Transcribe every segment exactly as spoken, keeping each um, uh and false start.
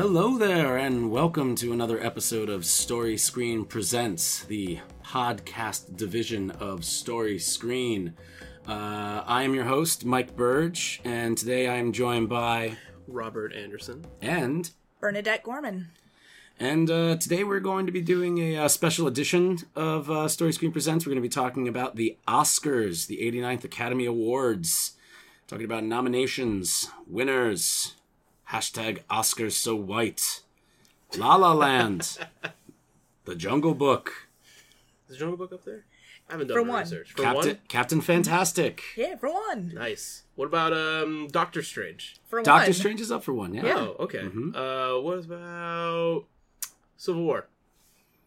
Hello there, and welcome to another episode of Story Screen Presents, the podcast division of Story Screen. Uh, I am your host, Mike Burge, and today I am joined by Robert Anderson and Bernadette Gorman. And uh, today we're going to be doing a, a special edition of uh, Story Screen Presents. We're going to be talking about the Oscars, the eighty-ninth Academy Awards, talking about nominations, winners. Hashtag Oscars so white. La La Land. The Jungle Book. Is the Jungle Book up there? I haven't done for my research. For Captain, one? Captain Fantastic. Yeah, for one. Nice. What about um, Doctor Strange? For Doctor one. Doctor Strange is up for one, yeah. yeah. Oh, okay. Mm-hmm. Uh, what about Civil War?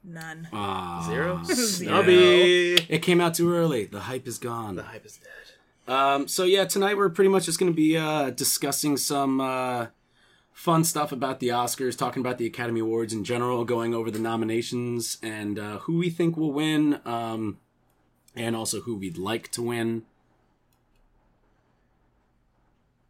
None. Uh, Zero? Snubby. It came out too early. The hype is gone. The hype is dead. Um, so yeah, tonight we're pretty much just going to be uh, discussing some... Uh, Fun stuff about the Oscars, talking about the Academy Awards in general, going over the nominations and uh, who we think will win, um, and also who we'd like to win.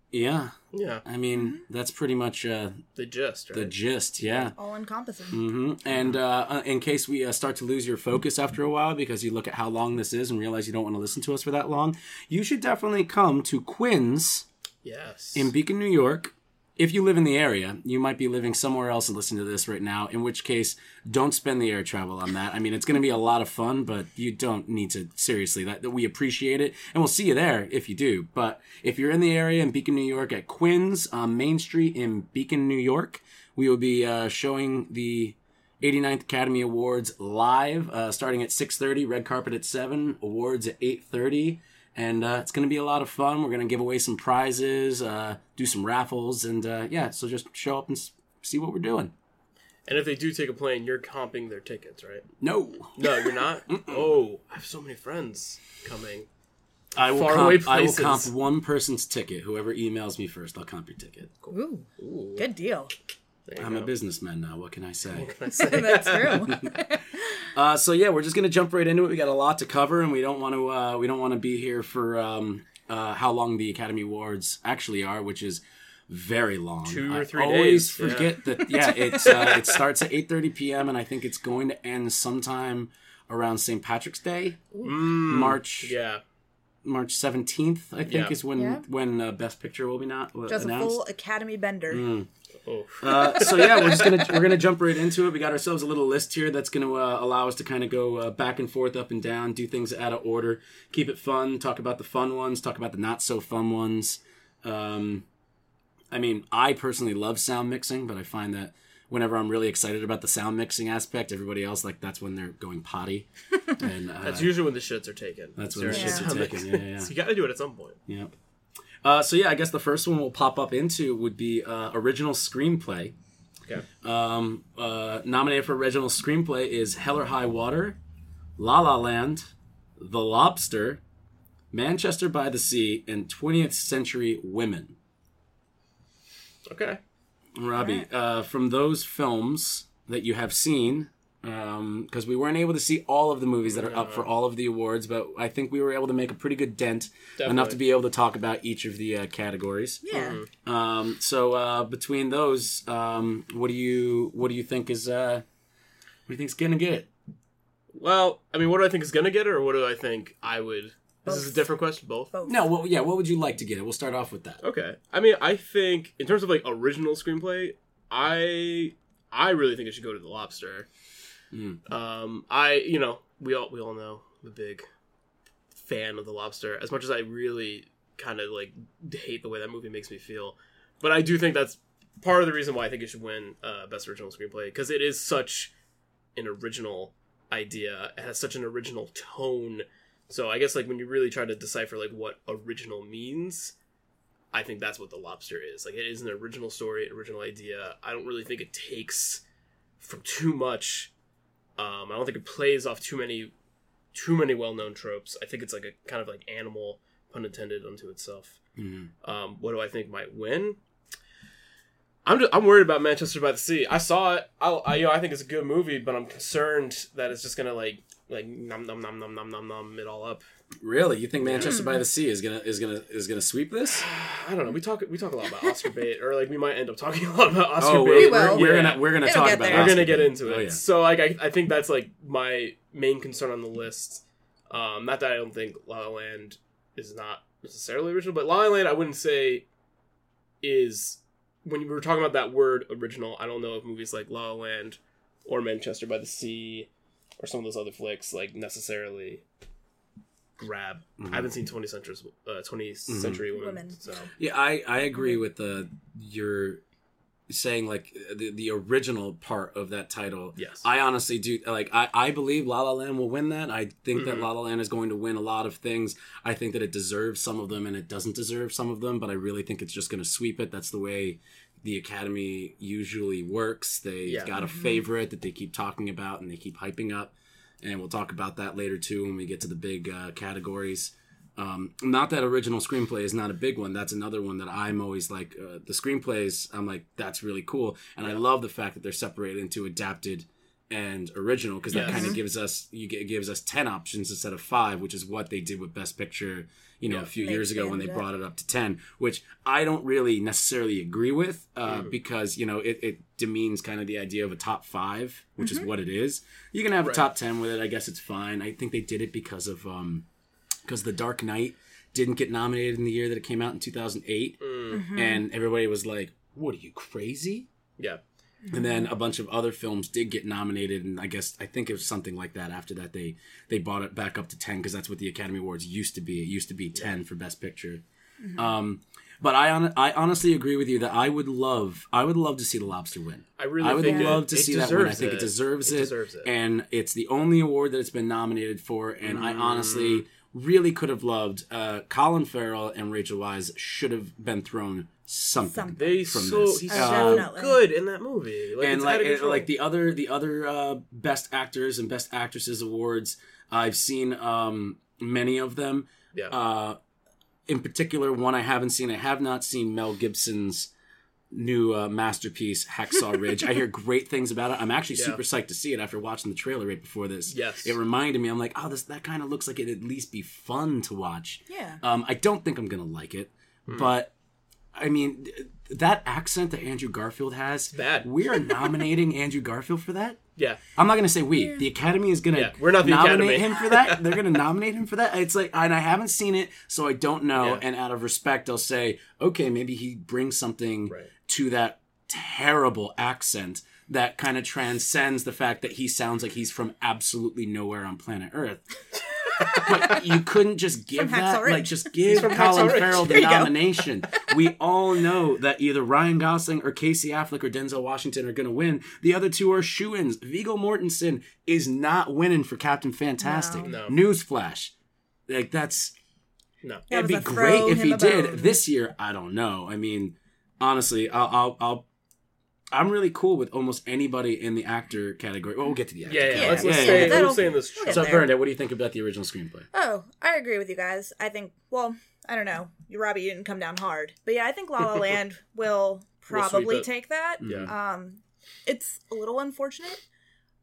Yeah. Yeah. I mean, that's pretty much... Uh, the gist, right? The gist, yeah. All-encompassing. Mm-hmm. And uh, in case we uh, start to lose your focus after a while, because you look at how long this is and realize you don't want to listen to us for that long, you should definitely come to Quinn's yes. in Beacon, New York. If you live in the area, you might be living somewhere else and listening to this right now, in which case, don't spend the air travel on that. I mean, it's going to be a lot of fun, but you don't need to, seriously. That, that we appreciate it, and we'll see you there if you do. But if you're in the area in Beacon, New York, at Quinn's on Main Street in Beacon, New York, we will be uh, showing the eighty-ninth Academy Awards live, uh, starting at six thirty, red carpet at seven, awards at eight thirty. And uh, it's going to be a lot of fun. We're going to give away some prizes, uh, do some raffles, and uh, yeah, so just show up and s- see what we're doing. And if they do take a plane, you're comping their tickets, right? No. No, you're not? Oh, I have so many friends coming. I will, Far comp, away places. I will comp one person's ticket. Whoever emails me first, I'll comp your ticket. Cool. Ooh, Ooh. Good deal. I'm go. a businessman now. What can I say? What can I say? That's true. uh, so yeah, we're just gonna jump right into it. We got a lot to cover, and we don't want to. Uh, we don't want to be here for um, uh, how long the Academy Awards actually are, which is very long. Two or three I always days. Forget yeah. that. Yeah, it's uh, it starts at eight thirty p.m. and I think it's going to end sometime around Saint Patrick's Day, mm, March. Yeah. March seventeenth, I think, yeah. is when yeah. when uh, Best Picture will be not uh, just announced. A full Academy bender. Mm. Oh. uh, so yeah, we're just gonna we're gonna jump right into it. We got ourselves a little list here that's gonna uh, allow us to kind of go uh, back and forth, up and down, do things out of order, keep it fun, talk about the fun ones, talk about the not so fun ones. Um, I mean, I personally love sound mixing, but I find that whenever I'm really excited about the sound mixing aspect, everybody else, like, that's when they're going potty. And, uh, that's usually when the shits are taken. That's when Seriously. the shits yeah. are taken, yeah, yeah. So you gotta do it at some point. Yeah. Uh, so, yeah, I guess the first one we'll pop up into would be uh, Original Screenplay. Okay. Um, uh, nominated for Original Screenplay is Hell or High Water, La La Land, The Lobster, Manchester by the Sea, and twentieth Century Women. Okay. Robbie, right. uh, from those films that you have seen, because um, we weren't able to see all of the movies that are up for all of the awards, but I think we were able to make a pretty good dent, Definitely. enough to be able to talk about each of the uh, categories. Yeah. Mm-hmm. Um, so uh, between those, um, what do you what do you think is uh, what do you think is gonna get it? Well, I mean, what do I think is gonna get it, or what do I think I would? Both. This is a different question, both? both. No, well, yeah, what would you like to get? We'll start off with that. Okay. I mean, I think, in terms of, like, original screenplay, I I really think it should go to The Lobster. Mm. Um, I, you know, we all we all know I'm a big fan of The Lobster, as much as I really kind of, like, hate the way that movie makes me feel. But I do think that's part of the reason why I think it should win uh, Best Original Screenplay, because it is such an original idea. It has such an original tone. So I guess, like, when you really try to decipher, like, what original means, I think that's what The Lobster is. Like, it is an original story, original idea. I don't really think it takes from too much. Um, I don't think it plays off too many, too many well-known tropes. I think it's like a kind of like animal, pun intended, unto itself. Mm-hmm. Um, what do I think might win? I'm just, I'm worried about Manchester by the Sea. I saw it. I, I you know I think it's a good movie, but I'm concerned that it's just gonna like. Like, nom, nom, nom, nom, nom, nom, nom it all up. Really? You think Manchester by the Sea is gonna is gonna is gonna sweep this? I don't know. We talk we talk a lot about Oscar bait, or like we might end up talking a lot about Oscar oh, bait. We will. We're, we're yeah. gonna we're gonna It'll talk about. Oscar we're gonna get into bait. it. Oh, yeah. So like I I think that's like my main concern on the list. Um, not that I don't think La La Land is not necessarily original, but La La Land I wouldn't say is, when we were talking about that word original. I don't know if movies like La La Land or Manchester by the Sea or some of those other flicks like necessarily grab. Mm-hmm. I haven't seen twentieth century uh, twentieth century mm-hmm. women, women. So. Yeah, I, I agree with the you're saying like the, the original part of that title. Yes. I honestly do like I, I believe La La Land will win that. I think mm-hmm. that La La Land is going to win a lot of things. I think that it deserves some of them and it doesn't deserve some of them, but I really think it's just going to sweep it. That's the way the Academy usually works. They've yeah. got a favorite that they keep talking about and they keep hyping up. And we'll talk about that later, too, when we get to the big uh, categories. Um, not that original screenplay is not a big one. That's another one that I'm always like, uh, the screenplays, I'm like, that's really cool. And yeah. I love the fact that they're separated into adapted and original, because that yes. kind of gives us you get, gives us ten options instead of five, which is what they did with Best Picture, you know, yeah. a few they years ago when they up. brought it up to ten, which I don't really necessarily agree with, uh, mm. because, you know, it, it demeans kind of the idea of a top five, which mm-hmm. is what it is. You can have right. a top ten with it. I guess it's fine. I think they did it because of um, because The Dark Knight didn't get nominated in the year that it came out in two thousand eight, mm-hmm. and everybody was like, what are you, crazy? Yeah. And then a bunch of other films did get nominated, and I guess, I think it was something like that. After that, they, they brought it back up to ten, because that's what the Academy Awards used to be. It used to be ten yeah. for Best Picture. Mm-hmm. Um, but I on, I honestly agree with you that I would love I would love to see The Lobster win. I really I would think love it, to it see that win. I think it, it deserves it. It deserves it. And it's the only award that it's been nominated for, and mm-hmm. I honestly really could have loved uh, Colin Farrell and Rachel Weisz should have been thrown Something, something they from so, this. He's uh, so good in that movie, like, and like and like the other the other uh, best actors and best actresses awards. I've seen um, many of them. Yeah. Uh, in particular, one I haven't seen. I have not seen Mel Gibson's new uh, masterpiece, Hacksaw Ridge. I hear great things about it. I'm actually yeah. super psyched to see it after watching the trailer right before this. Yes. It reminded me. I'm like, oh, this that kind of looks like it'd at least be fun to watch. Yeah. Um, I don't think I'm gonna like it, mm. but. I mean, that accent that Andrew Garfield has, Bad. we are nominating Andrew Garfield for that? Yeah. I'm not going to say we. Yeah. The Academy is going to yeah, we're not the nominate Academy. him for that. They're going to nominate him for that. It's like, and I haven't seen it, so I don't know. Yeah. And out of respect, I'll say, okay, maybe he brings something right. to that terrible accent that kind of transcends the fact that he sounds like he's from absolutely nowhere on planet Earth. But you couldn't just give that, like, just give Colin Farrell the nomination. We all know that either Ryan Gosling or Casey Affleck or Denzel Washington are going to win. The other two are shoo-ins. Viggo Mortensen is not winning for Captain Fantastic. No. No. Newsflash. Like, that's... No. That it'd be great if he did. About. This year, I don't know. I mean, honestly, I'll... I'll, I'll I'm really cool with almost anybody in the actor category. Well, we'll get to the actor. Yeah, yeah. yeah. Let's, let's yeah, say, yeah, yeah. say in this. We'll so, Bernadette, what do you think about the original screenplay? Oh, I agree with you guys. I think, well, I don't know. Robbie, you didn't come down hard. But yeah, I think La La Land will probably we'll take that. Yeah. Um, it's a little unfortunate.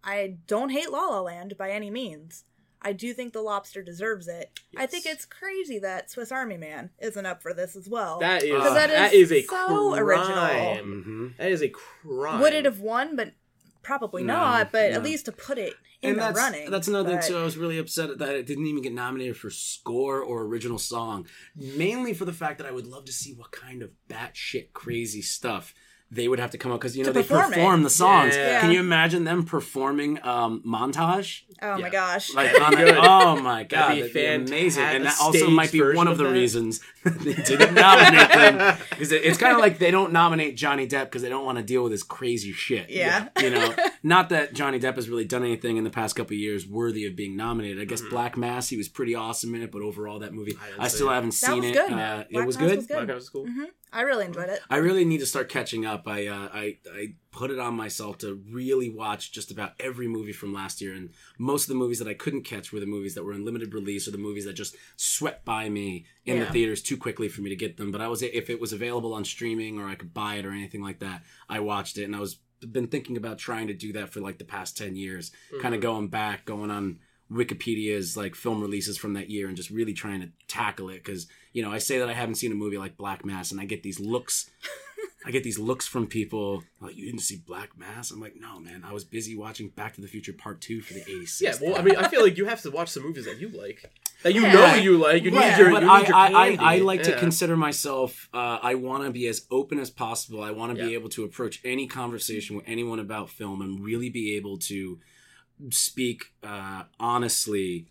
I don't hate La La Land by any means. I do think The Lobster deserves it. Yes. I think it's crazy that Swiss Army Man isn't up for this as well. That is, uh, that is, that is a so crime. Original. Mm-hmm. That is a crime. Would it have won? But probably no, not. But no. at least to put it in and the that's, running. That's another but... thing. So I was really upset that it didn't even get nominated for score or original song, mainly for the fact that I would love to see what kind of batshit crazy stuff they would have to come up, because, you know, they perform, perform the songs. Yeah. Yeah. Can you imagine them performing um, Montage? Oh, yeah. my gosh. Like, on the, oh, my God. That'd be amazing. And that also might be one of, of the that. reasons they didn't nominate them. It, it's kind of like they don't nominate Johnny Depp because they don't want to deal with his crazy shit. Yeah. yeah. You know, not that Johnny Depp has really done anything in the past couple of years worthy of being nominated. I guess mm-hmm. Black Mass, he was pretty awesome in it, but overall that movie, I, I still it. haven't that seen it. Uh, it was Mass good. It was good. Black Mass was cool. Mm-hmm. I really enjoyed it. I really need to start catching up. I uh, I I put it on myself to really watch just about every movie from last year, and most of the movies that I couldn't catch were the movies that were in limited release or the movies that just swept by me in yeah. the theaters too quickly for me to get them. But I was if it was available on streaming or I could buy it or anything like that, I watched it, and I was been thinking about trying to do that for like the past ten years, mm-hmm. kind of going back, going on Wikipedia's like film releases from that year and just really trying to tackle it. Because, you know, I say that I haven't seen a movie like Black Mass and I get these looks. I get these looks from people like, you didn't see Black Mass? I'm like, no, man. I was busy watching Back to the Future Part two for the eighty-six. Yeah, well, I mean, I feel like you have to watch some movies that you like. That you yeah. know you like. You yeah. need your, but you need I, your I, I, I like yeah. to consider myself, uh, I want to be as open as possible. I want to yeah. be able to approach any conversation with anyone about film and really be able to speak uh, honestly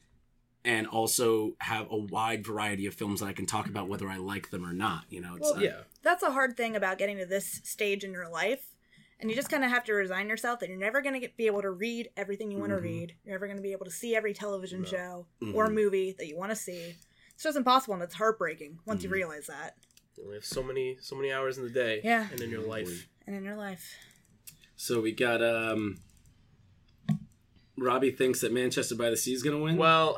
and also have a wide variety of films that I can talk about whether I like them or not. You know, it's well, not... yeah. That's a hard thing about getting to this stage in your life. And you just kind of have to resign yourself that you're never going to be able to read everything you want to mm-hmm. read. You're never going to be able to see every television no. show mm-hmm. or movie that you want to see. It's just impossible, and it's heartbreaking once mm-hmm. you realize that. We have so many so many hours in the day yeah. and in your life. And in your life. So we got... um Robbie thinks that Manchester by the Sea is going to win. Well,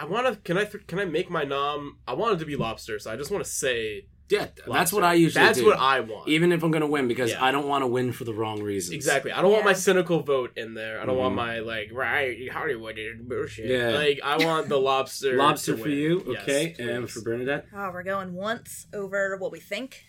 I want to... Can I th- Can I make my nom... I want it to be Lobster, so I just want to say... Yeah, Lobster. That's what I usually that's do. That's what I want. Even if I'm going to win, because yeah. I don't want to win for the wrong reasons. Exactly. I don't yeah. want my cynical vote in there. I don't mm. want my, like, right, Hollywood bullshit. Yeah. Like, I want the Lobster Lobster for win. You, okay, yes, and for Bernadette. Oh, we're going once over what we think,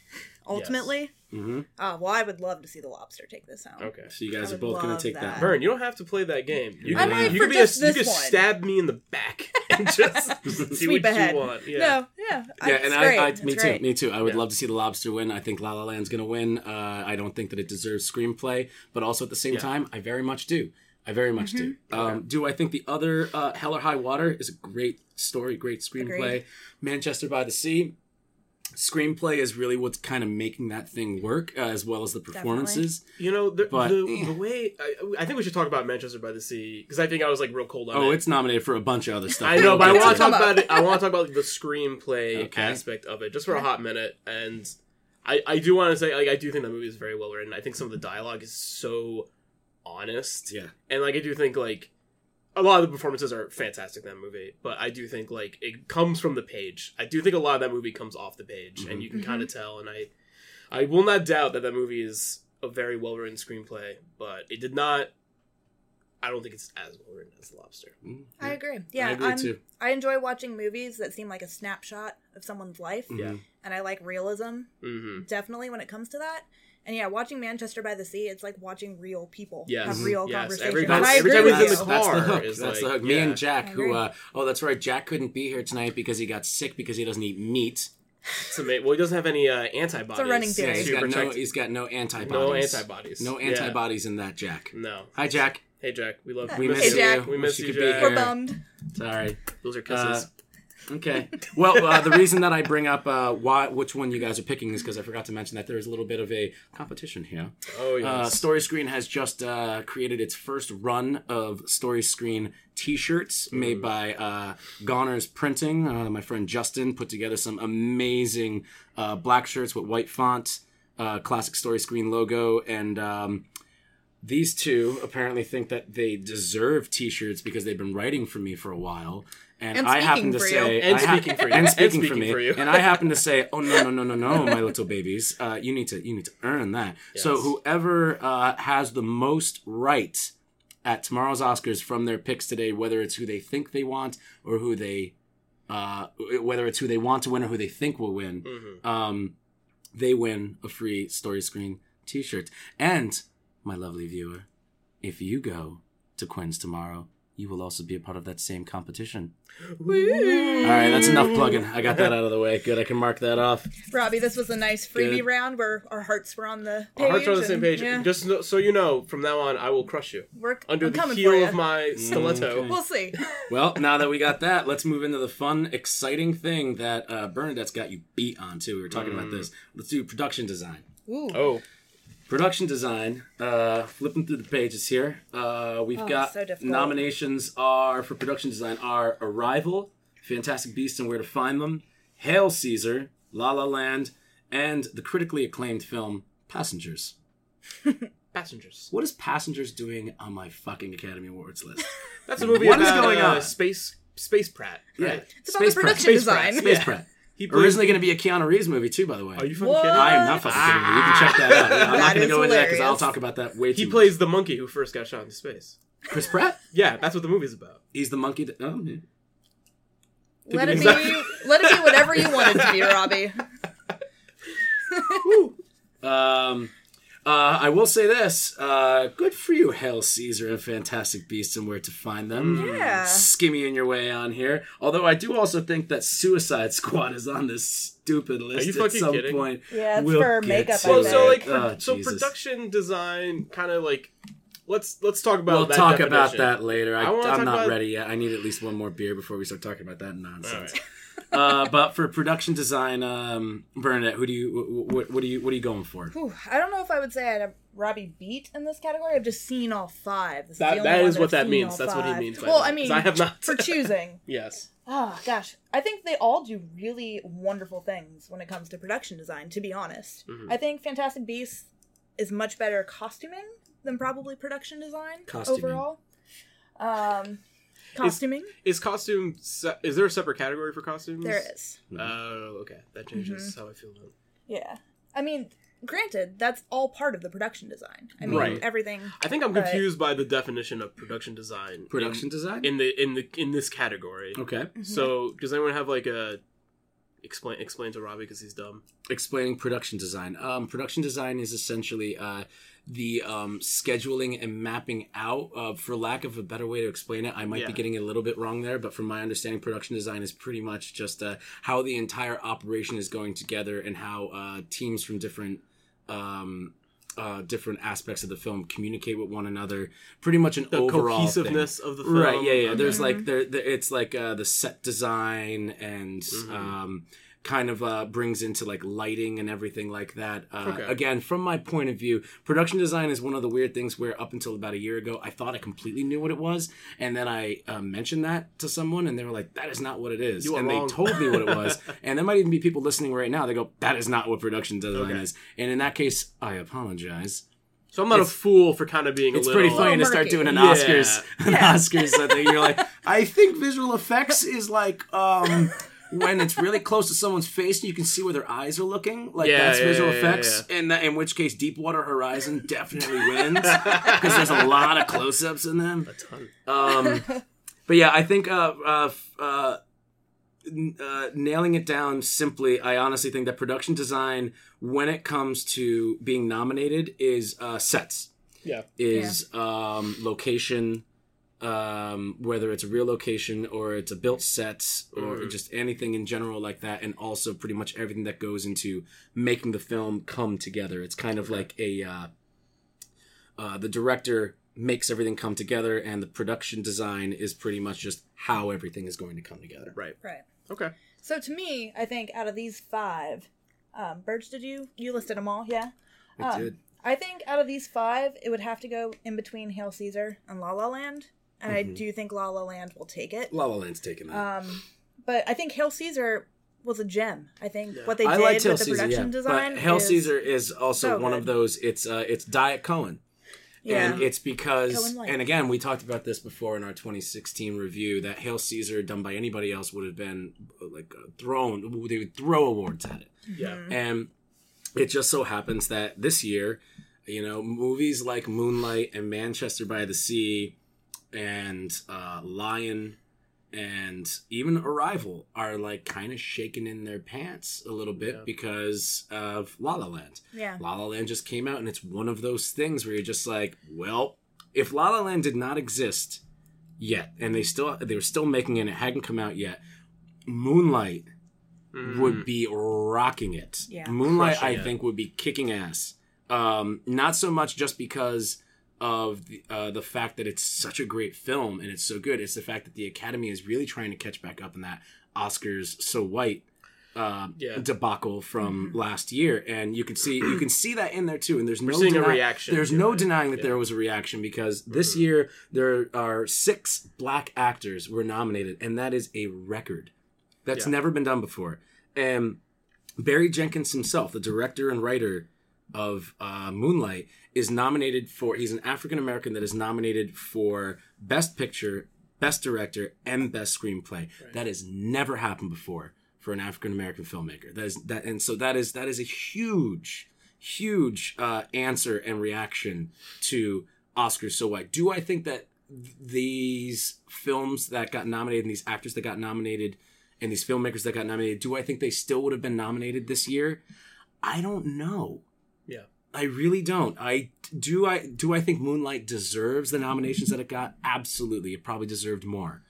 ultimately. Yes. Mm-hmm. Oh, well, I would love to see the Lobster take this home. Okay, so you guys are both going to take that. that. Vern, you don't have to play that game. You can, I might you for can just be a, this You can one. Stab me in the back and just see what ahead. You want. Yeah. No, yeah. I, yeah, and I, I, me great. too, me too. I would yeah. love to see the Lobster win. I think La La Land's going to win. Uh, I don't think that it deserves screenplay, but also at the same yeah. time, I very much do. I very much mm-hmm. do. Um, okay. Do I think the other uh, Hell or High Water is a great story, great screenplay? Agreed. Manchester by the Sea. Screenplay is really what's kind of making that thing work, uh, as well as the performances. Definitely. You know, the, but, the, the way... I, I think we should talk about Manchester by the Sea, because I think I was, like, real cold on oh, it. Oh, it's nominated for a bunch of other stuff. I know, but I want to talk about it. I want to talk about the screenplay okay. aspect of it, just for a hot minute, and I, I do want to say, like, I do think the movie is very well written. I think some of the dialogue is so honest. Yeah. And, like, I do think, like... A lot of the performances are fantastic in that movie, but I do think, like, it comes from the page. I do think a lot of that movie comes off the page, mm-hmm. and you can mm-hmm. kind of tell, and I I will not doubt that that movie is a very well-written screenplay, but it did not, I don't think it's as well-written as The Lobster. Mm-hmm. I agree. Yeah, I agree, I'm, too. I enjoy watching movies that seem like a snapshot of someone's life, yeah. and I like realism, mm-hmm. definitely, when it comes to that. And yeah, watching Manchester by the Sea, it's like watching real people yes. have real yes. conversations. Every, that's, I agree every time he's in the car. That's the hook. Is that's like, the hook. Me yeah. and Jack, who, uh, oh, that's right, Jack couldn't be here tonight because he got sick because he doesn't eat meat. So, well, he doesn't have any uh, antibodies. It's a running theory. Yeah, he's, got no, he's got no antibodies. No antibodies. No antibodies yeah. in that, Jack. No. Hi, Jack. Hey, Jack. We love we miss hey, you. Jack. We miss you, you Jack. We're bummed. Sorry. Those are kisses. Uh, Okay. Well, uh, the reason that I bring up uh, why which one you guys are picking is because I forgot to mention that there is a little bit of a competition here. Oh, yes. Uh, Story Screen has just uh, created its first run of Story Screen T-shirts mm. made by uh, Goner's Printing. Uh, my friend Justin put together some amazing uh, black shirts with white font, uh, classic Story Screen logo, and... Um, These two apparently think that they deserve T-shirts because they've been writing for me for a while, and, and I happen to say, and, ha- speaking for you. and speaking and for me, for you. and I happen to say, oh no no no no no, my little babies, uh, you need to you need to earn that. Yes. So whoever uh, has the most right at tomorrow's Oscars from their picks today, whether it's who they think they want or who they, uh, whether it's who they want to win or who they think will win, mm-hmm. um, they win a free Story Screen T-shirt. And my lovely viewer, if you go to Quinn's tomorrow, you will also be a part of that same competition. Woo! All right, that's enough plugging. I got that out of the way. Good, I can mark that off. Robbie, this was a nice freebie Good. round where our hearts were on the page. Our hearts were on the same page. Yeah. Just so you know, from now on, I will crush you. We're, Under I'm the heel of my stiletto. Okay. We'll see. Well, now that we got that, let's move into the fun, exciting thing that uh, Bernadette's got you beat on, too. We were talking mm. about this. Let's do production design. Ooh. Oh. Production design, uh, flipping through the pages here, uh, we've oh, got so nominations are for production design are Arrival, Fantastic Beasts and Where to Find Them, Hail Caesar, La La Land, and the critically acclaimed film Passengers. Passengers. What is Passengers doing on my fucking Academy Awards list? That's a movie what about is going uh, on? space space Pratt. Right? Yeah, it's about space the production Pratt. design. Space Pratt. Space yeah. Pratt. Originally going to be a Keanu Reeves movie, too, by the way. Are you fucking what? kidding? I am not fucking kidding. You can check that out. Yeah, I'm that not going to go hilarious. into that because I'll talk about that way too much. He plays the monkey who first got shot into space. Chris Pratt? Yeah, that's what the movie's about. He's the monkey that... Oh, yeah. Let it be Let it be whatever you want it to be, Robbie. um, uh, I will say this. Uh, good for you, Hail Caesar and Fantastic Beasts and Where to Find Them. Yeah. Skimmying your way on here. Although I do also think that Suicide Squad is on this stupid list. Are you fucking at some kidding? Point. Yeah, it's we'll for makeup. Well, so, like, oh, so production design kind of like... Let's let's talk about. We'll that talk definition. About that later. I, I I'm not about... ready yet. I need at least one more beer before we start talking about that nonsense. All right. uh, but for production design, um, Bernadette, who do you what, what do you what are you going for? Ooh, I don't know if I would say I had a Robbie beat in this category. I've just seen all five. This that is, that is that what that means. That's five. What he means. By well, that. I mean, I have not for choosing. Yes. Oh gosh, I think they all do really wonderful things when it comes to production design. To be honest, mm-hmm. I think Fantastic Beasts is much better costuming. Than probably production design costuming. Overall. Um, costuming. Is, is costume... Se- is there a separate category for costumes? There is. Oh, uh, okay. That changes mm-hmm. how I feel about it. Yeah. I mean, granted, that's all part of the production design. I mean, right. everything... I think I'm but... confused by the definition of production design. Production in, design? In the in the in this category. Okay. Mm-hmm. So, does anyone have like a... Explain explain to Robbie because he's dumb. Explaining production design. Um, production design is essentially... Uh, the um, scheduling and mapping out, uh, for lack of a better way to explain it, I might yeah. be getting it a little bit wrong there, but from my understanding, production design is pretty much just uh, how the entire operation is going together and how uh, teams from different um, uh, different aspects of the film communicate with one another. Pretty much an the overall cohesiveness thing. Of the film, right? Yeah, yeah. Okay. There's like there, there it's like uh, the set design and. Mm-hmm. Um, kind of uh, brings into like lighting and everything like that. Uh, okay. Again, from my point of view, production design is one of the weird things where up until about a year ago, I thought I completely knew what it was, and then I uh, mentioned that to someone, and they were like, "That is not what it is," you and they told me what it was. And there might even be people listening right now. They go, "That is not what production design okay. is," and in that case, I apologize. So I'm not it's, a fool for kind of being a little... It's pretty funny to start doing an yeah. Oscars, an yeah. Oscars thing. You're like, I think visual effects is like. Um, when it's really close to someone's face and you can see where their eyes are looking, like yeah, that's yeah, visual yeah, effects, yeah, yeah. and that, in which case Deepwater Horizon definitely wins because there's a lot of close-ups in them. A ton. Um, but yeah, I think uh, uh, uh, uh, nailing it down simply, I honestly think that production design, when it comes to being nominated, is uh, sets. Yeah. Is yeah. Um, location. Um, whether it's a real location or it's a built set or mm. just anything in general like that, and also pretty much everything that goes into making the film come together. It's kind of like a uh, uh, the director makes everything come together, and the production design is pretty much just how everything is going to come together. Right. Right. Okay. So to me, I think out of these five, um, Birch, did you you listed them all? Yeah. I um, did. I think out of these five, it would have to go in between Hail Caesar and La La Land. And mm-hmm. I do think La La Land will take it. La La Land's taking it. Um, but I think Hail Caesar was a gem. I think yeah. what they I did with Hail the Caesar, production yeah. design. But Hail is Caesar is also so one good. Of those. It's uh, it's Diet Cohen, yeah. and it's because. And again, we talked about this before in our twenty sixteen review that Hail Caesar done by anybody else would have been like thrown. They would throw awards at it. Yeah, and it just so happens that this year, you know, movies like Moonlight and Manchester by the Sea. And uh, Lion and even Arrival are like kind of shaking in their pants a little bit yeah. because of La La Land. Yeah. La La Land just came out, and it's one of those things where you're just like, well, if La La Land did not exist yet, and they still they were still making it, and it hadn't come out yet, Moonlight mm. would be rocking it. Yeah. Moonlight, Crushing I it. think, would be kicking ass. Um, not so much just because. Of the, uh, the fact that it's such a great film and it's so good. It's the fact that the Academy is really trying to catch back up in that Oscars So White uh, yeah. debacle from mm-hmm. last year, and you can see you can see that in there too. And there's We're no seeing deni- a reaction. There's no it. denying that yeah. there was a reaction because this mm-hmm. year there are six black actors were nominated, and that is a record that's yeah. never been done before. And Barry Jenkins himself, the director and writer. Of uh, Moonlight is nominated for he's an African American that is nominated for Best Picture, Best Director, and Best Screenplay. Right. That has never happened before for an African American filmmaker. That is that, and so that is that is a huge, huge uh, answer and reaction to Oscars So White. Do I think that these films that got nominated and these actors that got nominated and these filmmakers that got nominated, do I think they still would have been nominated this year? I don't know. Yeah. I really don't. I do. I do. I think Moonlight deserves the nominations that it got. Absolutely, it probably deserved more.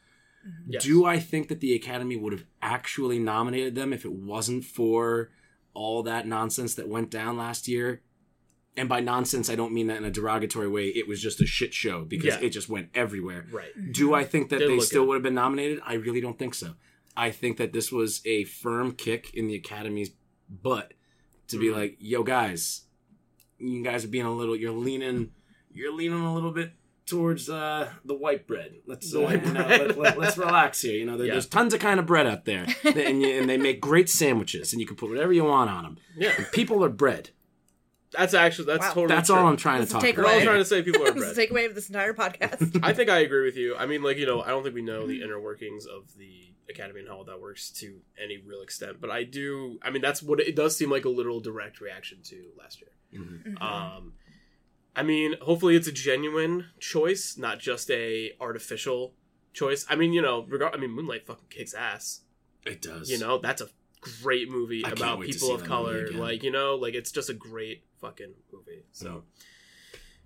Yes. Do I think that the Academy would have actually nominated them if it wasn't for all that nonsense that went down last year? And by nonsense, I don't mean that in a derogatory way. It was just a shit show because yeah. it just went everywhere. Right. Do I think that Did they still would have been nominated? I really don't think so. I think that this was a firm kick in the Academy's butt to mm-hmm. be like, yo, guys, you guys are being a little, you're leaning, you're leaning a little bit towards uh, the white bread. Let's, the uh, white bread. Know, let, let, let's relax here. You know, there, yeah. there's tons of kind of bread out there and, you, and they make great sandwiches and you can put whatever you want on them. Yeah. And people are bread. That's actually, that's wow. totally That's true. all I'm trying that's to talk about. We're all trying to say people are bread. That's the takeaway of this entire podcast. I think I agree with you. I mean, like, you know, I don't think we know the inner workings of the Academy and how that works to any real extent. But I do, I mean, that's what, it does seem like a literal direct reaction to last year. Mm-hmm. Um, I mean, hopefully it's a genuine choice, not just a artificial choice. I mean, you know, regard. I mean, Moonlight fucking kicks ass. It does. You know, that's a great movie I about people of color. Like, you know, like it's just a great fucking movie. So, no.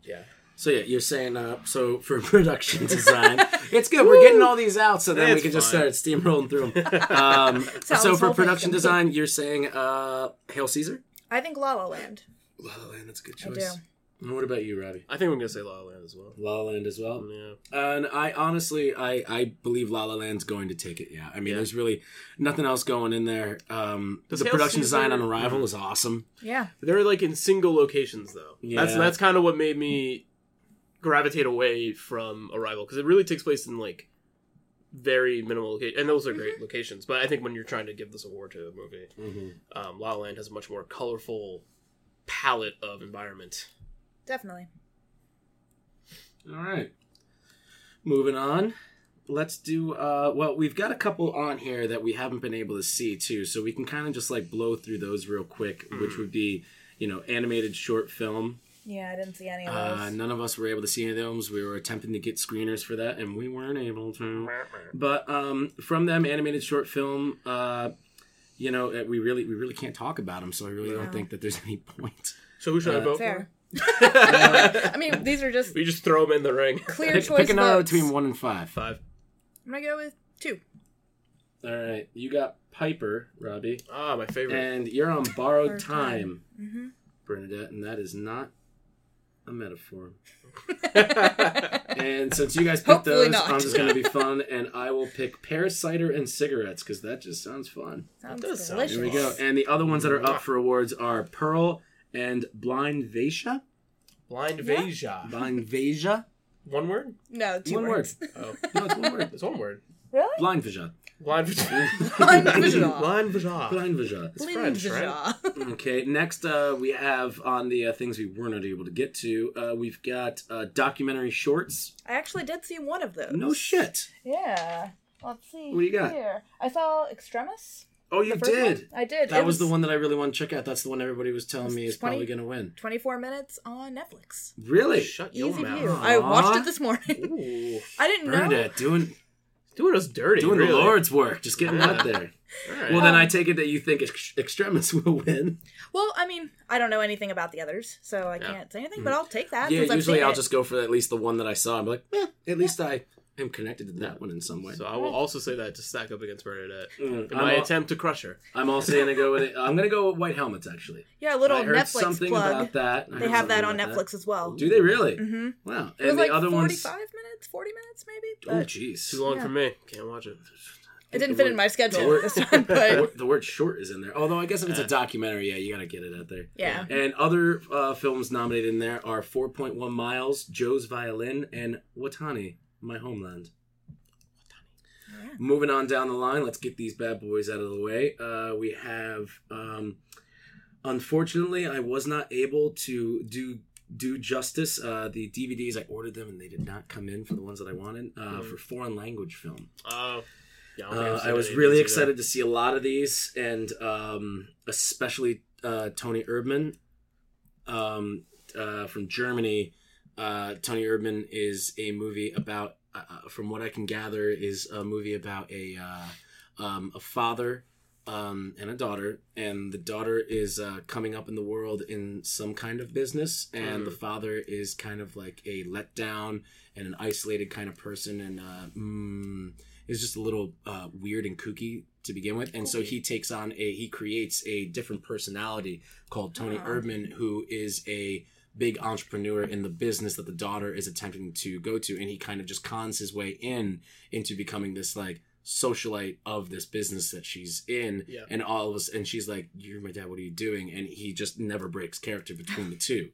yeah. So yeah, you're saying uh, so for production design, it's good. We're getting all these out, so then it's we can fine. just start steamrolling through them. Um, so for production design, you're saying uh, Hail Caesar. I think La La Land. La La Land, that's a good choice. I do. And what about you, Robbie? I think we're going to say La La Land as well. La La Land as well? Yeah. And I honestly, I, I believe La La Land's going to take it, yeah. I mean, yeah. there's really nothing else going in there. Um, the Hail production Caesar, design on Arrival yeah. is awesome. Yeah. They're like in single locations, though. Yeah. That's, that's kind of what made me gravitate away from Arrival, because it really takes place in, like, very minimal locations. And those are great mm-hmm. locations. But I think when you're trying to give this award to a movie, mm-hmm. um, La La Land has a much more colorful palette of environment. Definitely. All right. Moving on. Let's do, uh, well, we've got a couple on here that we haven't been able to see, too. So we can kind of just, like, blow through those real quick, mm. which would be, you know, animated short film. Yeah, I didn't see any of those. Uh, none of us were able to see any of those. We were attempting to get screeners for that, and we weren't able to. But um, from them, animated short film, uh, you know, we really we really can't talk about them, so I really yeah. don't think that there's any point. So who should uh, I vote fair. for? uh, I mean, these are just... We just throw them in the ring. Clear pick, choice Pick a number between one and five. Five. I'm going to go with two. All right. You got Piper, Robbie. Ah, my favorite. And you're on borrowed Our time, time. Mm-hmm. Bernadette, and that is not a metaphor. And since you guys picked Hopefully those, not. I'm just going to be fun, and I will pick Paris Cider and Cigarettes, because that just sounds fun. Sounds delicious. Sound. Here we go. And the other ones that are up for awards are Pearl... and Blind Vasia? Blind Vasia. Blind Vasia? One word? No, two one words. Word. Oh. No, it's one word. It's one word. Really? Blind Vasia. Blind Vasia. Blind Vasia. Blind Vasia. Blind Vasia. It's Blind French, right? Okay, next uh, we have on the uh, things we were not able to get to, uh, we've got uh, documentary shorts. I actually did see one of those. No shit. Yeah. Let's see. What do you got? Here. I saw Extremis. Oh, you did! One? I did. That was, was the one that I really want to check out. That's the one everybody was telling was me is twenty probably going to win. twenty-four minutes on Netflix. Really? Shut Easy your mouth. View. I watched it this morning. Ooh, I didn't know. Bernadette, doing, doing us dirty. Doing really. the Lord's work. Just getting yeah. out there. All right. Well, then um, I take it that you think ex- Extremis will win. Well, I mean, I don't know anything about the others, so I yeah. can't say anything, mm-hmm. but I'll take that. Yeah, usually I'll it. just go for at least the one that I saw. I'm like, eh, at least yeah. I... I'm connected to that one in some way. So I will also say that to stack up against Bernadette mm, in I'm my all, attempt to crush her. I'm also going to go with it. I'm going to go with White Helmets, actually. Yeah, a little I heard Netflix something plug. About that. I they have that on Netflix that. as well. Do they really? Mm-hmm. Wow. And it was like the other forty-five ones... minutes, forty minutes maybe? Oh, jeez. Too long yeah. for me. Can't watch it. It didn't fit word, in my schedule word, this time. But... The word short is in there. Although I guess if it's a documentary, yeah, you got to get it out there. Yeah. And other uh, films nominated in there are four point one Miles, Joe's Violin, and Watani. My homeland. Yeah. Moving on down the line, let's get these bad boys out of the way. Uh, we have, um, unfortunately, I was not able to do do justice. Uh, the D V Ds, I ordered them and they did not come in for the ones that I wanted uh, mm. for foreign language film. Oh, uh, yeah. I, uh, I was really excited to see a lot of these, and um, especially uh, Tony Erdmann um, uh, from Germany. uh, Tony Erdmann is a movie about, uh, from what I can gather, is a movie about a uh, um, a father um, and a daughter, and the daughter is uh, coming up in the world in some kind of business, and mm. the father is kind of like a letdown and an isolated kind of person, and uh, mm, is just a little uh, weird and kooky to begin with, and so he takes on a he creates a different personality called Tony uh-huh. Erdmann, who is a big entrepreneur in the business that the daughter is attempting to go to, and he kind of just cons his way in into becoming this like socialite of this business that she's in, yeah. and all of us, and she's like, "You're my dad. What are you doing?" And he just never breaks character between the two.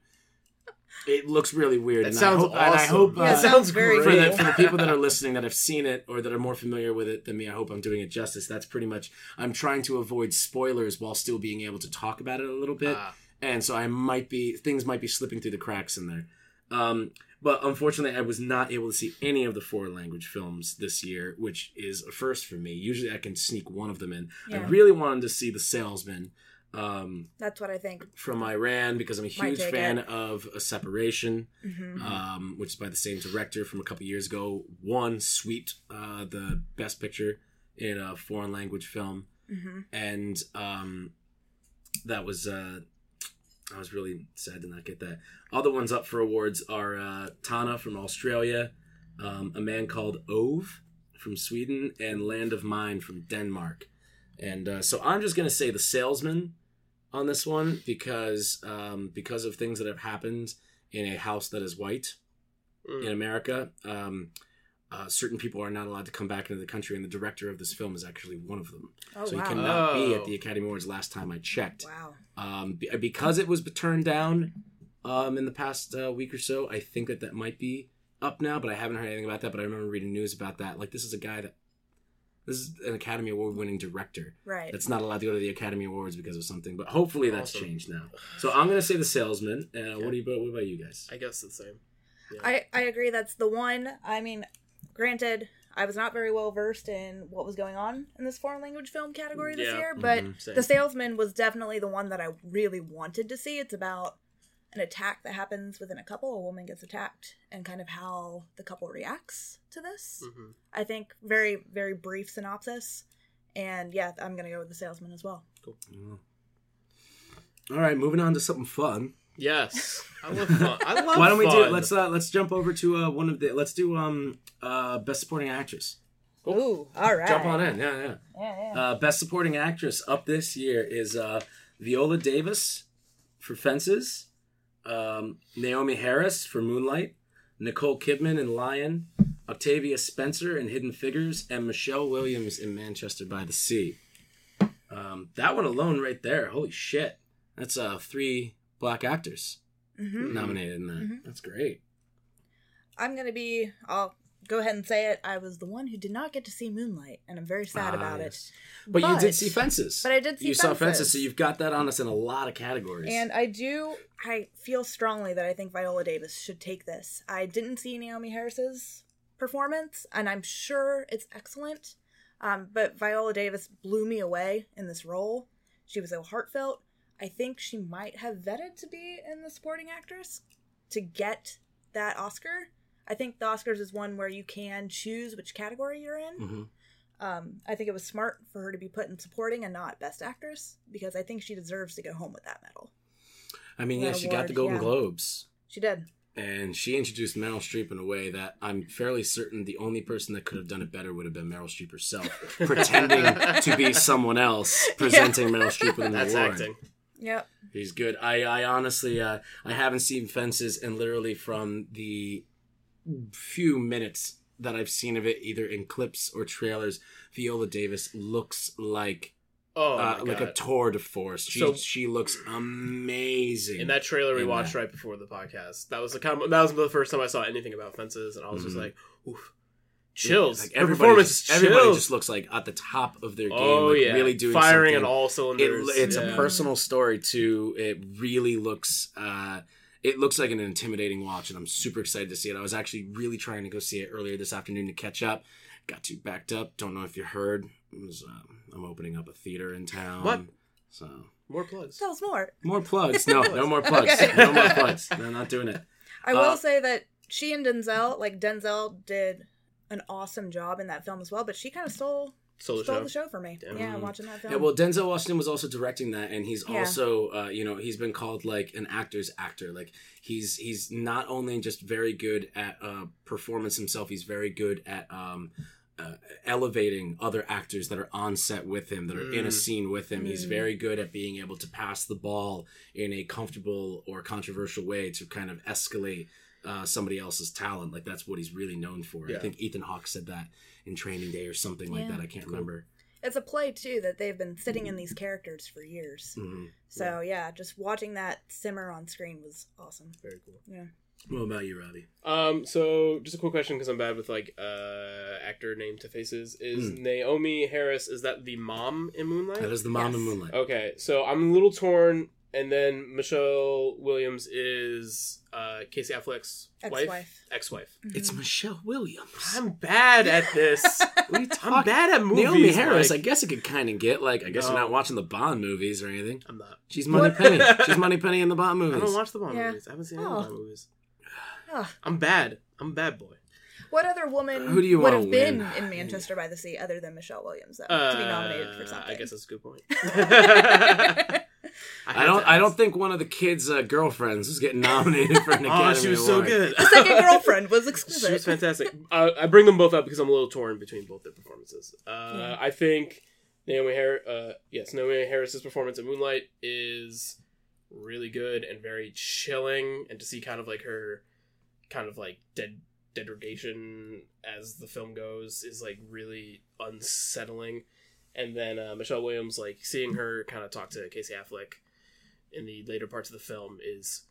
It looks really weird. That and sounds I hope, awesome. And I hope uh, yeah, sounds great. For the, for the people that are listening that have seen it or that are more familiar with it than me, I hope I'm doing it justice. That's pretty much... I'm trying to avoid spoilers while still being able to talk about it a little bit. Uh, and so I might be... Things might be slipping through the cracks in there. Um, but unfortunately, I was not able to see any of the foreign language films this year, which is a first for me. Usually I can sneak one of them in. Yeah. I really wanted to see The Salesman. Um, That's what I think. From Iran, because I'm a huge fan of A Separation, mm-hmm. um, which is by the same director from a couple years ago. One sweet, uh, the best picture in a foreign language film, mm-hmm. and um, that was uh, I was really sad to not get that. Other ones up for awards are uh, Tana from Australia, um, A Man Called Ove from Sweden, and Land of Mine from Denmark. And uh, so I'm just gonna say The Salesman on this one, because um, because of things that have happened in a house that is white mm. in America, um, uh, certain people are not allowed to come back into the country, and the director of this film is actually one of them. Oh, so wow. He cannot oh. be at the Academy Awards last time I checked. Wow. Um, be- because it was turned down um, in the past uh, week or so, I think that that might be up now, but I haven't heard anything about that, but I remember reading news about that. Like, this is a guy that... This is an Academy Award-winning director. Right. That's not allowed to go to the Academy Awards because of something, but hopefully that's awesome. Changed now. So I'm going to say The Salesman. Uh, okay. What do you? What about you guys? I guess the same. Yeah. I, I agree. That's the one. I mean, granted, I was not very well versed in what was going on in this foreign language film category this yeah. year, but mm-hmm. The Salesman was definitely the one that I really wanted to see. It's about an attack that happens within a couple. A woman gets attacked, and kind of how the couple reacts to this. Mm-hmm. I think very, very brief synopsis. And yeah, I'm going to go with The Salesman as well. Cool. Yeah. All right, moving on to something fun. Yes. I love fun. I love fun. Why don't we do it? Let's, uh, let's jump over to uh, one of the, let's do um uh Best Supporting Actress. Cool. Ooh, all right. Jump on in. Yeah, yeah. yeah, yeah. Uh, Best Supporting Actress up this year is uh, Viola Davis for Fences. Um, Naomi Harris for Moonlight, Nicole Kidman in Lion, Octavia Spencer in Hidden Figures, and Michelle Williams in Manchester by the Sea. Um, that one alone right there, holy shit. That's uh, three black actors mm-hmm. nominated in that. Mm-hmm. That's great. I'm going to be, I'll go ahead and say it, I was the one who did not get to see Moonlight, and I'm very sad ah, about yes. it. But, but you did see Fences. But I did see you Fences. You saw Fences, so you've got that on us in a lot of categories. And I do... I feel strongly that I think Viola Davis should take this. I didn't see Naomi Harris's performance, and I'm sure it's excellent, um, but Viola Davis blew me away in this role. She was so heartfelt. I think she might have vetted to be in the supporting actress to get that Oscar. I think the Oscars is one where you can choose which category you're in. Mm-hmm. Um, I think it was smart for her to be put in supporting and not best actress, because I think she deserves to go home with that medal. I mean, yeah, yeah she award, got the Golden yeah. Globes. She did. And she introduced Meryl Streep in a way that I'm fairly certain the only person that could have done it better would have been Meryl Streep herself, pretending to be someone else, presenting yeah. Meryl Streep with an That's award. That's acting. Yep. He's good. I, I honestly, uh, I haven't seen Fences, and literally from the few minutes that I've seen of it, either in clips or trailers, Viola Davis looks like... Oh, uh, like God. A tour de force. She so, she looks amazing. In that trailer we in watched that. Right before the podcast, that was the com- that was the first time I saw anything about Fences, and I was mm-hmm. just like, "Oof, chills!" Yeah, like everybody, just, chills. everybody just looks like at the top of their game. Oh like yeah, really doing firing something. At all cylinders. It, it's yeah. a personal story too. It really looks. Uh, It looks like an intimidating watch, and I'm super excited to see it. I was actually really trying to go see it earlier this afternoon to catch up. Got too backed up. Don't know if you heard. It was, um, I'm opening up a theater in town. What? So more plugs. Tell us more. More plugs. No, no more plugs. Okay. No more plugs. No, I'm not doing it. I will uh, say that she and Denzel, like Denzel did an awesome job in that film as well, but she kind of stole... Stole the, Stole show. the show for me. Damn. Yeah, watching that film. Yeah, well, Denzel Washington was also directing that, and he's yeah. also, uh, you know, he's been called, like, an actor's actor. Like, he's he's not only just very good at uh, performance himself, he's very good at um, uh, elevating other actors that are on set with him, that are mm. in a scene with him. Mm. He's very good at being able to pass the ball in a comfortable or controversial way to kind of escalate Uh, somebody else's talent. Like, that's what he's really known for. Yeah. I think Ethan Hawke said that in Training Day or something yeah. like that. I can't cool. remember. It's a play, too, that they've been sitting mm. in these characters for years. Mm-hmm. So, yeah. yeah, just watching that simmer on screen was awesome. Very cool. Yeah. What about you, Robbie? Um, so, just a quick question, because I'm bad with, like, uh, actor name to faces. Is mm. Naomi Harris, is that the mom in Moonlight? That is the mom yes. in Moonlight. Okay, so I'm a little torn. And then Michelle Williams is uh, Casey Affleck's Ex-wife. wife. Ex-wife. Mm-hmm. It's Michelle Williams. I'm bad at this. What are you talking? I'm bad at movies. Naomi Harris, like... I guess it could kind of get, like, I guess no. you're not watching the Bond movies or anything. I'm not. She's Moneypenny. She's Moneypenny in the Bond movies. I don't watch the Bond yeah. movies. I haven't seen oh. any of the Bond movies. Oh. I'm bad. I'm a bad boy. What other woman uh, who do you would have win? been in Manchester by the Sea other than Michelle Williams, though, uh, to be nominated for something? I guess that's a good point. I, I don't. I don't think one of the kids' uh, girlfriends was getting nominated for an Academy Award. Oh, she was Award. so good. The second girlfriend was exquisite. She was fantastic. uh, I bring them both up because I'm a little torn between both their performances. Uh, yeah. I think Naomi Harris. Uh, yes, Naomi Harris's performance in Moonlight is really good and very chilling, and to see kind of like her, kind of like dead degradation as the film goes is like really unsettling. And then uh, Michelle Williams, like, seeing her kind of talk to Casey Affleck in the later parts of the film is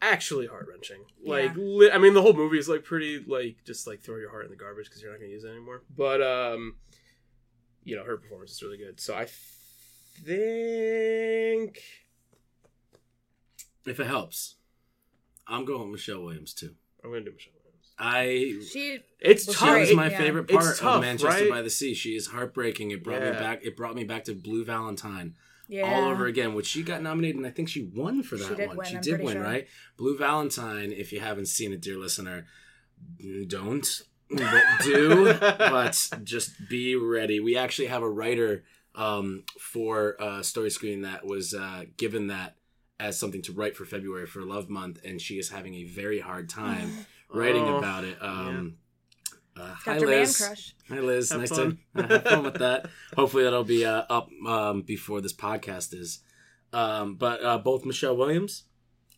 actually heart-wrenching. Like, yeah. li- I mean, the whole movie is, like, pretty, like, just, like, throw your heart in the garbage because you're not going to use it anymore. But, um, you know, her performance is really good. So I think... If it helps, I'm going with Michelle Williams, too. I'm going to do Michelle Williams. I she it's tough. She was my yeah. favorite part tough, of Manchester right? by the Sea. She is heartbreaking. It brought yeah. me back. It brought me back to Blue Valentine yeah. all over again, which she got nominated and I think she won for that she one. Win, she I'm did win, sure. right? Blue Valentine. If you haven't seen it, dear listener, don't but do, but just be ready. We actually have a writer um, for uh, Story Screen that was uh, given that as something to write for February for Love Month, and she is having a very hard time. Writing oh, about it. Um, yeah. uh, hi, Liz. Crush. Hi, Liz. Hi, Liz. Nice fun. to have fun with that. Hopefully that'll be uh, up um, before this podcast is. Um, but uh, both Michelle Williams?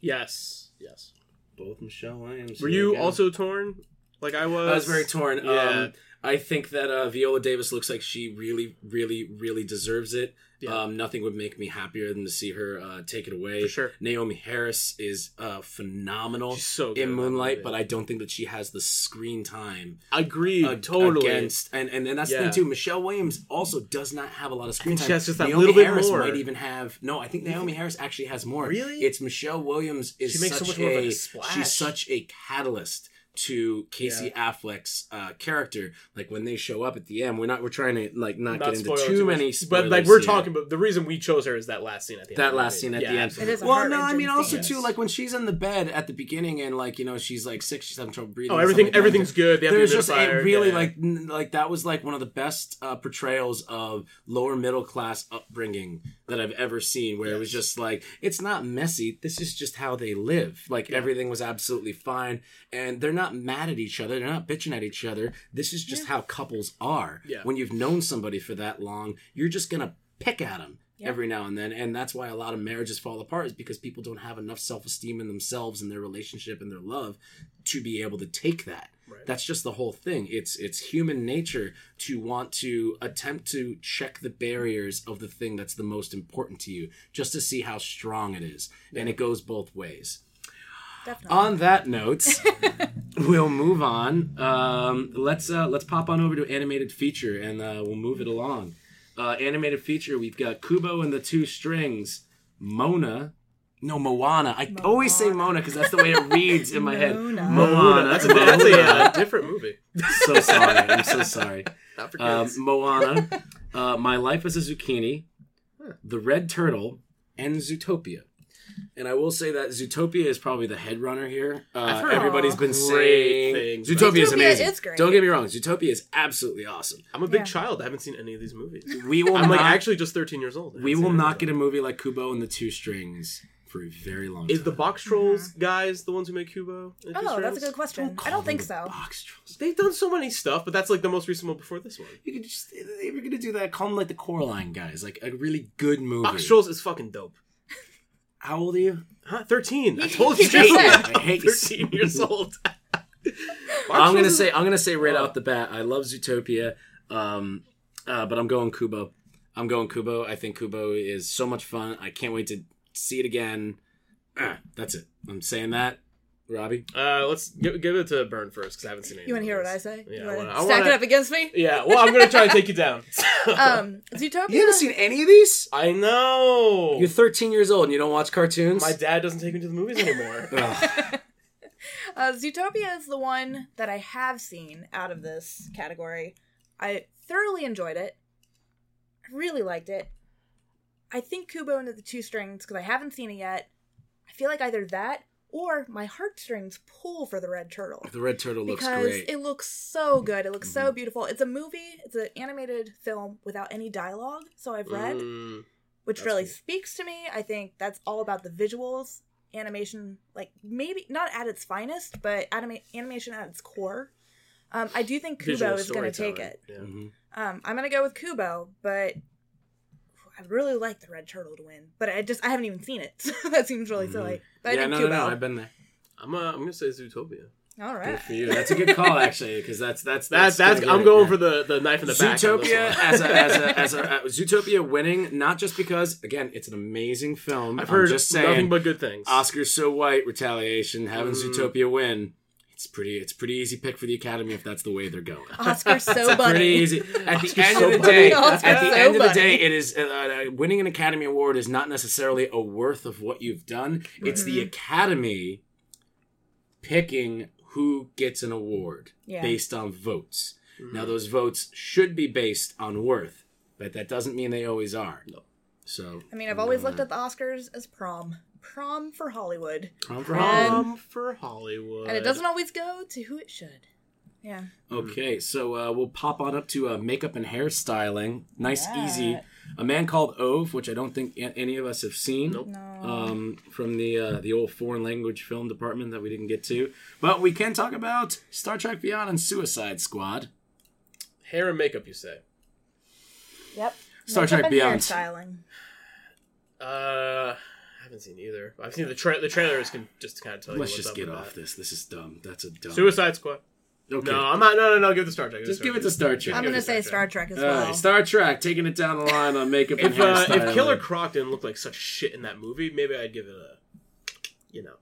Yes. Yes. Both Michelle Williams. Were you again. also torn like I was? I was very torn. Yeah. Um, I think that uh, Viola Davis looks like she really, really, really deserves it. Yeah. Um, nothing would make me happier than to see her uh, take it away. For sure. Naomi Harris is uh, phenomenal She's so good in Moonlight, but I don't think that she has the screen time. Agreed, ag- totally. Against, and, and, and that's yeah. the thing, too. Michelle Williams also does not have a lot of screen time. She has just that Naomi little bit Harris more. Might even have... No, I think Naomi Harris actually has more. Really? It's Michelle Williams is she makes such so much more a, of a splash. She's such a catalyst to Casey yeah. Affleck's uh, character, like when they show up at the end, we're not we're trying to like not, not get into too, too many spoilers, but like we're talking about the reason we chose her is that last scene at the end. That last scene at yeah, the end. It is well, no, I mean also yes. too like when she's in the bed at the beginning and like you know she's like sick, she's having trouble breathing. Oh, everything, everything's like good. They have There's just a really yeah. like n- like that was like one of the best uh, portrayals of lower middle class upbringing that I've ever seen, where yes. it was just like it's not messy. This is just how they live. Like yeah. everything was absolutely fine, and they're not. Not mad at each other. They're not bitching at each other. This is just yeah. how couples are. Yeah. When you've known somebody for that long, you're just going to pick at them yeah. every now and then. And that's why a lot of marriages fall apart is because people don't have enough self-esteem in themselves and their relationship and their love to be able to take that. Right. That's just the whole thing. It's it's human nature to want to attempt to check the barriers of the thing that's the most important to you just to see how strong it is. Yeah. And it goes both ways. Definitely. On that note, we'll move on. Um, let's uh, let's pop on over to animated feature, and uh, we'll move it along. Uh, animated feature, we've got Kubo and the Two Strings, Mona. No, Moana. I Moana. always say Mona because that's the way it reads in my head. Moana. Moana. That's, Moana. that's a, a different movie. So sorry. I'm so sorry. Not for kids. Um, Moana, uh, My Life as a Zucchini, The Red Turtle, and Zootopia. And I will say that Zootopia is probably the headrunner here. Uh, everybody's been saying things. Zootopia is amazing. Is great. Don't get me wrong. Zootopia is absolutely awesome. I'm a big yeah. child. I haven't seen any of these movies. We will. I'm not, like actually just thirteen years old. We will not get a movie like Kubo and the Two Strings for a very long time. Is the Box Trolls mm-hmm. guys the ones who make Kubo? Oh, that's Trolls? a good question. Don't I don't think so. Box Trolls. They've done so many stuff, but that's like the most recent one before this one. You could just, if you're gonna do that, call them like the Coraline guys, like a really good movie. Box Trolls is fucking dope. How old are you? Huh? thirteen. I told you. I hate thirteen years old. I'm gonna say I'm gonna say right oh. out the bat. I love Zootopia, um, uh, but I'm going Kubo. I'm going Kubo. I think Kubo is so much fun. I can't wait to see it again. Uh, that's it. I'm saying that, Robbie. Uh, let's give, give it to Byrne first because I haven't seen it. You want to hear what I say? Yeah, you wanna I wanna, stack I wanna, it up against me. Yeah. Well, I'm gonna try and take you down. Um, Zootopia. You haven't seen any of these? I know. You're thirteen years old and you don't watch cartoons? My dad doesn't take me to the movies anymore. uh, Zootopia is the one that I have seen out of this category. I thoroughly enjoyed it. I really liked it. I think Kubo and the Two Strings, because I haven't seen it yet. I feel like either that or my heartstrings pull for The Red Turtle. The Red Turtle looks great. Because it looks so good. It looks mm-hmm. so beautiful. It's a movie. It's an animated film without any dialogue, so I've read, mm, which really cool. speaks to me. I think that's all about the visuals, animation, like maybe not at its finest, but anima- animation at its core. Um, I do think Kubo Visual is going to take it. Yeah. Mm-hmm. Um, I'm going to go with Kubo, but I'd really like The Red Turtle to win, but I just I haven't even seen it, so that seems really mm-hmm. silly. But yeah, I think no, Kubo. no, no, I've been there. I'm uh, I'm gonna say Zootopia. All right, good for you. That's a good call actually, because that's that's that's, that's, that's I'm going yeah. for the, the knife in the Zootopia back. Zootopia as a as a as a uh, Zootopia winning, not just because again it's an amazing film. I've I'm heard just saying, nothing but good things. Oscar so white retaliation having mm. Zootopia win. It's pretty. It's pretty easy pick for the Academy if that's the way they're going. Oscar so bunny. Pretty easy. At the Oscar end so of the bunny. day, Oscar at the so end bunny. of the day, it is uh, winning an Academy Award is not necessarily a worth of what you've done. Mm-hmm. It's the Academy picking who gets an award yeah. based on votes. Mm-hmm. Now, those votes should be based on worth, but that doesn't mean they always are. No. So I mean, I've always no. looked at the Oscars as prom. Prom for Hollywood. Prom for Hollywood. Prom for Hollywood. And it doesn't always go to who it should. Yeah. Okay, so uh, we'll pop on up to uh, makeup and hairstyling. Nice, yeah. easy. A Man Called Ove, which I don't think any of us have seen. Nope. No. Um, from the uh, the old foreign language film department that we didn't get to. But we can talk about Star Trek Beyond and Suicide Squad. Hair and makeup, you say? Yep. Star makeup Trek Beyond. Hairstyling. Uh... I haven't seen either. I've seen the tra- the trailers can just kind of tell you. Let's just get off this. This is dumb. That's a dumb. Suicide Squad. Okay. No, I'm not. No, no, no. Give it to Star Trek. Just give it to Star Trek. I'm gonna say Star Trek as well. Star Trek taking it down the line on makeup and hairstyling. Uh, if Killer Croc didn't look like such shit in that movie, maybe I'd give it a, you know.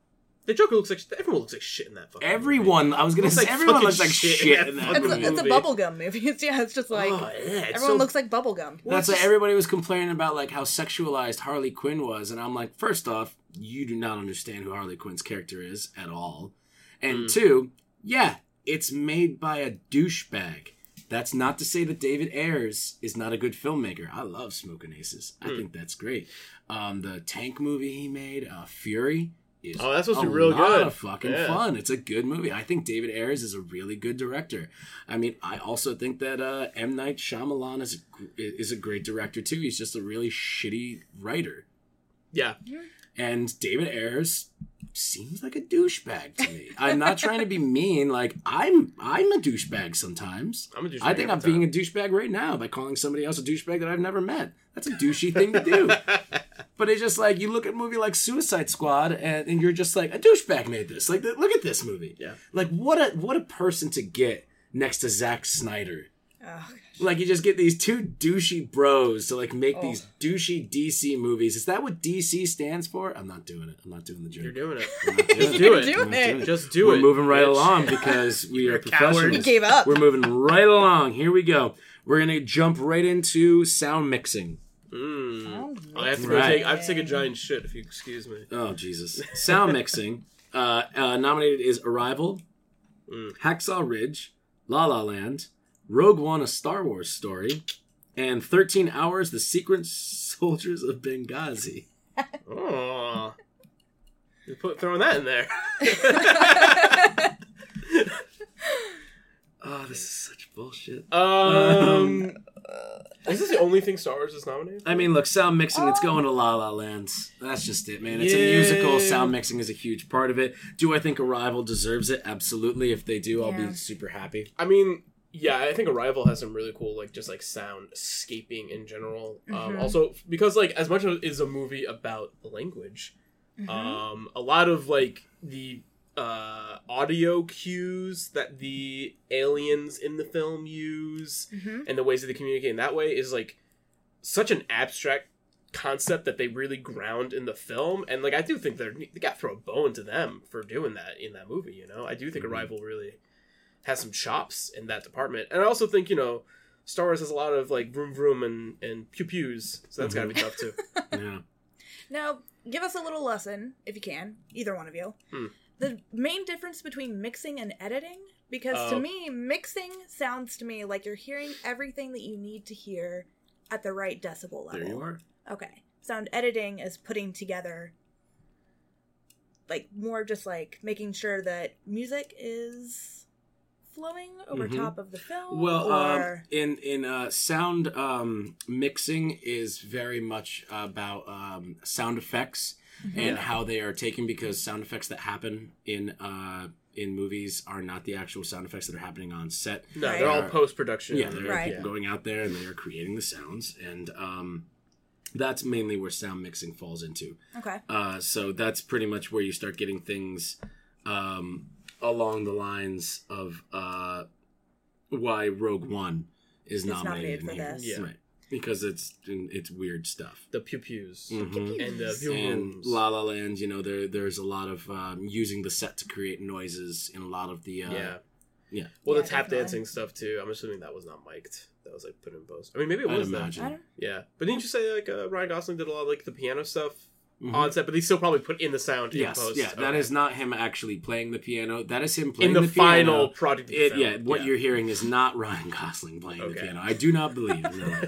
The Joker looks like everyone looks like shit in that fucking everyone, movie. Everyone, I was gonna say, like everyone looks like shit, shit in that it's movie. A, it's a bubblegum movie. It's, yeah, it's just like, oh, yeah, it's everyone so, looks like bubblegum. Well, that's just, like everybody was complaining about like how sexualized Harley Quinn was, and I'm like, first off, you do not understand who Harley Quinn's character is at all. And mm. two, yeah, it's made by a douchebag. That's not to say that David Ayers is not a good filmmaker. I love Smokin' Aces. I mm. think that's great. Um, the tank movie he made, uh, Fury. Oh, that's supposed to be real good. A lot of fucking yeah. fun. It's a good movie. I think David Ayers is a really good director. I mean, I also think that uh, M. Night Shyamalan is a, is a great director, too. He's just a really shitty writer. Yeah. And David Ayers seems like a douchebag to me. I'm not trying to be mean. Like, I'm I'm a douchebag sometimes. I'm a douchebag I think I'm time. being a douchebag right now by calling somebody else a douchebag that I've never met. That's a douchey thing to do. But it's just like, you look at a movie like Suicide Squad, and, and you're just like, a douchebag made this. Like, look at this movie. Yeah. Like, what a what a person to get next to Zack Snyder. Oh, gosh. Like, you just get these two douchey bros to, like, make oh. these douchey D C movies. Is that what D C stands for? I'm not doing it. I'm not doing the joke. You're doing it. I'm not doing it. You're it. doing it. Just do We're it. We're moving right bitch. along because we you're are professionals. You gave up. We're moving right along. Here we go. We're going to jump right into sound mixing. Mm. I have to go right. take. I have to take a giant shit if you excuse me. Oh Jesus! Sound mixing. Uh, uh, nominated is Arrival, mm. Hacksaw Ridge, La La Land, Rogue One: A Star Wars Story, and thirteen Hours: The Secret Soldiers of Benghazi. Oh. put throwing that in there. Oh, this is such bullshit. Um, is this the only thing Star Wars is nominated for? I mean, look, sound mixing, it's going to La La Land. That's just it, man. It's yeah. a musical. Sound mixing is a huge part of it. Do I think Arrival deserves it? Absolutely. If they do, yeah. I'll be super happy. I mean, yeah, I think Arrival has some really cool, like, just, like, soundscaping in general. Mm-hmm. Um, also, because, like, as much as it is a movie about language, mm-hmm. um, a lot of, like, the... Uh, audio cues that the aliens in the film use mm-hmm. and the ways that they communicate in that way is like such an abstract concept that they really ground in the film. And like I do think they're they got to throw a bone to them for doing that in that movie, you know? I do think mm-hmm. Arrival really has some chops in that department. And I also think, you know, Star Wars has a lot of like vroom vroom and, and pew pews, so that's mm-hmm. gotta be tough too. Yeah. Now, give us a little lesson, if you can, either one of you. Hmm. The main difference between mixing and editing, because oh. to me, mixing sounds to me like you're hearing everything that you need to hear at the right decibel level. There you are. Okay. Sound editing is putting together, like, more just, like, making sure that music is flowing over mm-hmm. top of the film. Well, or... um, in, in uh, sound um, mixing is very much about um, sound effects. Mm-hmm. And how they are taken, because sound effects that happen in uh, in movies are not the actual sound effects that are happening on set. No, right. They're all post-production. Yeah, they're right. people going out there and they are creating the sounds. And um, that's mainly where sound mixing falls into. Okay. Uh, so that's pretty much where you start getting things um, along the lines of uh, why Rogue One is nominated, nominated for this. Yeah. Right. Because it's it's weird stuff. The pew pews mm-hmm. and the pew and La La Land. You know, there there's a lot of um, using the set to create noises in a lot of the uh, yeah yeah. Well, yeah, the tap dancing stuff too. I'm assuming that was not mic'd. That was like put in post. I mean, maybe it was. I'd imagine. I yeah, but didn't you say like uh, Ryan Gosling did a lot of like the piano stuff mm-hmm. on set, but they still probably put in the sound yes, in post. Yeah, okay. That is not him actually playing the piano. That is him playing in the, the final piano. Product. Of the it, film. Yeah, what yeah. you're hearing is not Ryan Gosling playing okay. the piano. I do not believe. No.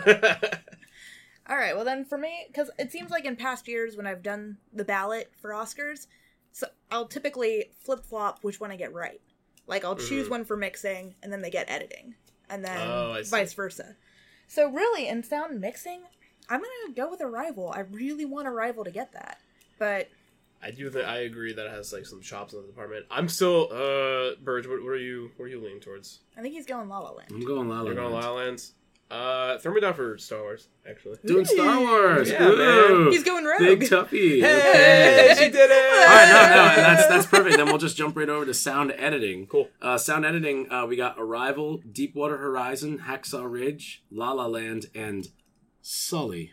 All right, well then for me, because it seems like in past years when I've done the ballot for Oscars, so I'll typically flip flop which one I get right. Like I'll mm-hmm. choose one for mixing, and then they get editing, and then oh, vice versa. So really, in sound mixing. I'm gonna go with Arrival. I really want Arrival to get that, but I do think I agree that it has like some chops in the department. I'm still uh, Burge. What, what are you? What are you leaning towards? I think he's going La La Land. I'm going La La Land. You're going La La Land. Uh, throw me down for Star Wars. Actually, doing Star Wars. Yeah, man. He's going Rogue. Big Tuppy. Hey, okay. She did it. All right, no, no, that's that's perfect. Then we'll just jump right over to sound editing. Cool. Uh, sound editing. Uh, we got Arrival, Deepwater Horizon, Hacksaw Ridge, La La Land, and Sully.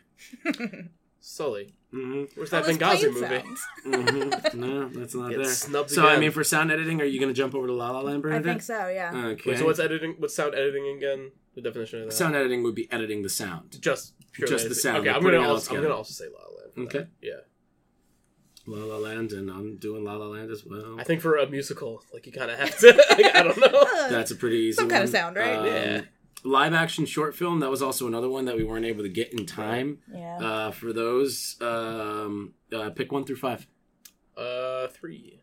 Sully. Mm-hmm. Where's that Benghazi movie? Mm-hmm. No, that's not there. So, again. I mean, for sound editing, are you going to jump over to La La Land, Bernadette? I think so, yeah. Okay. Wait, so what's editing? What's sound editing again? The definition of that? Sound editing would be editing the sound. Just purely Just editing. The sound. Okay, I'm going to also say La La Land. Okay. That. Yeah. La La Land, and I'm doing La La Land as well. I think for a musical, like, you kind of have to. Like, I don't know. That's a pretty easy Some one. Kind of sound, right? Um, yeah. Live action short film, that was also another one that we weren't able to get in time. Yeah. Uh, for those, um, uh, pick one through five. Uh, three.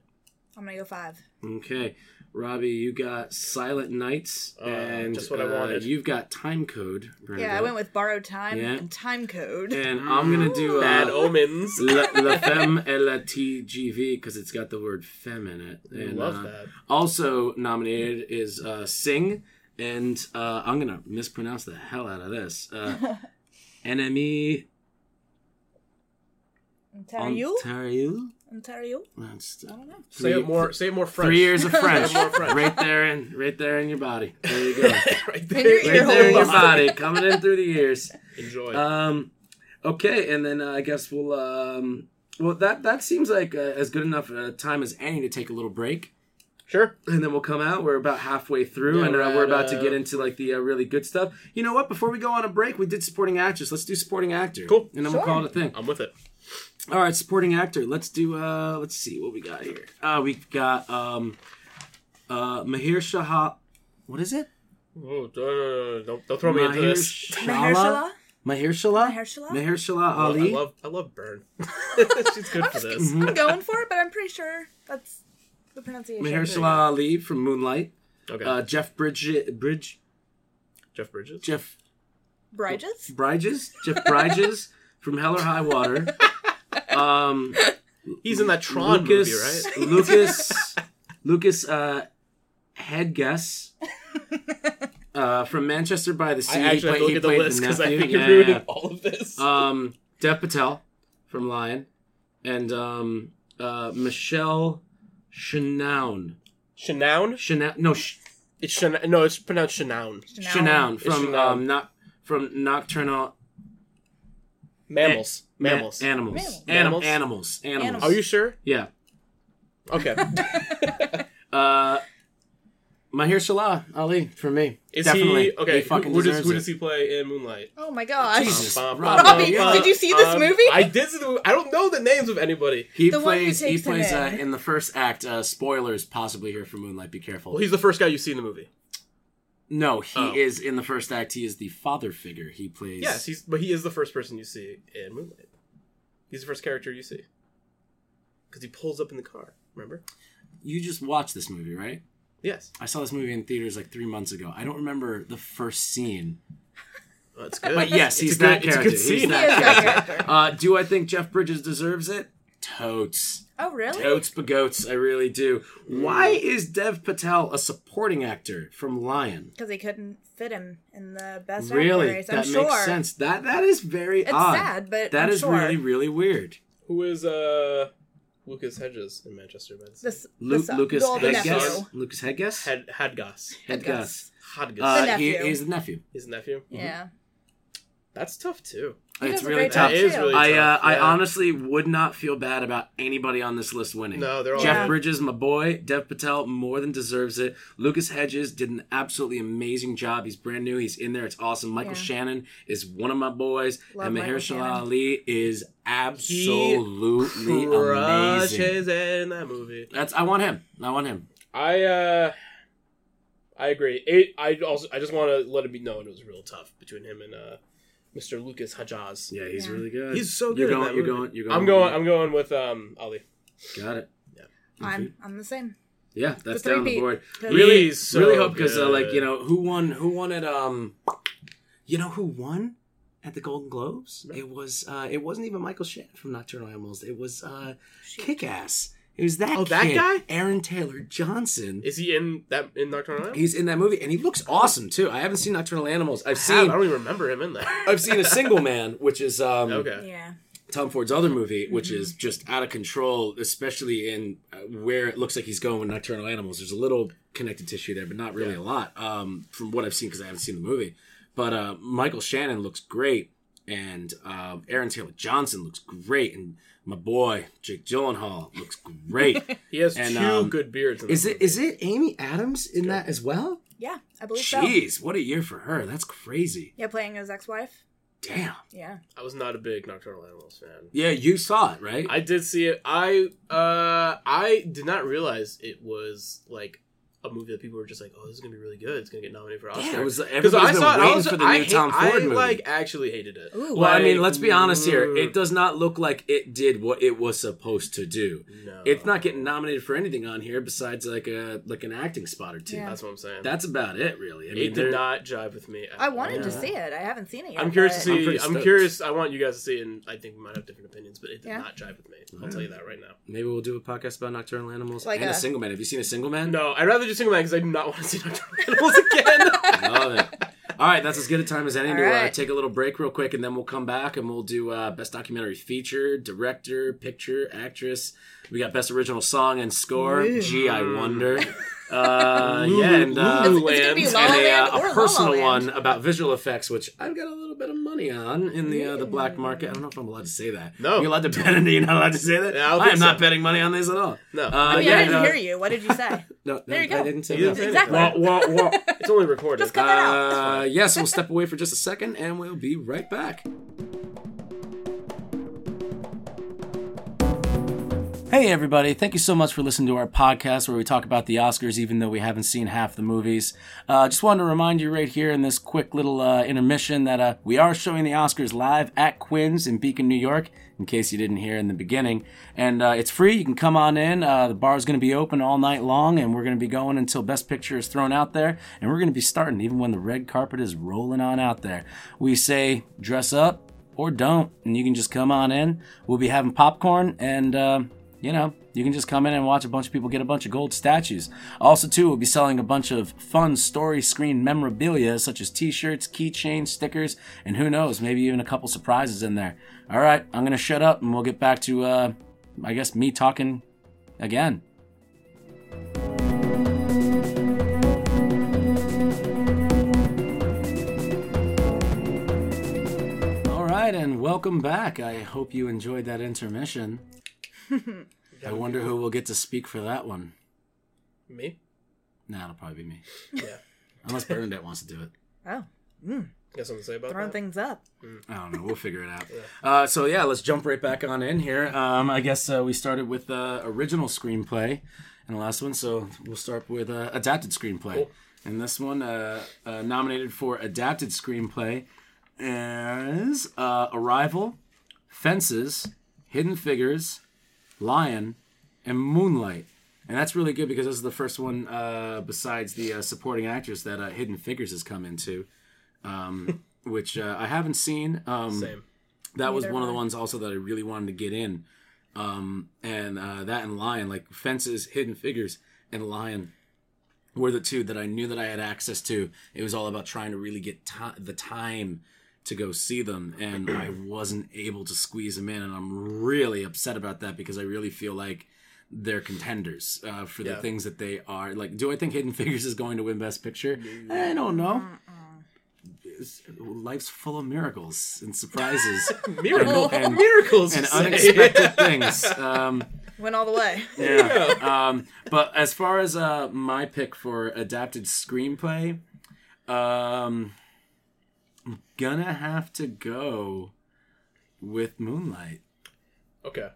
I'm gonna go five. Okay, Robbie, you got Silent Nights, uh, and just what uh, I wanted. You've got Time Code. Brenda. Yeah, I went with Borrowed Time yeah. and Time Code. And I'm gonna do uh, Bad Omens, La, la Femme et la T G V, because it's got the word femme in it. And, I love uh, that. Also nominated is uh, Sing. And uh, I'm going to mispronounce the hell out of this. Uh, Enemy. Ontario? Ontario? Ontario? That's, uh, I don't know. Three, say, it more, say it more French. Three years of French. right, there in, right there in your body. There you go. right there, right there, there in your body. Coming in through the ears. Enjoy. Um, okay, and then uh, I guess we'll... Um, well, that, that seems like uh, as good enough uh, time as any to take a little break. Sure. And then we'll come out. We're about halfway through, yeah, and uh, we're about uh, to get into like the uh, really good stuff. You know what? Before we go on a break, we did supporting actress. Let's do supporting actor. Cool. And then sure. we'll call it a thing. I'm with it. All right, supporting actor. Let's do. Uh, let's see what we got here. Uh, we've got um, uh, Mahershala. What is it? Oh, uh, don't don't throw Maher- me into this. Mahershala. Mahershala? Mahershala? Mahershala Ali. Well, I love I love Byrne. She's good for this. I'm going for it, but I'm pretty sure that's the pronunciation. Mahershala Ali from Moonlight. Okay. Uh, Jeff Bridges. Bridge. Jeff Bridges. Jeff. Bridges. Bridges. Jeff Bridges from Hell or High Water. Um, he's in that Tron Lucas, movie, right? Lucas. Lucas. Uh, Hedges. Uh, from Manchester by the Sea. I actually have to look at the list because I think you're ruining all of this. Um, Dev Patel from Lion. And um, uh, Michelle Chanoun. Chanoun? Chanoun. No, sh- it's Chana- No, it's pronounced Chanoun. Chanoun from um, not from Nocturnal Mammals. A- mammals. Ma- animals. Mammals. Animals. Animals. Animals. Are you sure? Yeah. Okay. uh, Mahershala Ali for me. Is Definitely. He okay? He fucking who, who, does, who does he play in Moonlight? Oh my gosh! Jesus. Um, Robbie, Robbie um, did you see this um, movie? I did. See the, I don't know the names of anybody. He the plays. He plays in. Uh, in the first act. Uh, spoilers possibly here for Moonlight. Be careful. Well, he's the first guy you see in the movie. No, he oh. is in the first act. He is the father figure. He plays. Yes, he's. But he is the first person you see in Moonlight. He's the first character you see because he pulls up in the car. Remember? You just watched this movie, right? Yes. I saw this movie in theaters like three months ago. I don't remember the first scene. Well, that's good. But yes, he's that good, character. He's scene. that he character. Uh, do I think Jeff Bridges deserves it? Totes. Oh, really? Totes bagotes. I really do. Why is Dev Patel a supporting actor from Lion? Because they couldn't fit him in the best really? actor race, I'm that sure. That makes sense. That, that is very it's odd. It's sad, but That I'm is sure. really, really weird. Who is... uh? Lucas Hedges in Manchester by the Sea. Lu- Lucas Hedges. Lucas Hedges. Hed- Hedges. Hedges. Hedges. Uh, he, he's the nephew. He's the nephew. Yeah, mm-hmm. That's tough too. He it's really tough. That is really I, tough. Uh, yeah. I honestly would not feel bad about anybody on this list winning. No, they're all Jeff yeah. Bridges, my boy. Dev Patel more than deserves it. Lucas Hedges did an absolutely amazing job. He's brand new. He's in there. It's awesome. Michael yeah. Shannon is one of my boys. Love and Mahershala Ali is absolutely he amazing. In that movie. That's I want him. I want him. I uh, I agree. It, I also I just want to let it be known it was real tough between him and uh. Mister Lucas Hedges. Yeah, he's yeah. really good. He's so good. You're going. You're going. You're going. I'm going. I'm going with um, Ali. Got it. Yeah, I'm. I'm the same. Yeah, that's down the board. Really, so really hope because uh, like you know who won? Who won at um? You know who won at the Golden Globes? Right. It was. Uh, it wasn't even Michael Shannon from Nocturnal Animals. It was uh, Kick-Ass. It was that. Oh, kid, that guy, Aaron Taylor Johnson. Is he in that in Nocturnal Animals? He's in that movie, and he looks awesome too. I haven't seen Nocturnal Animals. I've I seen. Have, I don't even remember him in that. I've seen A Single Man, which is um, okay. Yeah. Tom Ford's other movie, which mm-hmm. is just out of control, especially in uh, where it looks like he's going with Nocturnal Animals. There's a little connective tissue there, but not really yeah. a lot um, from what I've seen because I haven't seen the movie. But uh, Michael Shannon looks great, and uh, Aaron Taylor Johnson looks great, and my boy, Jake Gyllenhaal, looks great. He has and, two um, good beards. In is it? Movie. Is it Amy Adams in that as well? Yeah, I believe Jeez, so. Jeez, what a year for her. That's crazy. Yeah, playing his ex-wife. Damn. Yeah. I was not a big Nocturnal Animals fan. Yeah, you saw it, right? I did see it. I uh, I did not realize it was like a movie that people were just like, oh, this is going to be really good. It's going to get nominated for Oscar. Yeah, it was, everybody's I been saw it, waiting I was, for the I new hate, Tom Ford I, movie. I, like, actually hated it. Ooh, well, like, I mean, let's be honest here. It does not look like it did what it was supposed to do. No. It's not getting nominated for anything on here besides, like, a like an acting spot or two. Yeah. That's what I'm saying. That's about it, really. I mean, it did not jive with me. I wanted yeah. to see it. I haven't seen it yet. I'm curious to see. I'm, I'm curious. I want you guys to see it, and I think we might have different opinions, but it did yeah. not jive with me. I'll right. tell you that right now. Maybe we'll do a podcast about Nocturnal Animals like and a, a Single Man. Have you seen A Single Man? No, I'd rather just Single Man because I do not want to see Nocturnal Animals again. Love it. All right, that's as good a time as any All to right. uh, take a little break real quick, and then we'll come back and we'll do uh, Best Documentary Feature, Director, Picture, Actress. We got Best Original Song and Score. Ooh. Gee, I wonder. Uh, yeah, and, uh, it's, it's La La Land and a, uh, a personal La La one about visual effects, which I've got a little bit of money on in the uh, the black market. I don't know if I'm allowed to say that. No, you're allowed to bet, and you're not allowed to say that. Yeah, I am so. not betting money on this at all. No, uh, I mean yeah, I didn't no. hear you. What did you say? no, no, there you go. I didn't say that. Exactly. Wah, wah, wah. It's only recorded. Just cut that out. Uh, yes, we'll step away for just a second, and we'll be right back. Hey everybody, thank you so much for listening to our podcast where we talk about the Oscars even though we haven't seen half the movies. Uh, just wanted to remind you right here in this quick little uh, intermission that uh, we are showing the Oscars live at Quinn's in Beacon, New York, in case you didn't hear in the beginning. And uh, it's free, you can come on in, uh, the bar's going to be open all night long and we're going to be going until Best Picture is thrown out there. And we're going to be starting even when the red carpet is rolling on out there. We say dress up or don't, and you can just come on in. We'll be having popcorn and... Uh, You know, you can just come in and watch a bunch of people get a bunch of gold statues. Also, too, we'll be selling a bunch of fun story screen memorabilia, such as t-shirts, keychains, stickers, and who knows, maybe even a couple surprises in there. All right, I'm going to shut up and we'll get back to, uh, I guess, me talking again. All right, and welcome back. I hope you enjoyed that intermission. I wonder who will get to speak for that one. Me? Nah, it'll probably be me. Yeah. Unless Bernadette wants to do it. Oh. Mm. Got something to say about Throwing that? Throwing things up. Mm. I don't know. We'll figure it out. Yeah. Uh, so, yeah, let's jump right back on in here. Um, I guess uh, we started with uh, original screenplay in the last one, so we'll start with uh, adapted screenplay. Cool. And this one, uh, uh, nominated for adapted screenplay, is uh, Arrival, Fences, Hidden Figures, Lion, and Moonlight. And that's really good because this is the first one uh, besides the uh, supporting actors that uh, Hidden Figures has come into, um, which uh, I haven't seen. Um, Same. That Neither was one of the ones also that I really wanted to get in. Um, and uh, that and Lion, like Fences, Hidden Figures, and Lion were the two that I knew that I had access to. It was all about trying to really get to- the time to go see them, and I wasn't able to squeeze them in, and I'm really upset about that because I really feel like they're contenders uh, for the yeah. things that they are. Like, do I think Hidden Figures is going to win Best Picture? I don't know. Life's full of miracles and surprises. Miracle, and, and, miracles and unexpected things. Um, Went all the way. Yeah. yeah. Um, but as far as uh, my pick for adapted screenplay, um... I'm gonna have to go with Moonlight. Okay.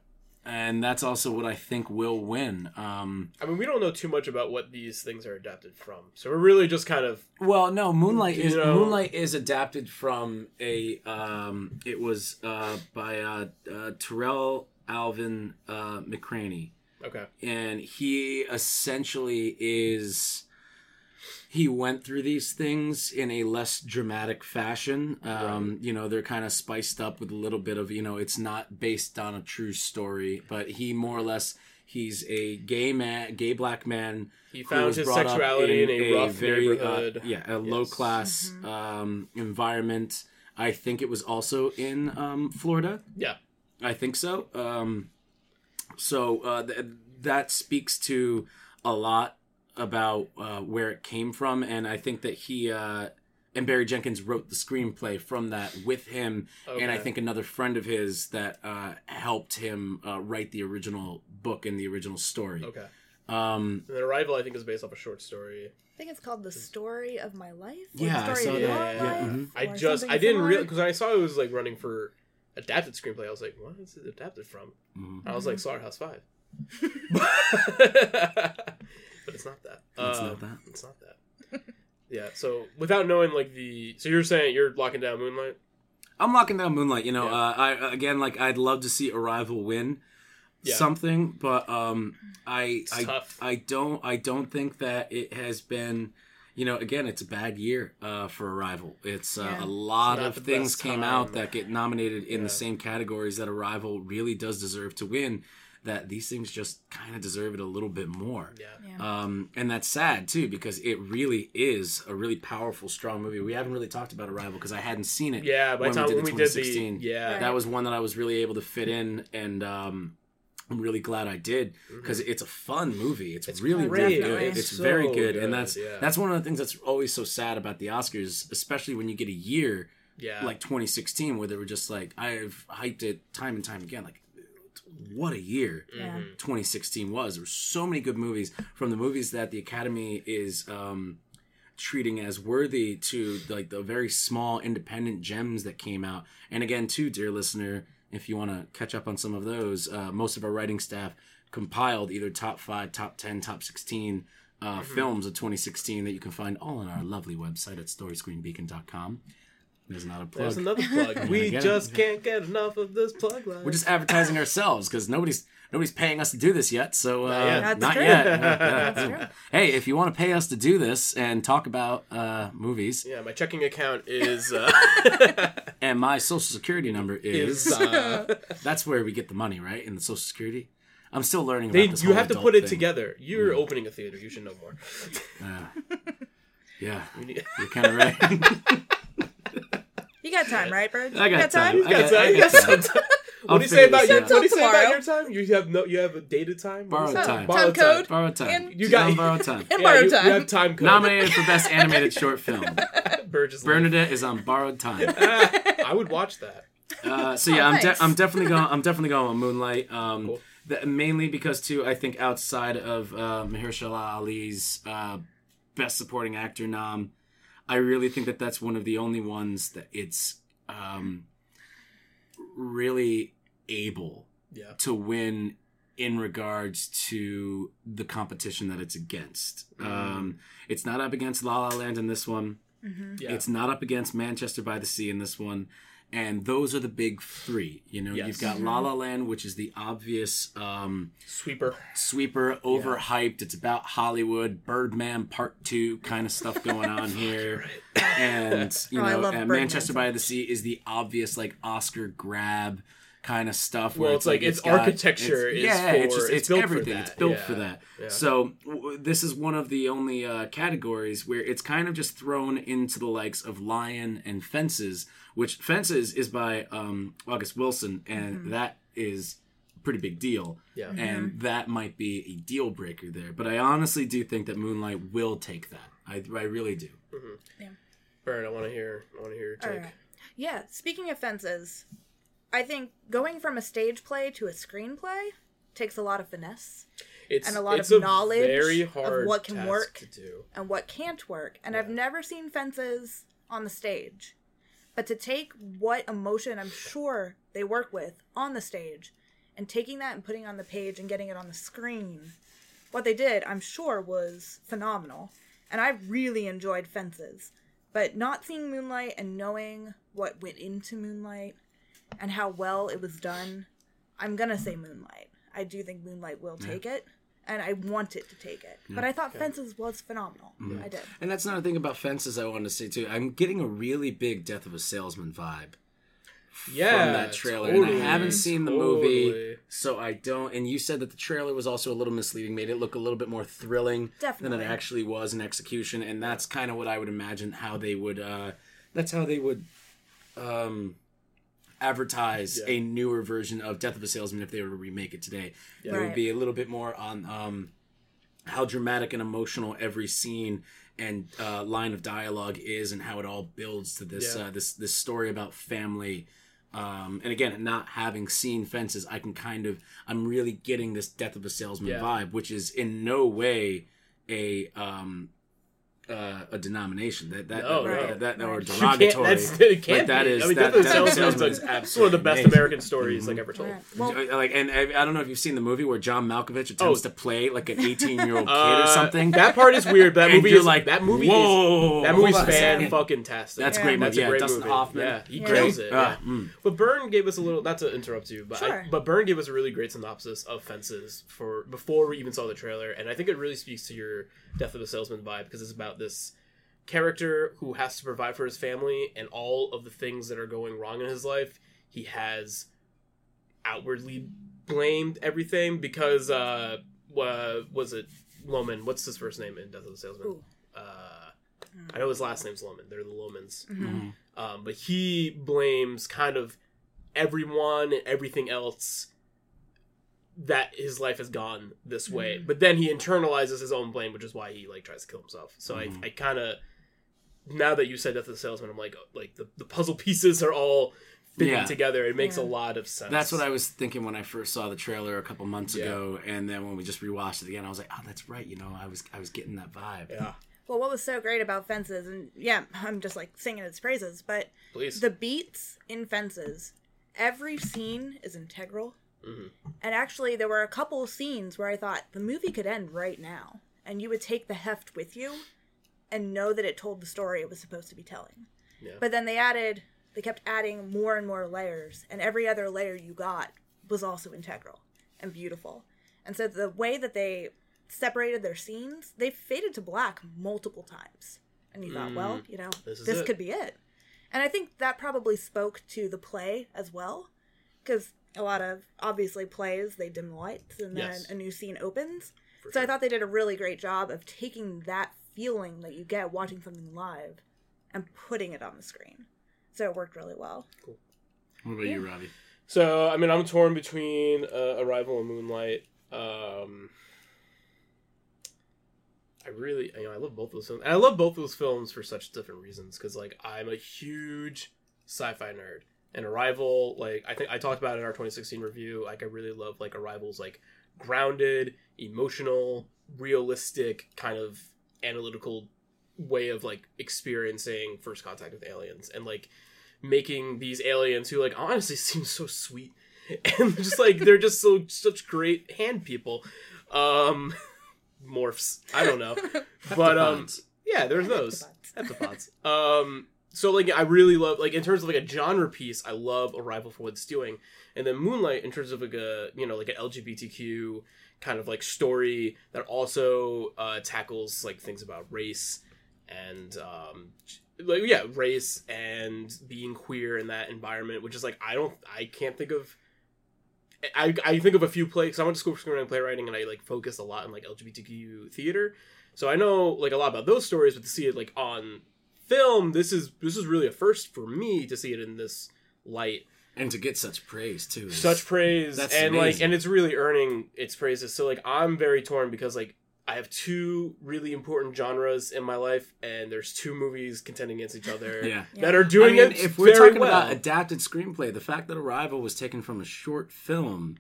And that's also what I think will win. Um, I mean, we don't know too much about what these things are adapted from, so we're really just kind of. Well, no, Moonlight is know... Moonlight is adapted from a. Um, it was uh, by uh, uh, Terrell Alvin uh, McCraney. Okay. And he essentially is. He went through these things in a less dramatic fashion. Um, right. You know, they're kind of spiced up with a little bit of, you know, it's not based on a true story, but he more or less, he's a gay man, gay black man. He found his sexuality in, in a, a rough very, neighborhood. Uh, yeah, a yes. low class mm-hmm. um, environment. I think it was also in um, Florida. Yeah. I think so. Um, so uh, th- that speaks to a lot about uh, where it came from, and I think that he uh, and Barry Jenkins wrote the screenplay from that with him, okay. and I think another friend of his that uh, helped him uh, write the original book and the original story. Okay. Um, and then Arrival, I think, is based off a short story. I think it's called The Story of My Life? Yeah, the story I saw that. Yeah, yeah. Mm-hmm. I just, I didn't realize, because when I saw it was, like, running for adapted screenplay, I was like, what is it adapted from? Mm-hmm. I was like, Slaughterhouse Five. But it's not that. It's um, not that. It's not that. Yeah. So without knowing, like the, so you're saying you're locking down Moonlight. I'm locking down Moonlight. You know, yeah. uh, I again, like I'd love to see Arrival win yeah. something, but um, I, it's I, tough. I don't, I don't think that it has been. You know, again, it's a bad year uh, for Arrival. It's uh, yeah. a lot it's of things came time. out that get nominated in yeah. the same categories that Arrival really does deserve to win. That these things just kind of deserve it a little bit more. Yeah. yeah. Um, and that's sad, too, because it really is a really powerful, strong movie. We haven't really talked about Arrival because I hadn't seen it. Yeah, by the time we did, when we did the... Yeah. That was one that I was really able to fit in, and um, I'm really glad I did because mm-hmm. it's a fun movie. It's, it's really, great. really good. It's, it's so very good. good. And that's yeah. that's one of the things that's always so sad about the Oscars, especially when you get a year yeah. like twenty sixteen where they were just like, I've hyped it time and time again, like, what a year yeah. twenty sixteen was. There were so many good movies, from the movies that the Academy is um, treating as worthy to like the very small independent gems that came out. And again, too, dear listener, if you want to catch up on some of those, uh, most of our writing staff compiled either top five, top ten, top sixteen uh, mm-hmm. films of twenty sixteen that you can find all on our lovely website at story screen beacon dot com. There's not a plug. There's another plug. We just it. can't get enough of this plug line. We're just advertising ourselves because nobody's nobody's paying us to do this yet. So uh, not yet. That's not true. yet. That's true. Hey, if you want to pay us to do this and talk about uh, movies, yeah, my checking account is, uh... and my social security number is. is uh... That's where we get the money, right? In the social security. I'm still learning. They, about this you whole have to put it thing. together. You're mm. opening a theater. You should know more. Uh, yeah, you're kind of right. You got time, right, Bird? I got, got time. time. I got, I got time. time. What do you say about your? What do you say about your time? You have no. You have a dated time. Borrowed time. time. Borrowed time. Code. Borrowed time. And you got borrowed time. And yeah, borrowed time. You, you have time code. Nominated for best animated short film. Bird is Bernadette late. Is on borrowed time. Uh, I would watch that. Uh, so yeah, oh, I'm, nice. de- I'm definitely going. I'm definitely going with Moonlight. Um, cool. the, mainly because too, I think outside of uh, Mahershala Ali's uh, best supporting actor nom. I really think that that's one of the only ones that it's um, really able yeah. to win in regards to the competition that it's against. Mm-hmm. Um, it's not up against La La Land in this one. Mm-hmm. Yeah. It's not up against Manchester by the Sea in this one. And those are the big three. You know, yes. You've got mm-hmm. La La Land, which is the obvious um, sweeper, sweeper, overhyped. Yeah. It's about Hollywood, Birdman Part Two kind of stuff going on here. Right. And you oh, know, and Manchester by the Sea is the obvious like Oscar grab kind of stuff. Well, where it's, it's like, like it's, it's got, architecture. It's, is yeah, for, it's just, it's, it's built everything. It's built yeah. for that. Yeah. So w- this is one of the only uh, categories where it's kind of just thrown into the likes of Lion and Fences. Which Fences is by um, August Wilson, and mm-hmm. that is a pretty big deal. Yeah. Mm-hmm. And that might be a deal breaker there. But I honestly do think that Moonlight will take that. I, I really do. Mm-hmm. Yeah. Bern, I want to hear, I want to hear your take. Right. Yeah, speaking of Fences, I think going from a stage play to a screenplay takes a lot of finesse. It's, and a lot it's of a knowledge very hard of what can work to do. And what can't work. And yeah. I've never seen Fences on the stage. But to take what emotion I'm sure they work with on the stage and taking that and putting it on the page and getting it on the screen, what they did, I'm sure, was phenomenal. And I really enjoyed Fences. But not seeing Moonlight and knowing what went into Moonlight and how well it was done, I'm going to say Moonlight. I do think Moonlight will take yeah. it. And I wanted to take it. But I thought okay. Fences was phenomenal. Mm-hmm. I did. And that's another thing about Fences I wanted to say, too. I'm getting a really big Death of a Salesman vibe yeah, from that trailer. Totally, and I haven't seen the totally. movie, so I don't... And you said that the trailer was also a little misleading, made it look a little bit more thrilling Definitely. than it actually was in execution. And that's kind of what I would imagine how they would... Uh, that's how they would... Um, advertise yeah. a newer version of Death of a Salesman if they were to remake it today. Yeah. Right. It would be a little bit more on um, how dramatic and emotional every scene and uh, line of dialogue is and how it all builds to this yeah. uh, this this story about family. Um, and again, not having seen Fences, I can kind of... I'm really getting this Death of a Salesman yeah. vibe, which is in no way a... Um, Uh, a denomination that that no, that, right. that, that or derogatory that's, it can't like that be. Is I mean, that, that is absolutely one of the best amazing. American stories mm-hmm. like ever told. Yeah. Well, like, and I, I don't know if you've seen the movie where John Malkovich attempts oh. to play like an eighteen year old kid or something. That part is weird. But that movie is like that movie. Whoa, is, that movie's fan fucking tastic. That's yeah. great. That's yeah, a great Dustin movie. Hoffman. Yeah, he yeah. kills it. Uh, yeah. mm. But Bern gave us a little. Not to interrupt you, but sure. I, but Bern gave us a really great synopsis of Fences for before we even saw the trailer, and I think it really speaks to your Death of a Salesman vibe because it's about this character who has to provide for his family and all of the things that are going wrong in his life. He has outwardly blamed everything because uh, uh was it Loman? What's his first name in Death of the Salesman? Ooh. Uh, I know his last name's Loman. They're the Lomans. Mm-hmm. Mm-hmm. Um, but he blames kind of everyone and everything else that his life has gone this way, mm-hmm. but then he internalizes his own blame, which is why he like tries to kill himself. So mm-hmm. I, I kind of, now that you said Death of the Salesman, I'm like, like the, the puzzle pieces are all fitting yeah. together. It makes yeah. a lot of sense. That's what I was thinking when I first saw the trailer a couple months yeah. ago, and then when we just rewatched it again, I was like, oh, that's right. You know, I was I was getting that vibe. Yeah. Well, what was so great about Fences, and yeah, I'm just like singing its praises, but Please. the beats in Fences, every scene is integral Mm-hmm. And actually, there were a couple scenes where I thought, the movie could end right now. And you would take the heft with you and know that it told the story it was supposed to be telling. Yeah. But then they added, they kept adding more and more layers. And every other layer you got was also integral and beautiful. And so the way that they separated their scenes, they faded to black multiple times. And you thought, mm, well, you know, this, this could be it. And I think that probably spoke to the play as well. Because a lot of, obviously, plays, they dim the lights and then yes. a new scene opens. For so sure. I thought they did a really great job of taking that feeling that you get watching something live and putting it on the screen. So it worked really well. Cool. What about yeah. you, Robbie? So, I mean, I'm torn between uh, Arrival and Moonlight. Um, I really, you know, I love both those films. And I love both those films for such different reasons. Because, like, I'm a huge sci-fi nerd. And Arrival, like, I think I talked about it in our twenty sixteen review. Like, I really love, like, Arrival's, like, grounded, emotional, realistic, kind of analytical way of, like, experiencing first contact with aliens. And, like, making these aliens who, like, honestly seem so sweet. And just, like, they're just so such great hand people. Um, morphs. I don't know. But, um, yeah, there's those. Heptapods. Um... So, like, I really love, like, in terms of, like, a genre piece, I love Arrival for what it's doing. And then Moonlight, in terms of, like, a, you know, like, an L G B T Q kind of, like, story that also uh, tackles, like, things about race and, um, like, yeah, race and being queer in that environment, which is, like, I don't, I can't think of, I, I think of a few plays, because I went to school for screenwriting and playwriting, and I, like, focused a lot on, like, L G B T Q theater. So I know, like, a lot about those stories, but to see it, like, on film, this is this is really a first for me to see it in this light and to get such praise too. Such praise that's and amazing. Like, and it's really earning its praises. So, like, I'm very torn because, like, I have two really important genres in my life, and there's two movies contending against each other yeah. that are doing I mean, it. If we're very talking well. About adapted screenplay, the fact that Arrival was taken from a short film,